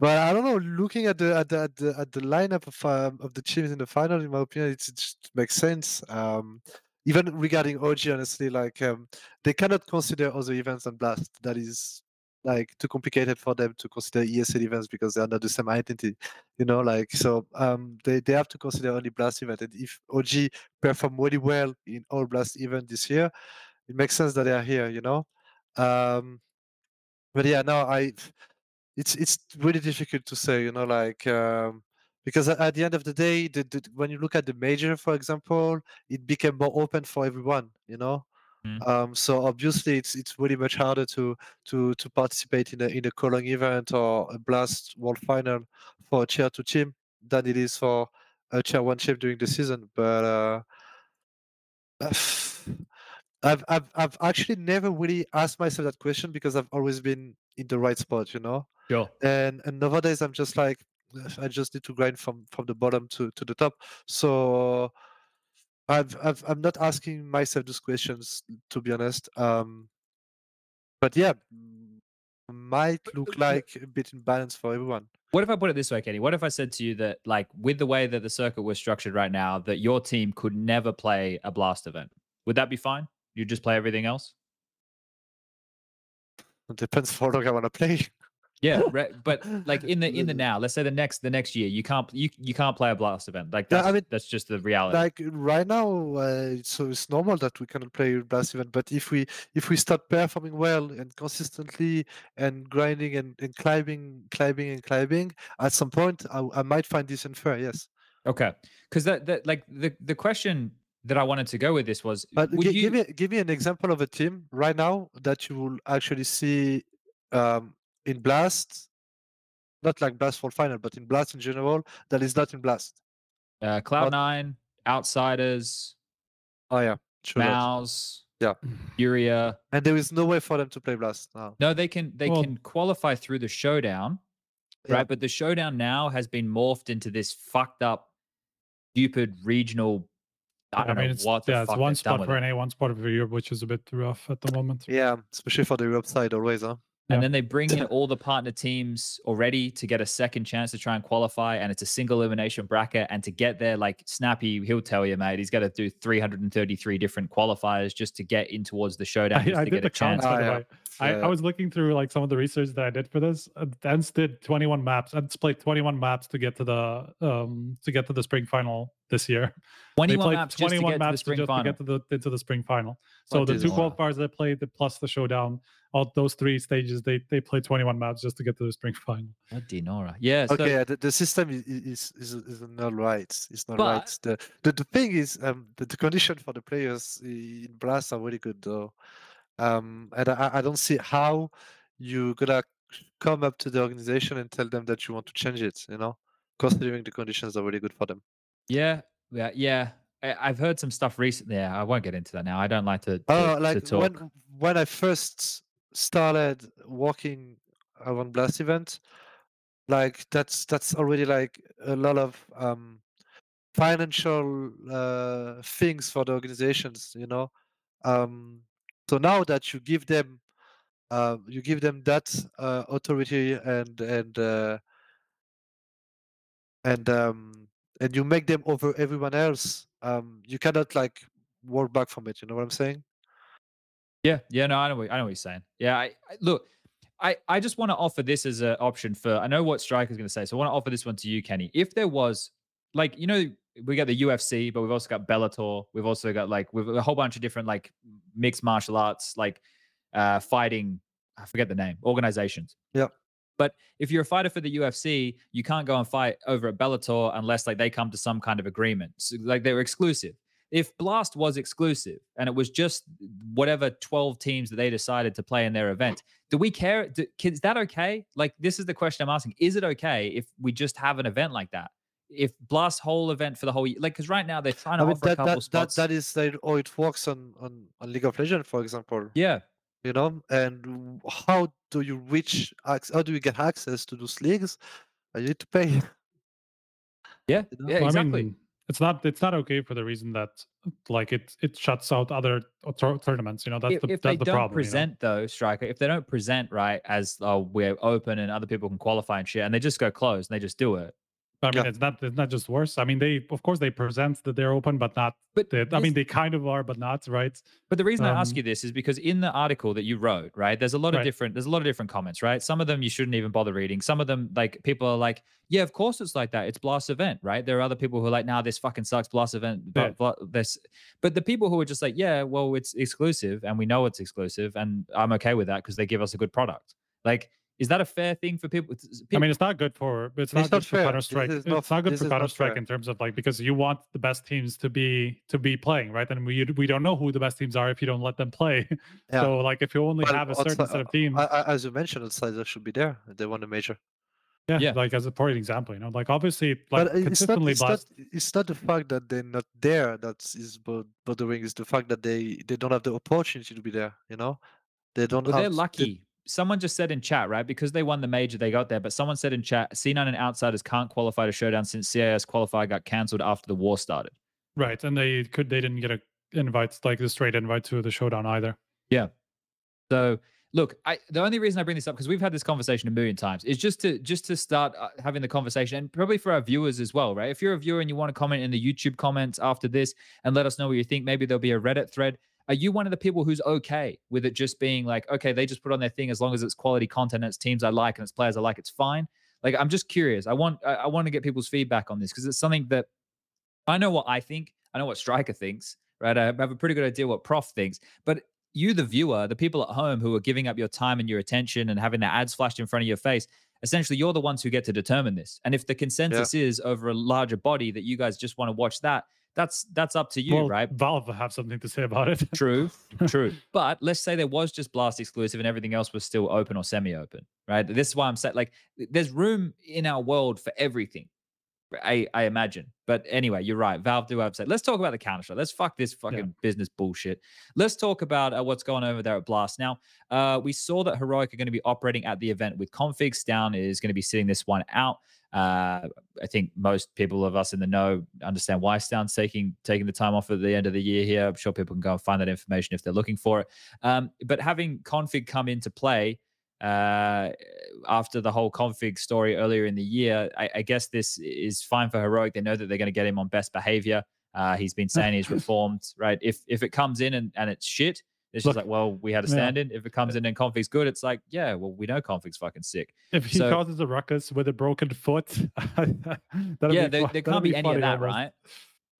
But I don't know, looking at the at the, at the, at the lineup of, um, of the teams in the final, in my opinion, it's, it just makes sense. Um, Even regarding O G, honestly, like um, they cannot consider other events on Blast. That is like too complicated for them to consider E S L events because they are not the same identity, you know. Like so, um, they they have to consider only Blast event. And if O G performed really well in all Blast event this year, it makes sense that they are here, you know. Um, but yeah, no, I it's it's really difficult to say, you know, like. Um, Because at the end of the day, the, the, when you look at the major, for example, it became more open for everyone, you know. Mm. Um, so obviously, it's it's really much harder to to to participate in a in a co-long event or a Blast World Final for a tier two team than it is for a tier one team during the season. But uh, I've I've I've actually never really asked myself that question because I've always been in the right spot, you know. Yeah. And and nowadays, I'm just like, I just need to grind from, from the bottom to, to the top. So I've, I've, I'm not asking myself those questions, to be honest. Um, but yeah, might look like a bit in balance for everyone. What if I put it this way, Kenny? What if I said to you that, like, with the way that the circuit was structured right now, that your team could never play a Blast event? Would that be fine? You just play everything else? It depends for how long I want to play. Yeah, right. But like in the in the now, let's say the next the next year, you can't you you can't play a Blast event. Like that's, yeah, I mean, that's just the reality. Like right now, uh, so it's normal that we cannot play a Blast event. But if we if we start performing well and consistently and grinding and, and climbing, climbing and climbing, at some point I, I might find this unfair. Yes. Okay, because that that like the the question that I wanted to go with this was. But would you... give me give me an example of a team right now that you will actually see. Um, In Blast, not like Blast World Final, but in Blast in general, that is not in Blast. Uh, Cloud nine, Outsiders. Oh, yeah. Mouse. Yeah. Uria. And there is no way for them to play Blast now. No, they can they well, can qualify through the Showdown, right? Yeah. But the Showdown now has been morphed into this fucked up, stupid regional. I don't I mean, know it's, what the yeah, fuck it's one spot for N A, one spot for Europe, which is a bit rough at the moment. Yeah, especially for the Europe side always, huh? And yeah. then they bring in all the partner teams already to get a second chance to try and qualify. And it's a single elimination bracket. And to get there, like Snappy, he'll tell you, mate, he's got to do three hundred thirty-three different qualifiers just to get in towards the Showdown. I, just I to did get the a chance. Count, by the way. I, I was looking through like some of the research that I did for this. Ants did twenty-one maps. Ants played twenty-one maps to get to the um to get to the spring final this year. twenty-one maps just to get to the spring final. To the, into the spring final. So the two qualifiers they played, plus the showdown, all those three stages, they they play twenty-one maps just to get to the spring final. What Dinora? Yeah. So, okay. The, the system is is, is is not right. It's not but, right. The, the the thing is, um, the, the condition for the players in Blast are really good though, um, and I I don't see how you gonna come up to the organization and tell them that you want to change it. You know, considering the conditions are really good for them. Yeah. Yeah, yeah. I've heard some stuff recently. Yeah, I won't get into that now. I don't like to. to oh, like to talk. when when I first started working around Blast event, like that's that's already like a lot of um, financial uh, things for the organizations, you know. Um, so now that you give them, uh, you give them that uh, authority and and uh, and. Um, and you make them over everyone else, um, you cannot like work back from it. You know what I'm saying? Yeah, yeah, no, I know what, I know what you're saying. Yeah, I, I, look, I, I just want to offer this as an option for, I know what Striker's going to say, so I want to offer this one to you, Kenny. If there was, like, you know, we got the U F C, but we've also got Bellator. We've also got, like, we've a whole bunch of different, like, mixed martial arts, like, uh, fighting, I forget the name, organizations. Yeah. But if you're a fighter for the U F C, you can't go and fight over at Bellator unless like they come to some kind of agreement. So, like they're exclusive. If Blast was exclusive and it was just whatever twelve teams that they decided to play in their event, do we care? Do, is that okay? Like this is the question I'm asking. Is it okay if we just have an event like that? If Blast whole event for the whole year, like because right now they're trying to I mean, offer that, a couple that, spots. That, that is like, oh, it works on, on on League of Legends, for example. Yeah. You know, and how do you reach? How do you get access to those leagues? You need to pay. Yeah, you know? Yeah, exactly. I mean, it's not it's not okay for the reason that like it it shuts out other tournaments. You know, that's if, the if that's they the don't problem. Present you know? Though, Striker, if they don't present right as oh we're open and other people can qualify and shit, and they just go closed and they just do it. I mean, yeah. it's not it's not just worse. I mean, they of course they present that they're open, but not. But they, I mean, they kind of are, but not, right? But the reason um, I ask you this is because in the article that you wrote, right, there's a lot right. of different there's a lot of different comments, right? Some of them you shouldn't even bother reading. Some of them, like people are like, yeah, of course it's like that. It's Blast event, right? There are other people who are like, nah, this fucking sucks. Blast event, blah, yeah. blah, this. But the people who are just like, yeah, well, it's exclusive, and we know it's exclusive, and I'm okay with that because they give us a good product, like. Is that a fair thing for people? people? I mean, it's not good for it's, it's not, not good fair. for Counter-Strike. It's not, not good for Counter-Strike in terms of like because you want the best teams to be to be playing, right? And we we don't know who the best teams are if you don't let them play. Yeah. So like if you only but have a certain set of teams, as you mentioned, Outsiders should be there. They won the major. Yeah, yeah, like as a perfect example, you know, like obviously, like but consistently, it's not, it's, not, it's not the fact that they're not there that is bothering. It's the fact that they they don't have the opportunity to be there. You know, they don't. Well, have, they're lucky. They, Someone just said in chat, right? Because they won the major, they got there. But someone said in chat, C nine and Outsiders can't qualify to Showdown since C I S qualifier got cancelled after the war started. Right, and they could they didn't get a invite, like the straight invite to the Showdown either. Yeah. So look, I the only reason I bring this up because we've had this conversation a million times is just to just to start having the conversation and probably for our viewers as well, right? If you're a viewer and you want to comment in the YouTube comments after this and let us know what you think, maybe there'll be a Reddit thread. Are you one of the people who's okay with it just being like, okay, they just put on their thing as long as it's quality content, and it's teams I like and it's players I like, it's fine. Like, I'm just curious. I want I want to get people's feedback on this because it's something that I know what I think. I know what Striker thinks, right? I have a pretty good idea what Prof thinks. But you, the viewer, the people at home who are giving up your time and your attention and having the ads flashed in front of your face, essentially you're the ones who get to determine this. And if the consensus yeah. is over a larger body that you guys just want to watch that, That's that's up to you, well, right? Valve have something to say about it. True, true. But let's say there was just Blast exclusive and everything else was still open or semi-open, right? This is why I'm saying, like, there's room in our world for everything, I, I imagine. But anyway, you're right. Valve do have said. Let's talk about the Counter-Strike. Let's fuck this fucking yeah. business bullshit. Let's talk about uh, what's going on over there at Blast. Now, uh, we saw that Heroic are going to be operating at the event with configs. Down is going to be sitting this one out. Uh, I think most people of us in the know understand why Stown's taking taking the time off at the end of the year here. I'm sure people can go and find that information if they're looking for it. Um, but having config come into play uh, after the whole config story earlier in the year, I, I guess this is fine for Heroic. They know that they're going to get him on best behavior. Uh, he's been saying he's reformed, right? If if it comes in and, and it's shit, it's just Look, like, well, we had a stand-in. Yeah. If it comes in and config's good, it's like, yeah, well, we know config's fucking sick. If he so, causes a ruckus with a broken foot, yeah, be, there, there can't be, be any of that, right?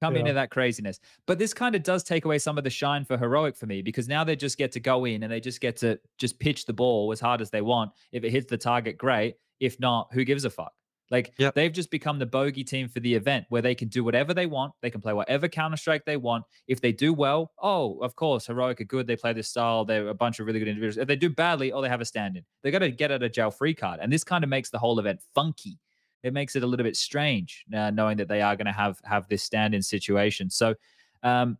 Come yeah. into that craziness. But this kind of does take away some of the shine for Heroic for me, because now they just get to go in and they just get to just pitch the ball as hard as they want. If it hits the target, great. If not, who gives a fuck? Like yep. they've just become the bogey team for the event, where they can do whatever they want. They can play whatever Counter-Strike they want. If they do well, oh, of course, Heroic are good. They play this style. They're a bunch of really good individuals. If they do badly, oh, they have a stand-in. They're going to get out of jail free card. And this kind of makes the whole event funky. It makes it a little bit strange uh, knowing that they are going to have have this stand-in situation. So um,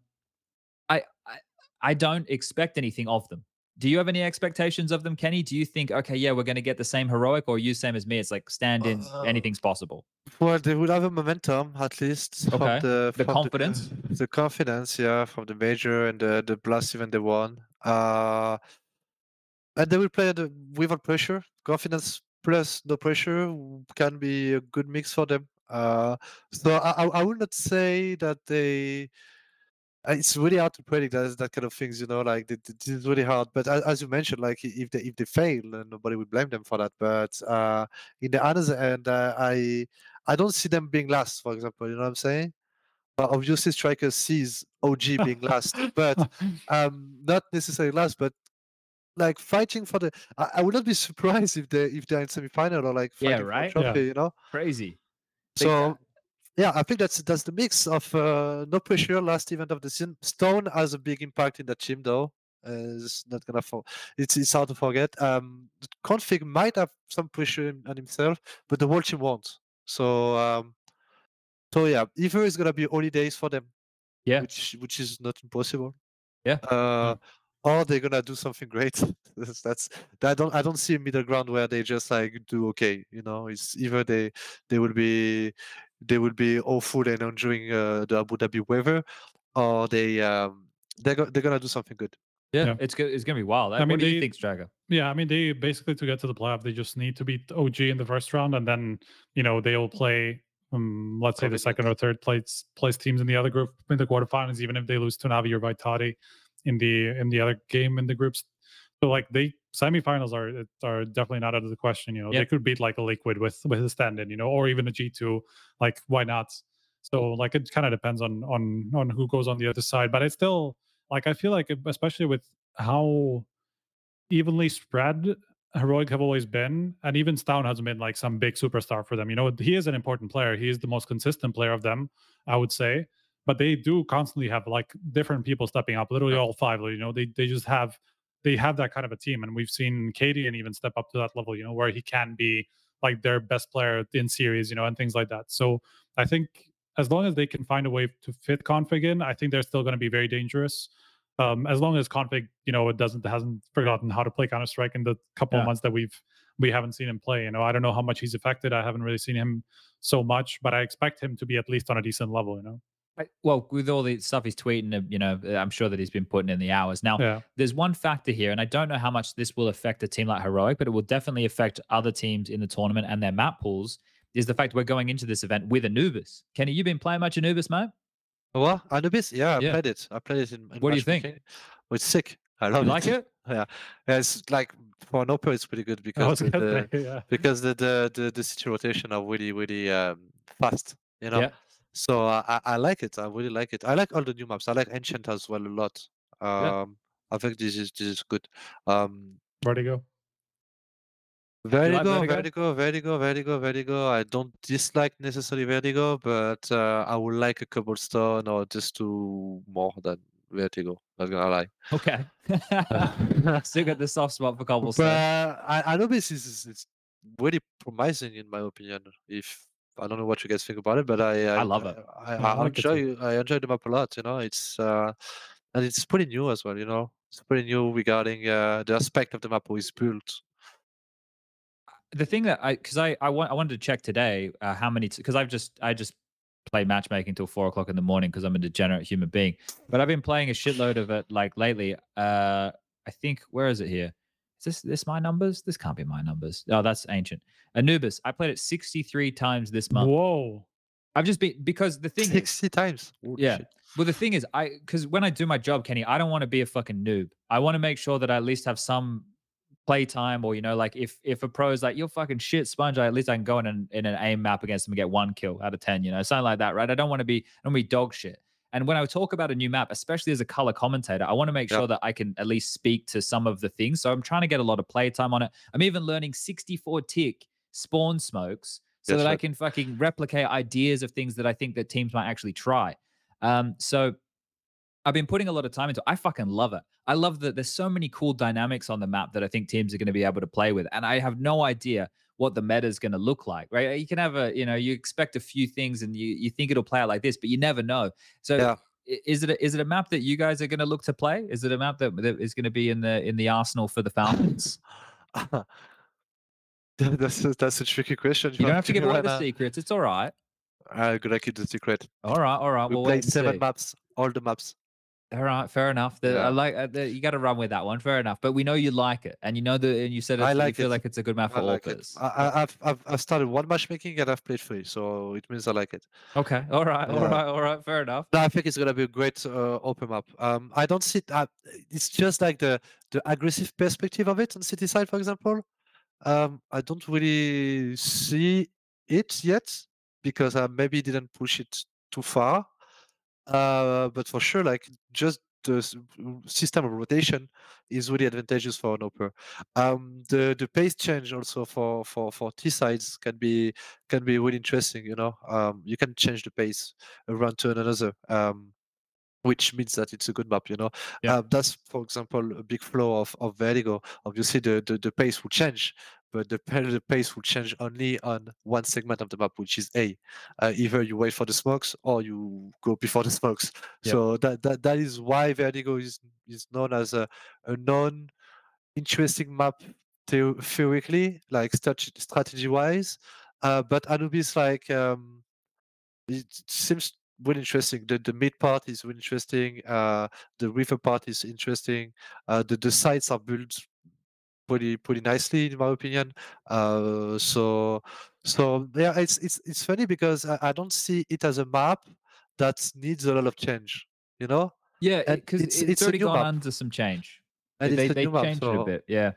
I, I I don't expect anything of them. Do you have any expectations of them, Kenny? Do you think, okay, yeah, we're going to get the same Heroic, or you same as me? It's like stand-in, uh, anything's possible. Well, they will have a momentum, at least. Okay. From the, the from confidence? The, the confidence, yeah, from the major and the, the blast event they won. Uh, and they will play the, without pressure. Confidence plus no pressure can be a good mix for them. Uh, so I, I would not say that they... It's really hard to predict that, that kind of things, you know. Like it's really hard. But as you mentioned, like if they if they fail, nobody will blame them for that. But uh, in the other end, uh, I I don't see them being last, for example. You know what I'm saying? But obviously, Striker sees O G being last, but um, not necessarily last. But like fighting for the, I, I would not be surprised if they if they're in semifinal or like fighting yeah, right, for the trophy, yeah. you know, crazy. So. Yeah, I think that's that's the mix of uh, no pressure, last event of the season. Stone has a big impact in that team, though. Uh, it's not gonna fall. It's it's hard to forget. Um, Config might have some pressure on himself, but the whole team won't. So, um, so yeah, either it's gonna be holidays for them, yeah, which which is not impossible, yeah. Uh, mm. Or they're gonna do something great. that's, that's I don't I don't see a middle ground where they just like do okay. You know, it's either they they will be. They will be awful and enjoying uh, the Abu Dhabi weather, or they um, they're go they're gonna do something good. Yeah, yeah. it's go it's gonna be wild. I, I mean, what do they, you think, Straga? Yeah, I mean, they basically to get to the playoff, they just need to beat O G in the first round, and then you know they will play, um, let's say the second or third place place teams in the other group in the quarterfinals, even if they lose to Na'Vi or Vitality in the in the other game in the groups. So like they semifinals are are definitely not out of the question. You know, yep. they could beat like a Liquid with with a stand-in, you know, or even a G two. Like, why not? So like it kind of depends on on on who goes on the other side. But it's still like I feel like, especially with how evenly spread Heroic have always been, and even Stown hasn't been like some big superstar for them. You know, he is an important player. He is the most consistent player of them, I would say. But they do constantly have like different people stepping up. Literally all five. You know, they they just have. They have that kind of a team, and we've seen K D N even step up to that level, you know, where he can be like their best player in series, you know, and things like that. So I think as long as they can find a way to fit Config in, I think they're still going to be very dangerous. Um, as long as Config, you know, it doesn't hasn't forgotten how to play Counter-Strike in the couple yeah. of months that we've we haven't seen him play. You know, I don't know how much he's affected. I haven't really seen him so much, but I expect him to be at least on a decent level, you know. Well, with all the stuff he's tweeting, you know, I'm sure that he's been putting in the hours. Now, yeah. there's one factor here, and I don't know how much this will affect a team like Heroic, but it will definitely affect other teams in the tournament and their map pools, is the fact we're going into this event with Anubis. Kenny, you been playing much Anubis, mate? Well, Anubis? Yeah, I yeah. played it. I played it in, in What do you think? King. It's sick. I love you it. Like it? Yeah. yeah. It's like, for an opera, it's pretty good because the, the, say, yeah. because the, the, the, the city rotation are really, really um, fast, you know? Yeah. So uh, I, I like it. I really like it. I like all the new maps. I like Ancient as well a lot. Um, yeah. I think this is this is good. Um, Vertigo. Vertigo, like Vertigo, Vertigo, Vertigo, Vertigo. I don't dislike necessarily Vertigo, but uh, I would like a cobblestone or just two more than Vertigo. Not gonna lie. Okay. Still got the soft spot for cobblestone. But I, I know this is it's really promising in my opinion. If I don't know what you guys think about it, but I I, I love it. I, I, I, I enjoy it I enjoy the map a lot. You know, it's uh, and it's pretty new as well. You know, it's pretty new regarding uh, the aspect of the map is built. The thing that I because I I, want, I wanted to check today uh, how many because I've just I just play matchmaking till four o'clock in the morning because I'm a degenerate human being. But I've been playing a shitload of it like lately. Uh, I think where is it here? Is this this my numbers? This can't be my numbers. Oh, that's Ancient. Anubis. I played it sixty-three times this month. Whoa. I've just been because the thing sixty is, times. Oh, yeah. Shit. Well, the thing is, I because when I do my job, Kenny, I don't want to be a fucking noob. I want to make sure that I at least have some play time, or, you know, like if if a pro is like, you're fucking shit, Sponge, at least I can go in an, in an aim map against them and get one kill out of ten, you know, something like that, right? I don't want to be, I don't want to be dog shit. And when I talk about a new map, especially as a color commentator, I want to make yep. sure that I can at least speak to some of the things. So I'm trying to get a lot of play time on it. I'm even learning sixty-four tick spawn smokes so That's that right. I can fucking replicate ideas of things that I think that teams might actually try. Um, so I've been putting a lot of time into it. I fucking love it. I love that there's so many cool dynamics on the map that I think teams are going to be able to play with. And I have no idea what the meta is going to look like, right? You can have a, you know, you expect a few things and you, you think it'll play out like this, but you never know. So yeah. is it a, is it a map that you guys are going to look to play? Is it a map that, that is going to be in the in the arsenal for the Falcons? that's, a, that's a tricky question. You don't have to give away the secrets. It's all right. I'm going to keep the secret. All right, all right. We we'll played seven see. maps, all the maps. All right, fair enough. The, yeah. I like uh, the, you got to run with that one. Fair enough, but we know you like it, and you know that, and you said I like you feel it. like it's a good map for all players. I've I've I've started one matchmaking and I've played three, so it means I like it. Okay, all right, all yeah. right, all right. Fair enough. No, I think it's gonna be a great uh, open map. Um, I don't see. Uh, it's just like the the aggressive perspective of it on city side, for example. Um, I don't really see it yet because I maybe didn't push it too far. Uh, but for sure, like just the system of rotation is really advantageous for an opener. Um, the the pace change also for for for T sides can be can be really interesting. You know, um, you can change the pace around to another, um, which means that it's a good map. You know, yeah. uh, that's for example a big flaw of of Vertigo. Obviously, the the, the pace will change. But the, the pace will change only on one segment of the map, which is A. Uh, either you wait for the smokes or you go before the smokes. Yep. So that, that that is why Vertigo is is known as a, a non-interesting map the, theoretically, like strategy-wise. Uh, but Anubis, like, um, it seems really interesting. The, the mid part is really interesting. Uh, the river part is interesting. Uh, the, the sides are built Pretty, pretty nicely, in my opinion. Uh, so, so yeah, it's it's it's funny because I, I don't see it as a map that needs a lot of change. You know? Yeah, because it's, it's, it's already gone map. under some change. And they they map, changed so... it a bit. Yeah.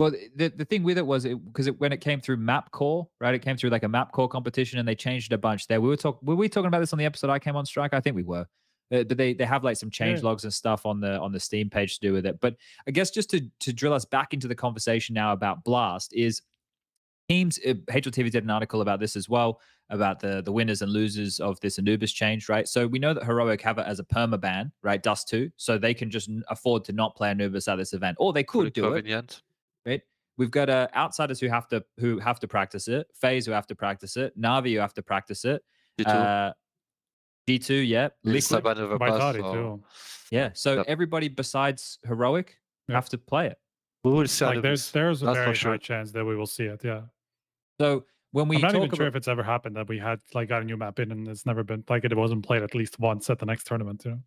Well, the the thing with it was because it, it, when it came through map core, right? It came through like a map core competition, and they changed it a bunch. There, we were talking. Were we talking about this on the episode I came on strike? I think we were. But they, they have like some change yeah. logs and stuff on the on the Steam page to do with it. But I guess just to to drill us back into the conversation now about Blast is teams. H L T V did an article about this as well, about the the winners and losers of this Anubis change, right? So we know that Heroic have it as a perma ban, right? Dust two, so they can just afford to not play Anubis at this event, or they could do it. Right? We've got uh, Outsiders who have to who have to practice it, FaZe who have to practice it, Na'Vi who have to practice it. G two, yeah. Liquid. Vitality, too. Yeah, so yep. everybody besides Heroic yep. have to play it. We will see like there's, there's a That's very sure. high chance that we will see it, yeah. So when we I'm not talk even about... sure if it's ever happened that we had like got a new map in and it's never been, like it wasn't played at least once at the next tournament, you know?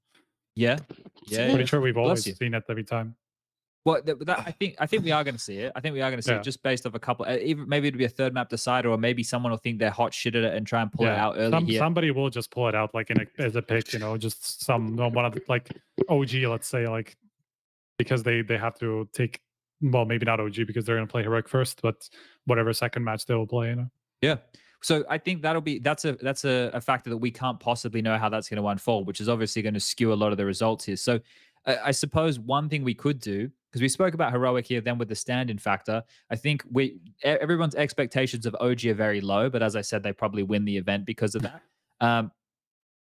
Yeah, yeah. I'm pretty yeah. sure we've always seen it every time. Well, that, that, I think I think we are going to see it. I think we are going to see yeah. it just based off a couple. Even maybe it'll be a third map decider, or maybe someone will think they're hot shit at it and try and pull yeah. it out early. Some, here. Somebody will just pull it out like in a, as a pick, you know, just some one of the, like O G, let's say, like because they they have to take well, maybe not O G because they're going to play Heroic first, but whatever second match they will play, you know. Yeah. So I think that'll be that's a that's a, a factor that we can't possibly know how that's going to unfold, which is obviously going to skew a lot of the results here. So I, I suppose one thing we could do, because we spoke about Heroic here, then with the stand-in factor, I think we everyone's expectations of O G are very low, but as I said, they probably win the event because of that. Um,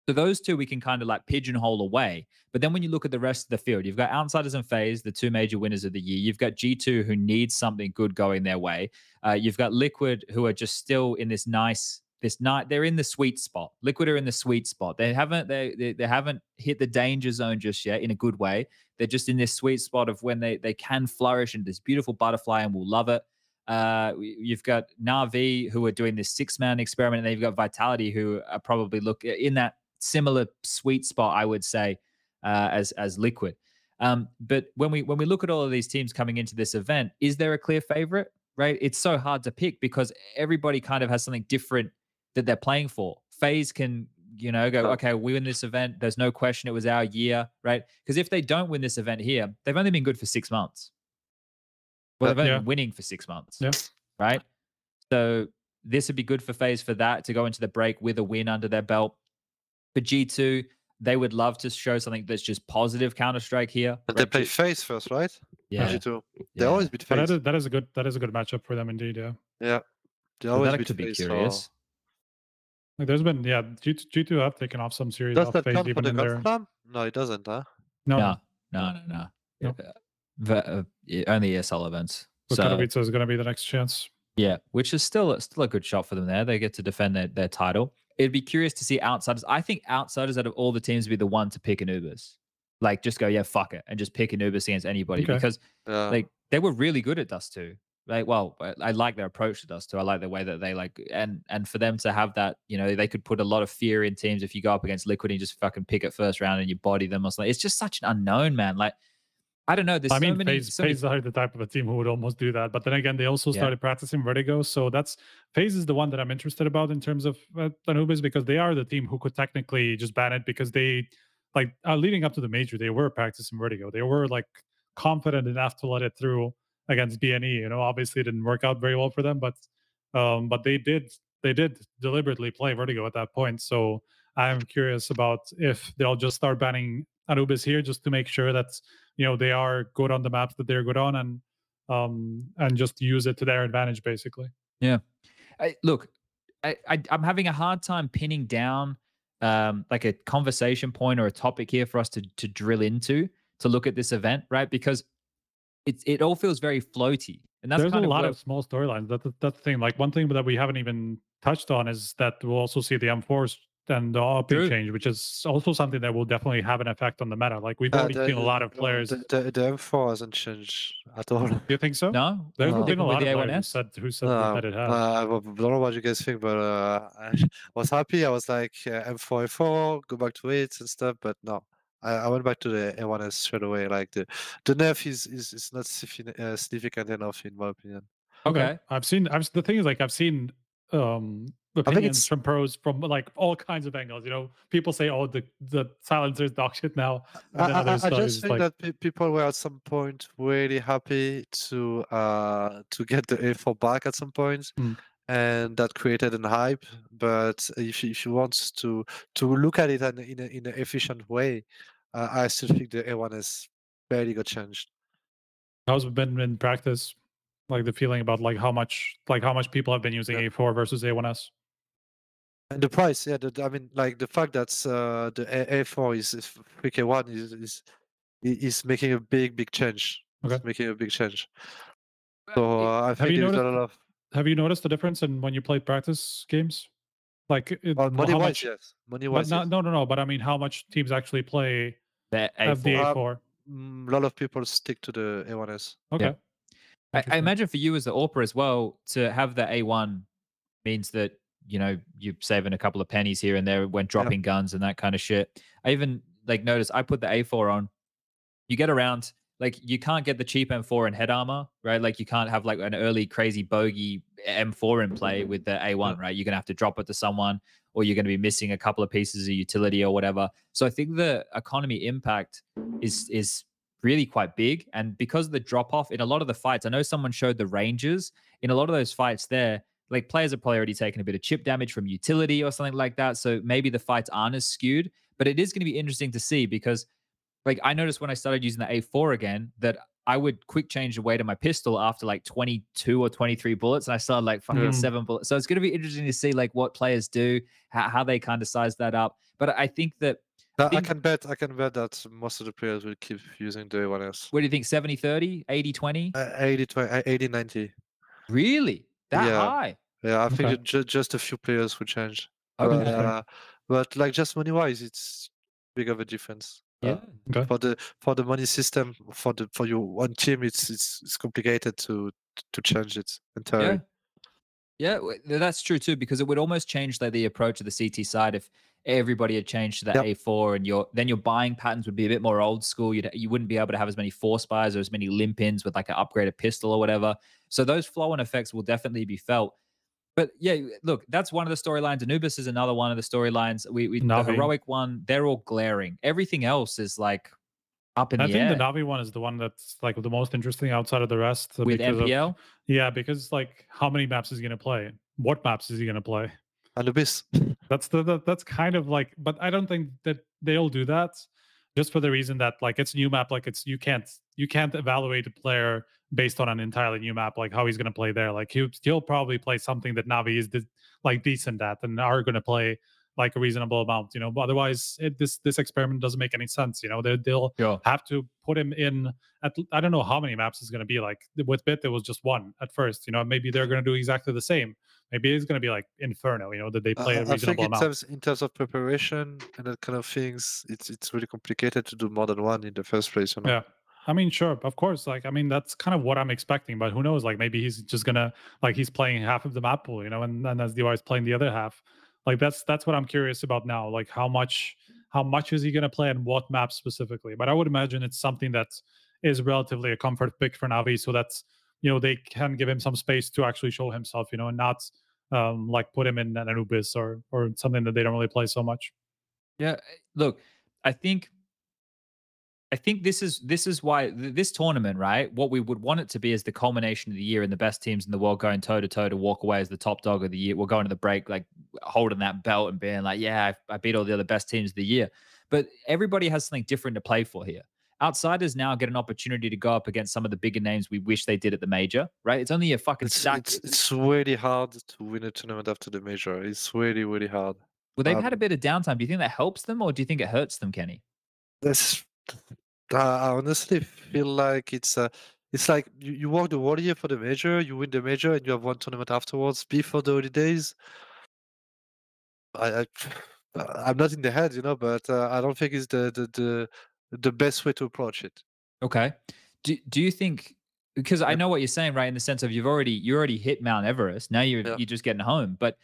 so those two we can kind of like pigeonhole away. But then when you look at the rest of the field, you've got Outsiders and FaZe, the two major winners of the year. You've got G two, who needs something good going their way. Uh, you've got Liquid, who are just still in this nice... This night they're in the sweet spot. Liquid are in the sweet spot. They haven't they, they they haven't hit the danger zone just yet in a good way. They're just in this sweet spot of when they they can flourish into this beautiful butterfly, and we'll love it. Uh, you've got Na'Vi who are doing this six man experiment, and then you've got Vitality who are probably look in that similar sweet spot, I would say, uh, as as Liquid. Um, but when we when we look at all of these teams coming into this event, is there a clear favorite? Right, it's so hard to pick because everybody kind of has something different that they're playing for. FaZe can, you know, go, okay, we win this event. There's no question it was our year, right? Because if they don't win this event here, they've only been good for six months. Well, they've only yeah. been winning for six months, yeah. right? So this would be good for FaZe for that, to go into the break with a win under their belt. For G two, they would love to show something that's just positive Counter-Strike here. But right? they play FaZe first, right? Yeah. G two. They yeah. always beat FaZe. That is, that is a good that is a good matchup for them indeed, yeah. Yeah. They always so beat could be FaZe curious. Or... Like there's been, yeah, G two have taken off some series. Does off that FaZe count for the their... No, it doesn't, huh? No. No, no, no. no. no. Yeah. The, uh, only E S L events. But so Katowice is going to be the next chance. Yeah, which is still still a good shot for them there. They get to defend their, their title. It'd be curious to see Outsiders. I think Outsiders out of all the teams would be the one to pick Anubis. Like, just go, yeah, fuck it, and just pick Anubis against anybody. Okay. Because uh, like they were really good at Dust two. Like, well, I, I like their approach to Dust two. I like the way that they like, and and for them to have that, you know, they could put a lot of fear in teams if you go up against Liquid and just fucking pick it first round and you body them or something. It's just such an unknown, man. Like, I don't know. There's I mean, so many, FaZe, so many... FaZe are the type of a team who would almost do that. But then again, they also yeah. started practicing Vertigo. So that's FaZe is the one that I'm interested about in terms of uh, Anubis, because they are the team who could technically just ban it, because they, like, uh, leading up to the major, they were practicing Vertigo. They were, like, confident enough to let it through against B N E. You know, obviously it didn't work out very well for them, but um, but they did they did deliberately play Vertigo at that point. So I'm curious about if they'll just start banning Anubis here just to make sure that, you know, they are good on the maps that they're good on, and um and just use it to their advantage, basically. Yeah. I, look, I, I I'm having a hard time pinning down um like a conversation point or a topic here for us to to drill into to look at this event, right? Because it's it all feels very floaty, and that's there's kind a of lot where... of small storylines. That, that that's the thing. Like, one thing that we haven't even touched on is that we'll also see the M fours and the O P change, which is also something that will definitely have an effect on the meta. Like, we've already uh, seen a lot of players. The, the, the M four hasn't changed at all. Do you think so? No. There's no. been a lot of players said, who said no. that it has. Uh, I don't know what you guys think, but uh, I was happy. I was like, uh, M four, M four, go back to it and stuff, but no. I went back to the N one S straight away. Like, the the nerf is is, is not significant enough, in my opinion. Okay, okay. I've seen. I've the thing is, like, I've seen um, opinions from pros from like all kinds of angles. You know, people say, "Oh, the the silencer is dog shit now." And I, I, I just think like... that people were at some point really happy to uh, to get the A four back at some point. Mm. And that created an hype, but if if you want to to look at it in in, a, in an efficient way, uh, I still think the A one has barely got changed. How's it been in practice? Like, the feeling about like how much like how much people have been using yeah. A four versus A one S. And the price, yeah. The, I mean, like, the fact that uh, the A four is three K one is is is making a big big change. Okay. It's making a big change. So uh, I think there's a lot of. Have you noticed the difference in when you play practice games? Like, it, well, money how wise, much, yes. Money wise, not, yes. No, no, no. But I mean, how much teams actually play the A four? A four? Um, a lot of people stick to the A one S. Okay. Yeah. I, I imagine for you as the A W P as well, to have the A one means that, you know, you're saving a couple of pennies here and there when dropping yeah. guns and that kind of shit. I even, like, noticed I put the A four on. You get around... Like, you can't get the cheap M four in head armor, right? Like, you can't have, like, an early crazy bogey M four in play with the A one, right? You're going to have to drop it to someone, or you're going to be missing a couple of pieces of utility or whatever. So I think the economy impact is is really quite big. And because of the drop-off in a lot of the fights, I know someone showed the ranges. In a lot of those fights there, like, players are probably already taking a bit of chip damage from utility or something like that. So maybe the fights aren't as skewed. But it is going to be interesting to see, because... Like, I noticed when I started using the A four again that I would quick change the weight of my pistol after like twenty-two or twenty-three bullets, and I started like fucking mm. seven bullets. So it's going to be interesting to see like what players do, how, how they kind of size that up. But I think that... I, think, I can bet I can bet that most of the players will keep using the A one S. What do you think, seventy thirty, eighty twenty? Uh, eighty ninety. Really? That yeah. high? Yeah, I think okay. ju just a few players will change. Okay. But, uh, but like, just money-wise, it's big of a difference. Yeah. Okay. For the for the money system, for the for your one team, it's it's it's complicated to to change it entirely. Yeah, yeah, that's true too, because it would almost change like the approach of the C T side if everybody had changed to that yep. A four, and your then your buying patterns would be a bit more old school. You'd you wouldn't be able to have as many four spires or as many limp ins with like an upgraded pistol or whatever. So those flow on effects will definitely be felt. But yeah, look, that's one of the storylines. Anubis is another one of the storylines. We, we the Heroic one, they're all glaring. Everything else is like, up in I the think air. The Na'Vi one is the one that's like the most interesting outside of the rest. With M P L? Of, yeah, because like how many maps is he going to play? What maps is he going to play? Anubis. That's the, the that's kind of like, but I don't think that they'll do that just for the reason that like it's a new map. Like it's you can't you can't evaluate a player based on an entirely new map, like how he's going to play there. Like he'll, he'll probably play something that Na'Vi is de- like decent at and are going to play like a reasonable amount, you know. But otherwise, it, this this experiment doesn't make any sense, you know. They, they'll yeah. have to put him in. At, I don't know how many maps it's going to be. Like with Bit, there was just one at first, you know. Maybe they're going to do exactly the same. Maybe it's going to be like Inferno, you know, that they play uh, a reasonable I think amount. In terms, in terms of preparation and that kind of things, it's it's really complicated to do more than one in the first place, you know? Yeah. I mean, sure, of course. Like, I mean, that's kind of what I'm expecting. But who knows? Like, maybe he's just gonna like he's playing half of the map pool, you know, and then as the is playing the other half. Like that's that's what I'm curious about now. Like how much how much is he going to play and what map specifically? But I would imagine it's something that is relatively a comfort pick for Na'Vi, so that's, you know, they can give him some space to actually show himself, you know, and not um, like put him in an Anubis or or something that they don't really play so much. Yeah, look, I think I think this is this is why th- this tournament, right? What we would want it to be is the culmination of the year and the best teams in the world going toe to toe to walk away as the top dog of the year. We're going to the break like holding that belt and being like, "Yeah, I, I beat all the other best teams of the year." But everybody has something different to play for here. Outsiders now get an opportunity to go up against some of the bigger names we wish they did at the major, right? It's only a fucking it's, stack. It's, it's really hard to win a tournament after the major. It's really really hard. Well, they've um, had a bit of downtime. Do you think that helps them or do you think it hurts them, Kenny? That's I honestly feel like it's uh, it's like you, you work the whole year for the major, you win the major, and you have one tournament afterwards before the holidays. I, I I'm not in the head, you know, but uh, I don't think it's the, the the the best way to approach it. Okay, do do you think? Because yeah. I know what you're saying, right? In the sense of you've already you already hit Mount Everest. Now you're yeah. you're just getting home, but.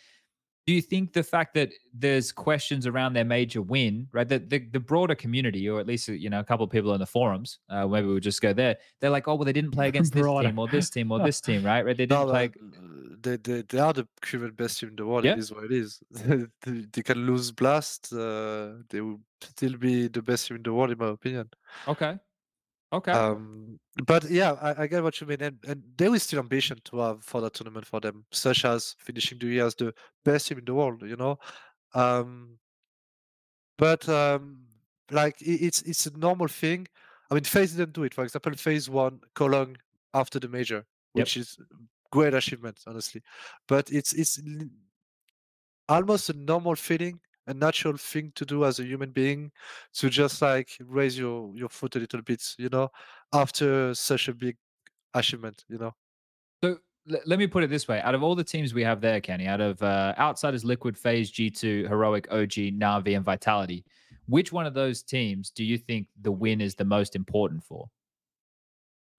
Do you think the fact that there's questions around their major win, right? The, the, the broader community, or at least, you know, a couple of people in the forums, uh, maybe we'll just go there. They're like, oh, well, they didn't play against this broader. team or this team or this team, right? Right? They didn't no, play. They, they, they are the current best team in the world. Yeah. It is what it is. they, they can lose Blast. Uh, they will still be the best team in the world, in my opinion. Okay. Okay. Um, but yeah, I, I get what you mean. And, and there is still ambition to have for that tournament for them, such as finishing the year as the best team in the world, you know? Um, but um, like, it, it's it's a normal thing. I mean, FaZe didn't do it. For example, FaZe won Cologne after the major, which yep. is great achievement, honestly. But it's it's almost a normal feeling. A natural thing to do as a human being to just like raise your, your foot a little bit, you know, after such a big achievement, you know. So l- let me put it this way: out of all the teams we have there, Kenny, out of uh, Outsiders, Liquid, FaZe, G two, Heroic, O G, Na'Vi, and Vitality, which one of those teams do you think the win is the most important for?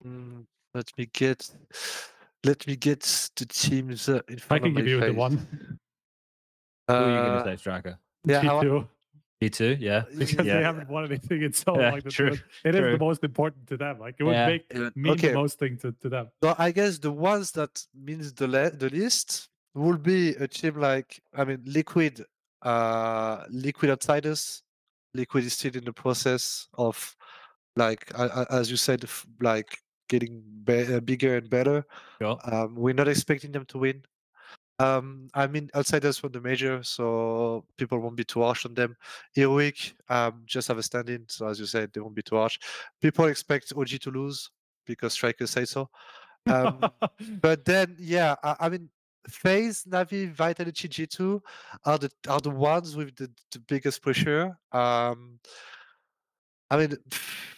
Mm, let me get, let me get the teams uh, in front I can of give my you face. The one. Uh, Who are you going to say, Striker? Yeah, G two. G two, yeah. Because yeah. they haven't won anything in so long. Yeah, like true, it is true. The most important to them. Like it would yeah. make it mean okay. the most thing to, to them. So I guess the ones that means the le- the least would be a team like, I mean, Liquid, uh, Liquid Outsiders. Liquid is still in the process of, like, uh, as you said, like getting be- bigger and better. Sure. Um, we're not expecting them to win. Um, I mean, Outsiders from the major, so people won't be too harsh on them. Heroic, um, just have a stand-in, so as you said, they won't be too harsh. People expect O G to lose because Striker say so. Um, but then, yeah, I, I mean, FaZe, Na'Vi, Vitality, G two are the are the ones with the, the biggest pressure. Um, I mean,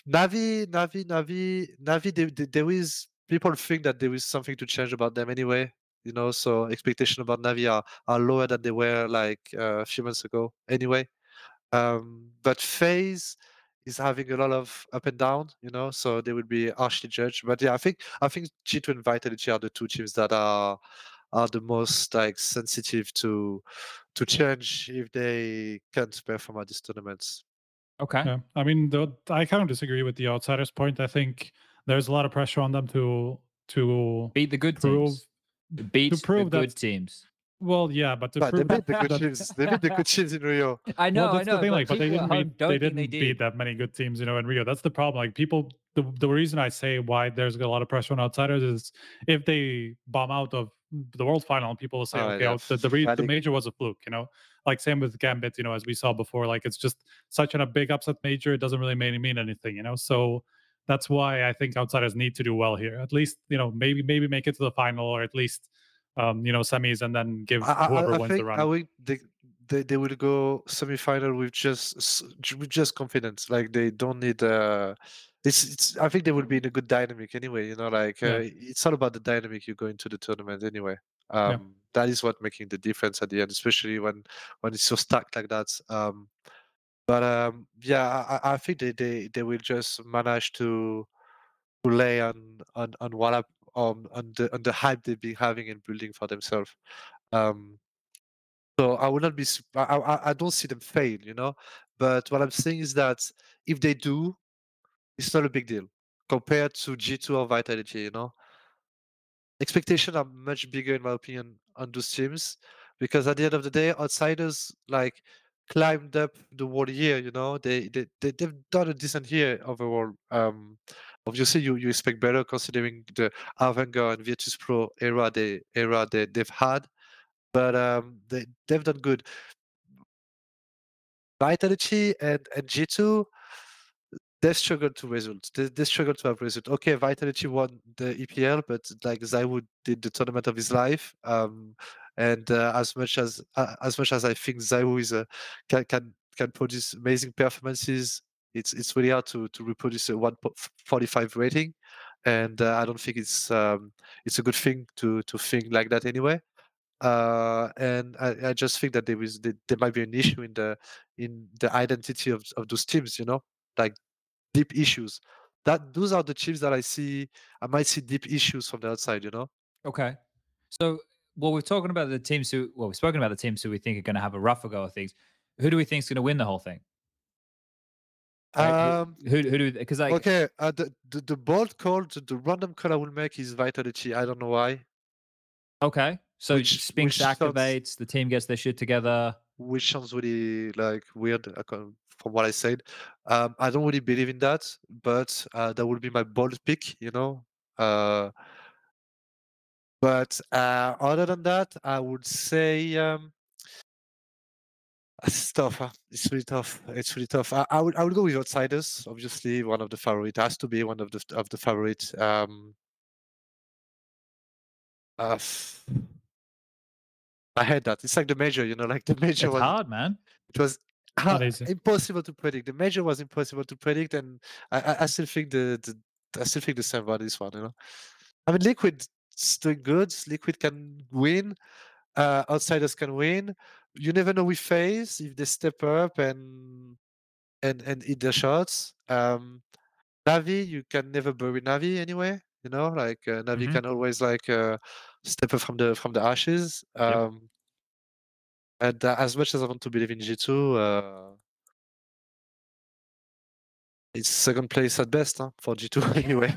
Na'Vi, Na'Vi, Na'Vi, Na'Vi. They, they, there is people think that there is something to change about them anyway. You know, so expectations about Na'Vi are, are lower than they were like uh, a few months ago anyway. Um, but FaZe is having a lot of up and down, you know, so they will be harshly judged. But yeah, I think I think G two and Vitality are the two teams that are are the most like sensitive to to change if they can't perform at these tournaments. Okay. Yeah. I mean, though, I kind of disagree with the Outsiders point. I think there's a lot of pressure on them to to beat the good prove teams. Beat the good teams. Well, yeah, but to but prove they beat the good teams. They beat the good teams in Rio. I know, well, that's I know. The thing, but like, but they didn't beat, they didn't they beat that many good teams, you know, in Rio. That's the problem. Like people, the the reason I say why there's a lot of pressure on Outsiders is if they bomb out of the World Final, people will say, oh, okay, yeah. the the, re- the major was a fluke, you know. Like same with Gambit, you know, as we saw before. Like it's just such an, a big upset major. It doesn't really mean anything, you know. So that's why I think Outsiders need to do well here. At least, you know, maybe maybe make it to the final, or at least. Um, you know, semis, and then give whoever I, I wins think the run. I think they, they they will go semi-final with just with just confidence. Like they don't need. Uh, it's, it's I think they will be in a good dynamic anyway. You know, like uh, yeah. it's all about the dynamic you go into the tournament anyway. Um, yeah. That is what making the difference at the end, especially when when it's so stacked like that. Um, but um, yeah, I, I think they, they, they will just manage to to lay on on on what happened. Um, on the on the hype they've been having and building for themselves, um, so I would not be. I, I I don't see them fail, you know. But what I'm saying is that if they do, it's not a big deal compared to G two or Vitality, you know. Expectations are much bigger, in my opinion, on those teams because at the end of the day, Outsiders like climbed up the world year, you know. They they, they they've done a decent year overall. Um, Obviously, you, you expect better considering the Avengard and Virtus Pro era they era they, they've had, but um, they they've done good. Vitality and, and G two, they struggled to result. They they struggled to have result. Okay, Vitality won the E P L, but like Zaiwood did the tournament of his life. Um, and uh, as much as uh, as much as I think Zaiwood is a, can can can produce amazing performances. It's it's really hard to, to reproduce a one forty-five rating, and uh, I don't think it's um, it's a good thing to, to think like that anyway. Uh, and I, I just think that there is there might be an issue in the in the identity of, of those teams, you know, like deep issues. That those are the teams that I see. I might see deep issues from the outside, you know. Okay, so well, we're talking about the teams who well, we've spoken about the teams who we think are going to have a rougher go of things. Who do we think is going to win the whole thing? Um, who, who do because I okay, uh, the, the, the bold call, the, the random call I will make is Vitality. I don't know why. Okay, so Spinks activates, sounds, the team gets their shit together, which sounds really like weird from what I said. Um, I don't really believe in that, but uh, that would be my bold pick, you know. Uh, but uh, other than that, I would say, um. It's tough. Huh? It's really tough. It's really tough. I, I would I would go with Outsiders. Obviously, one of the favorites has to be one of the of the favorites. Um, uh, I had that. It's like the major, you know, like the major was hard, man. It was hard, impossible to predict. The major was impossible to predict, and I, I still think the, the I still think the same about this one. You know, I mean, Liquid's doing good. Liquid can win. Uh, Outsiders can win. You never know with FaZe if they step up and and and hit their shots. Um, Na'Vi, you can never bury Na'Vi anyway. You know, like uh, Na'Vi mm-hmm. can always like uh, step up from the from the ashes. Um, yep. And uh, as much as I want to believe in G two, uh, it's second place at best huh, for G two anyway.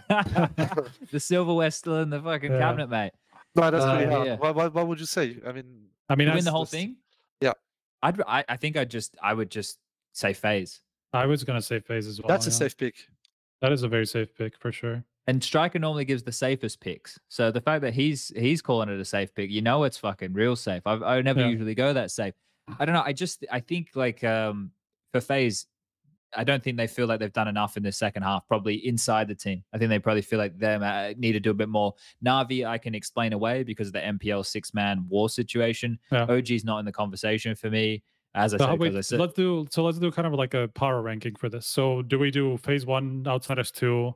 The silverware's still in the fucking yeah. cabinet, mate. No, that's uh, really hard. Yeah. What, what, what would you say? I mean, I mean, win the whole thing. Yeah, I'd. I, I think I just. I would just say FaZe. I was gonna say FaZe as well. That's yeah. a safe pick. That is a very safe pick for sure. And Striker normally gives the safest picks. So the fact that he's he's calling it a safe pick, you know, it's fucking real safe. I've, I never yeah. usually go that safe. I don't know. I just. I think like um for FaZe, I don't think they feel like they've done enough in the second half, probably inside the team. I think they probably feel like they uh, need to do a bit more. Na'Vi, I can explain away because of the M P L six-man war situation. Yeah. O G's not in the conversation for me. As I, so said, wait, I said, let's do so. Let's do kind of like a power ranking for this. So, do we do phase one, Outsiders two?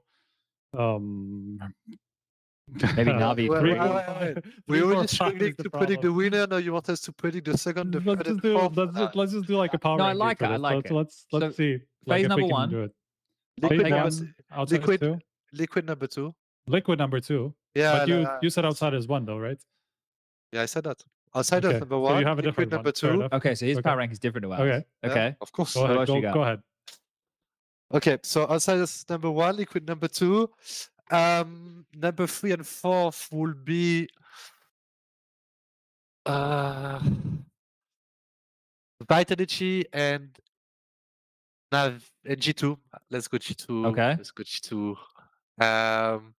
Um, maybe Na'Vi. Well, three. Well, well, well, we were just trying to predict the winner. No, you want us to predict the second, the let's, just do, let's, just, let's just do like a power no, ranking. No, I like it. I like let's, it. Let's let's, let's so, see. Phase like number one. Liquid, number, liquid, two? liquid number two. Liquid number two. Yeah. But you, no, you said Outsiders one though, right? Yeah, I said that. Outsiders okay. number one. So you have a liquid different number one. two. Okay, so his okay. power rank is different to ours. Okay. Okay. Yeah, of course. Go ahead, go, go ahead. Okay, so Outsiders number one, Liquid number two. Um, number three and fourth will be Uh, Vitality and Na'Vi and G two. Let's go G two. Okay. Let's go G two. Um,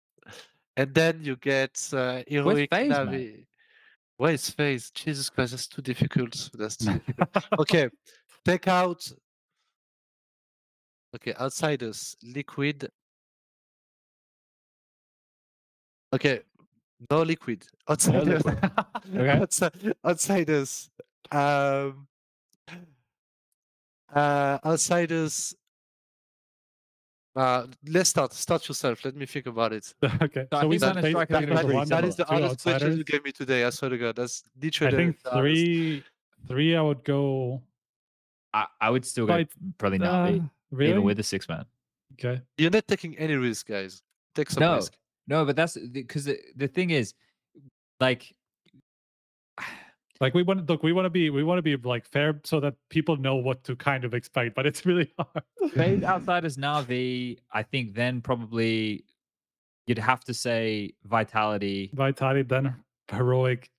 and then you get uh, Heroic, Na'Vi. Where is FaZe? Jesus Christ, that's too difficult. That's too difficult. Okay. Take out. Okay, Outsiders, Liquid. Okay, no Liquid. Outsiders. No Liquid. Okay. Outsiders. Um, uh, outsiders. Uh, let's start. Start yourself. Let me think about it. Okay. So, so we that, that, that, that, that is the hardest question you gave me today. I swear to God, that's literally. I think three, three. I would go. I, I would still go probably Na'Vi, uh, really? Even with the six man. Okay. You're not taking any risk, guys. Take some no. risk. No, but that's because the, the thing is, like, like we want look, we want to be, we want to be like fair so that people know what to kind of expect. But it's really hard. FaZe, Outsiders, Na'Vi. I think then probably you'd have to say Vitality. Vitality, then Heroic,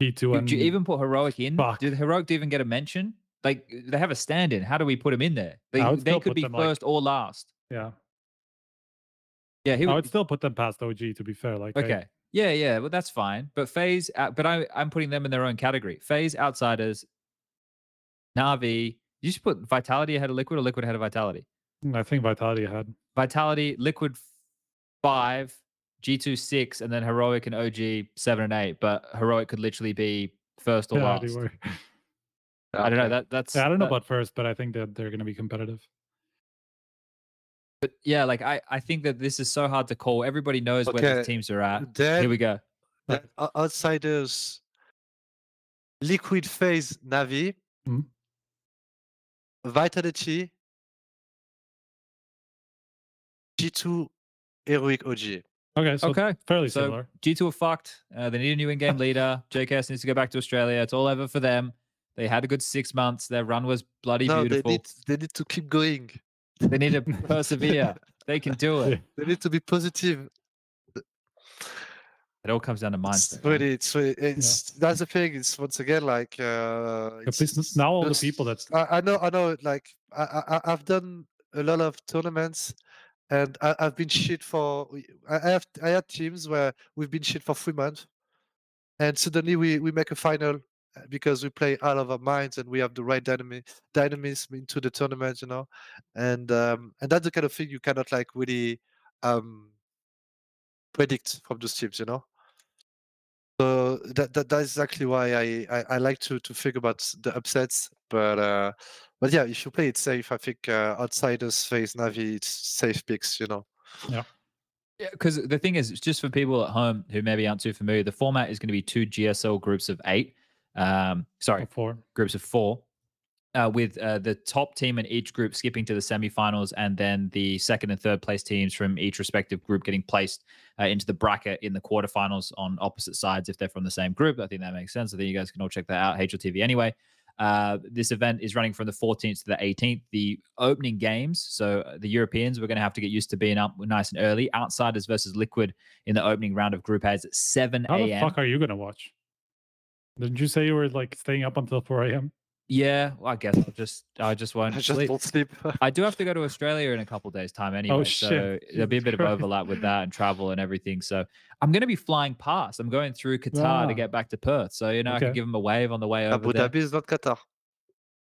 G two. And... Do you even put Heroic in? Fuck. Did Heroic even get a mention? Like they have a stand-in. How do we put them in there? They they could be first like... or last. Yeah. Yeah, he would... I would still put them past O G to be fair. Like, okay, I... yeah, yeah, well that's fine. But FaZe, uh, but I, I'm putting them in their own category. FaZe, Outsiders, Na'Vi. You should put Vitality ahead of Liquid or Liquid ahead of Vitality. I think Vitality ahead. Vitality, Liquid five, G two six, and then Heroic and O G seven and eight. But Heroic could literally be first or yeah, last. I don't know. That that's. Yeah, I don't know that... about first, but I think that they're going to be competitive. But yeah, like I, I think that this is so hard to call. Everybody knows okay. where the teams are at. Then, Here we go. Then Outsiders, Liquid, FaZe, Na'Vi, mm-hmm. Vitality, G two, Heroic, O G. Okay, so okay. fairly so similar. G two are fucked. Uh, they need a new in-game leader. J K S needs to go back to Australia. It's all over for them. They had a good six months. Their run was bloody no, beautiful. They need, they need to keep going. They need to persevere. They can do it. They need to be positive. It all comes down to mindset. It's really, it's, really, it's yeah. that's the thing. It's once again like uh, it's, it's now all just, the people that I, I know. I know. Like I, I, I've done a lot of tournaments, and I, I've been shit for. I have. I had teams where we've been shit for three months, and suddenly we we make a final. Because we play out of our minds and we have the right dynamic dynamism into the tournament, you know, and um, and that's the kind of thing you cannot like really um, predict from those teams, you know. So that that that's exactly why I, I, I like to to think about the upsets, but uh, but yeah, if you play it safe, I think uh, Outsiders, FaZe, Na'Vi, it's safe picks, you know. Yeah. Yeah, because the thing is, just for people at home who maybe aren't too familiar, the format is going to be two G S L groups of eight. Um, sorry, four. groups of four, uh, with uh, the top team in each group skipping to the semifinals, and then the second and third place teams from each respective group getting placed uh, into the bracket in the quarterfinals on opposite sides if they're from the same group. I think that makes sense. I think you guys can all check that out. H L T V anyway. Uh, this event is running from the fourteenth to the eighteenth. The opening games, so the Europeans, we're going to have to get used to being up nice and early. Outsiders versus Liquid in the opening round of Group A is at seven a m. How the fuck are you going to watch? Didn't you say you were like staying up until four a m? Yeah, well, I guess I'll just I just won't I just sleep. Won't sleep. I do have to go to Australia in a couple of days' time anyway, oh, shit. so there'll be a bit of overlap with that and travel and everything. So I'm going to be flying past. I'm going through Qatar ah. to get back to Perth, so you know okay. I can give them a wave on the way over. Abu Dhabi is not Qatar,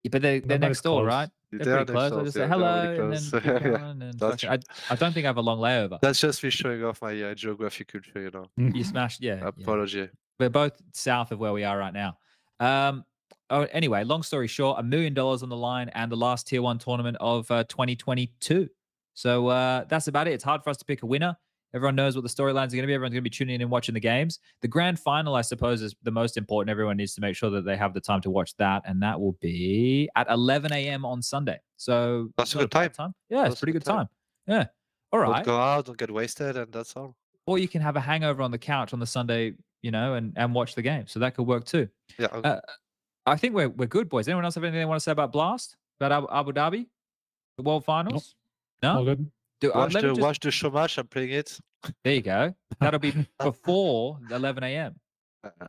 yeah, but they, they're Nobody's next door, close. right? They're, they're pretty close. I just yeah, say hello, really and then yeah. and just, I, I don't think I have a long layover. That's just me showing off my uh, geography culture, you know. You smashed, yeah. Apology. Yeah. We're both south of where we are right now. Um, oh, anyway, long story short, a million dollars on the line and the last tier one tournament of uh, twenty twenty-two. So uh, that's about it. It's hard for us to pick a winner. Everyone knows what the storylines are going to be. Everyone's going to be tuning in and watching the games. The grand final, I suppose, is the most important. Everyone needs to make sure that they have the time to watch that. And that will be at eleven a m on Sunday. So that's a good time. time. Yeah, that's it's a pretty good time. time. Yeah. All right. Don't go out, don't get wasted, and that's all. Or you can have a hangover on the couch on the Sunday, you know, and, and watch the game. So that could work too. Yeah. Uh, I think we're we're good, boys. Anyone else have anything they want to say about Blast? About Abu Dhabi? The World Finals? Nope. No? All good. Do, watch, uh, the, just... watch the show match. I'm playing it. There you go. That'll be before eleven a m.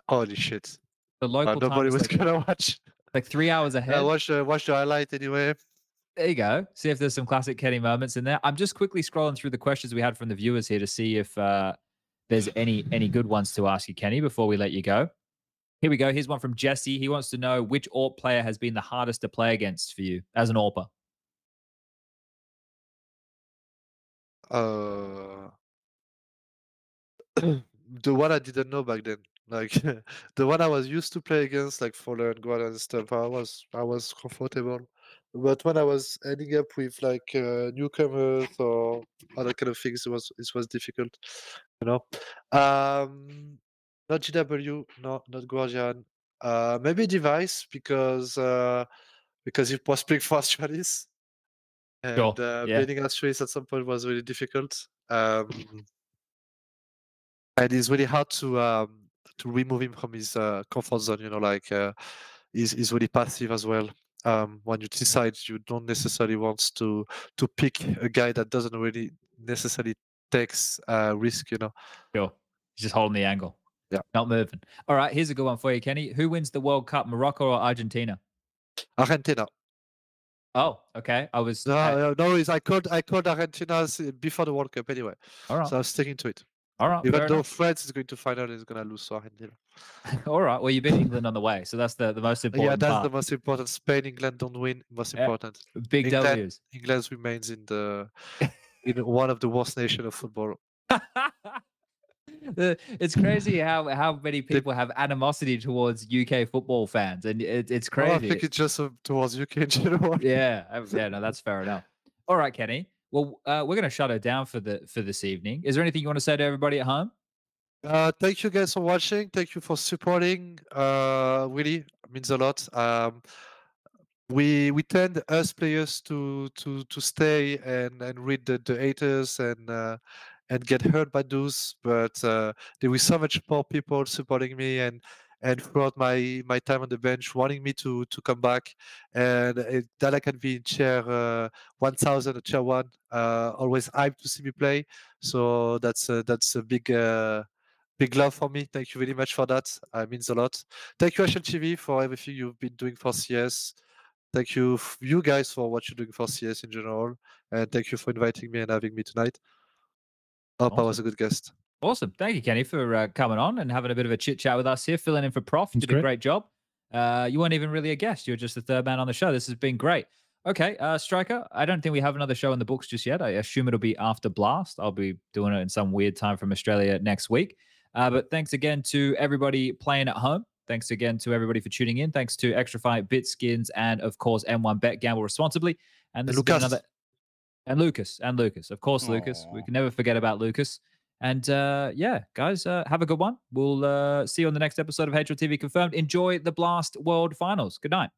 Holy shit. The local uh, nobody time was like, gonna watch. Like three hours ahead. Yeah, watch the watch the highlight anyway. There you go. See if there's some classic Kenny moments in there. I'm just quickly scrolling through the questions we had from the viewers here to see if uh, there's any any good ones to ask you, Kenny, before we let you go. Here we go. Here's one from Jesse. He wants to know which A W P player has been the hardest to play against for you as an A W P er. Uh, the one I didn't know back then, like the one I was used to play against, like Fallen, Guardian and stuff. I was I was comfortable, but when I was ending up with like uh, newcomers or other kind of things, it was it was difficult, you know. Um, not G W, no, not Guardian. Uh, maybe Device because uh, because it was playing for Astralis. And sure. uh, yeah. Building Astralis at some point was really difficult, um, and it's really hard to um, to remove him from his uh, comfort zone. You know, like uh, he's he's really passive as well. Um, when you decide you don't necessarily want to to pick a guy that doesn't really necessarily takes uh, risk. You know, sure, he's just holding the angle. Yeah, not moving. All right, here's a good one for you, Kenny. Who wins the World Cup, Morocco or Argentina? Argentina. Oh, okay. I was no, I... no, no. I called I called Argentina before the World Cup anyway. All right. So I'm sticking to it. All right. Even though France is going to final, is going to lose to Argentina. All right. Well, you beat England on the way, so that's the the most important. Yeah, that's part. the most important. Spain, England don't win. Most yeah. important. Big England, W's. England remains in the in one of the worst nations of football. It's crazy how how many people have animosity towards U K football fans, and it, it's crazy. Well, I think it's just towards U K in general. Yeah, yeah, no, that's fair enough. All right, Kenny. Well, uh, we're going to shut it down for the for this evening. Is there anything you want to say to everybody at home? Uh, thank you guys for watching. Thank you for supporting. Uh, really it means a lot. Um, we we tend us players to to to stay and and read the, the haters and. Uh, and get hurt by those, but uh, there were so much more people supporting me and and throughout my my time on the bench, wanting me to to come back, and it, that I can be in chair uh, one thousand or chair one, uh, always hyped to see me play. So that's uh, that's a big uh, big love for me. Thank you very much for that. It means a lot. Thank you, Ancient T V, for everything you've been doing for C S. Thank you you guys for what you're doing for C S in general, and thank you for inviting me and having me tonight. Hope awesome. I was a good guest. Awesome. Thank you, Kenny, for uh, coming on and having a bit of a chit-chat with us here, filling in for Prof. You did great. a great job. Uh, you weren't even really a guest. You were just the third man on the show. This has been great. Okay, uh, Striker, I don't think we have another show in the books just yet. I assume it'll be after Blast. I'll be doing it in some weird time from Australia next week. Uh, but thanks again to everybody playing at home. Thanks again to everybody for tuning in. Thanks to ExtraFi, Bitskins, and, of course, N one Bet, Gamble Responsibly. And this and Lucas. Has been another... And Lucas, and Lucas, of course, Lucas. Aww. We can never forget about Lucas. And uh, yeah, guys, uh, have a good one. We'll uh, see you on the next episode of H L T V Confirmed. Enjoy the Blast World Finals. Good night.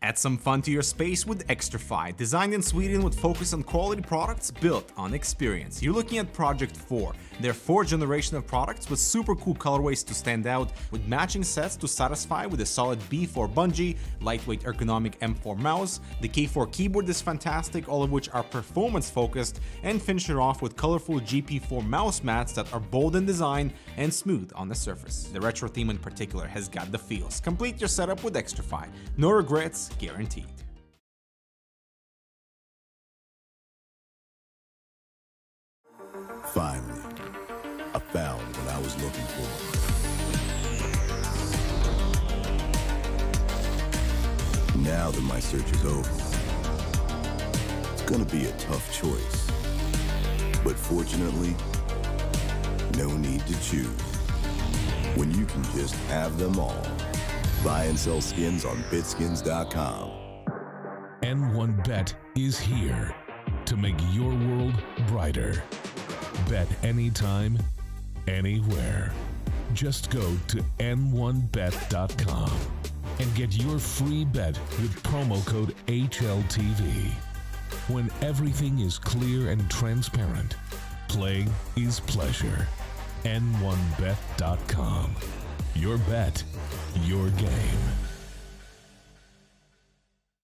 Add some fun to your space with ExtraFi, designed in Sweden with focus on quality products built on experience. You're looking at Project four, their fourth generation of products with super cool colorways to stand out, with matching sets to satisfy with a solid B four bungee, lightweight ergonomic M four mouse, the K four keyboard is fantastic, all of which are performance focused, and finish it off with colorful G P four mouse mats that are bold in design and smooth on the surface. The retro theme in particular has got the feels. Complete your setup with ExtraFi. No regrets, guaranteed. Finally, I found what I was looking for. Now that my search is over, it's gonna be a tough choice. But fortunately, no need to choose when you can just have them all. Buy and sell skins on bitskins dot com. N one Bet is here to make your world brighter. Bet anytime, anywhere. Just go to N one Bet dot com. and get your free bet with promo code H L T V. When everything is clear and transparent, playing is pleasure. N one bet dot com. Your bet, your game.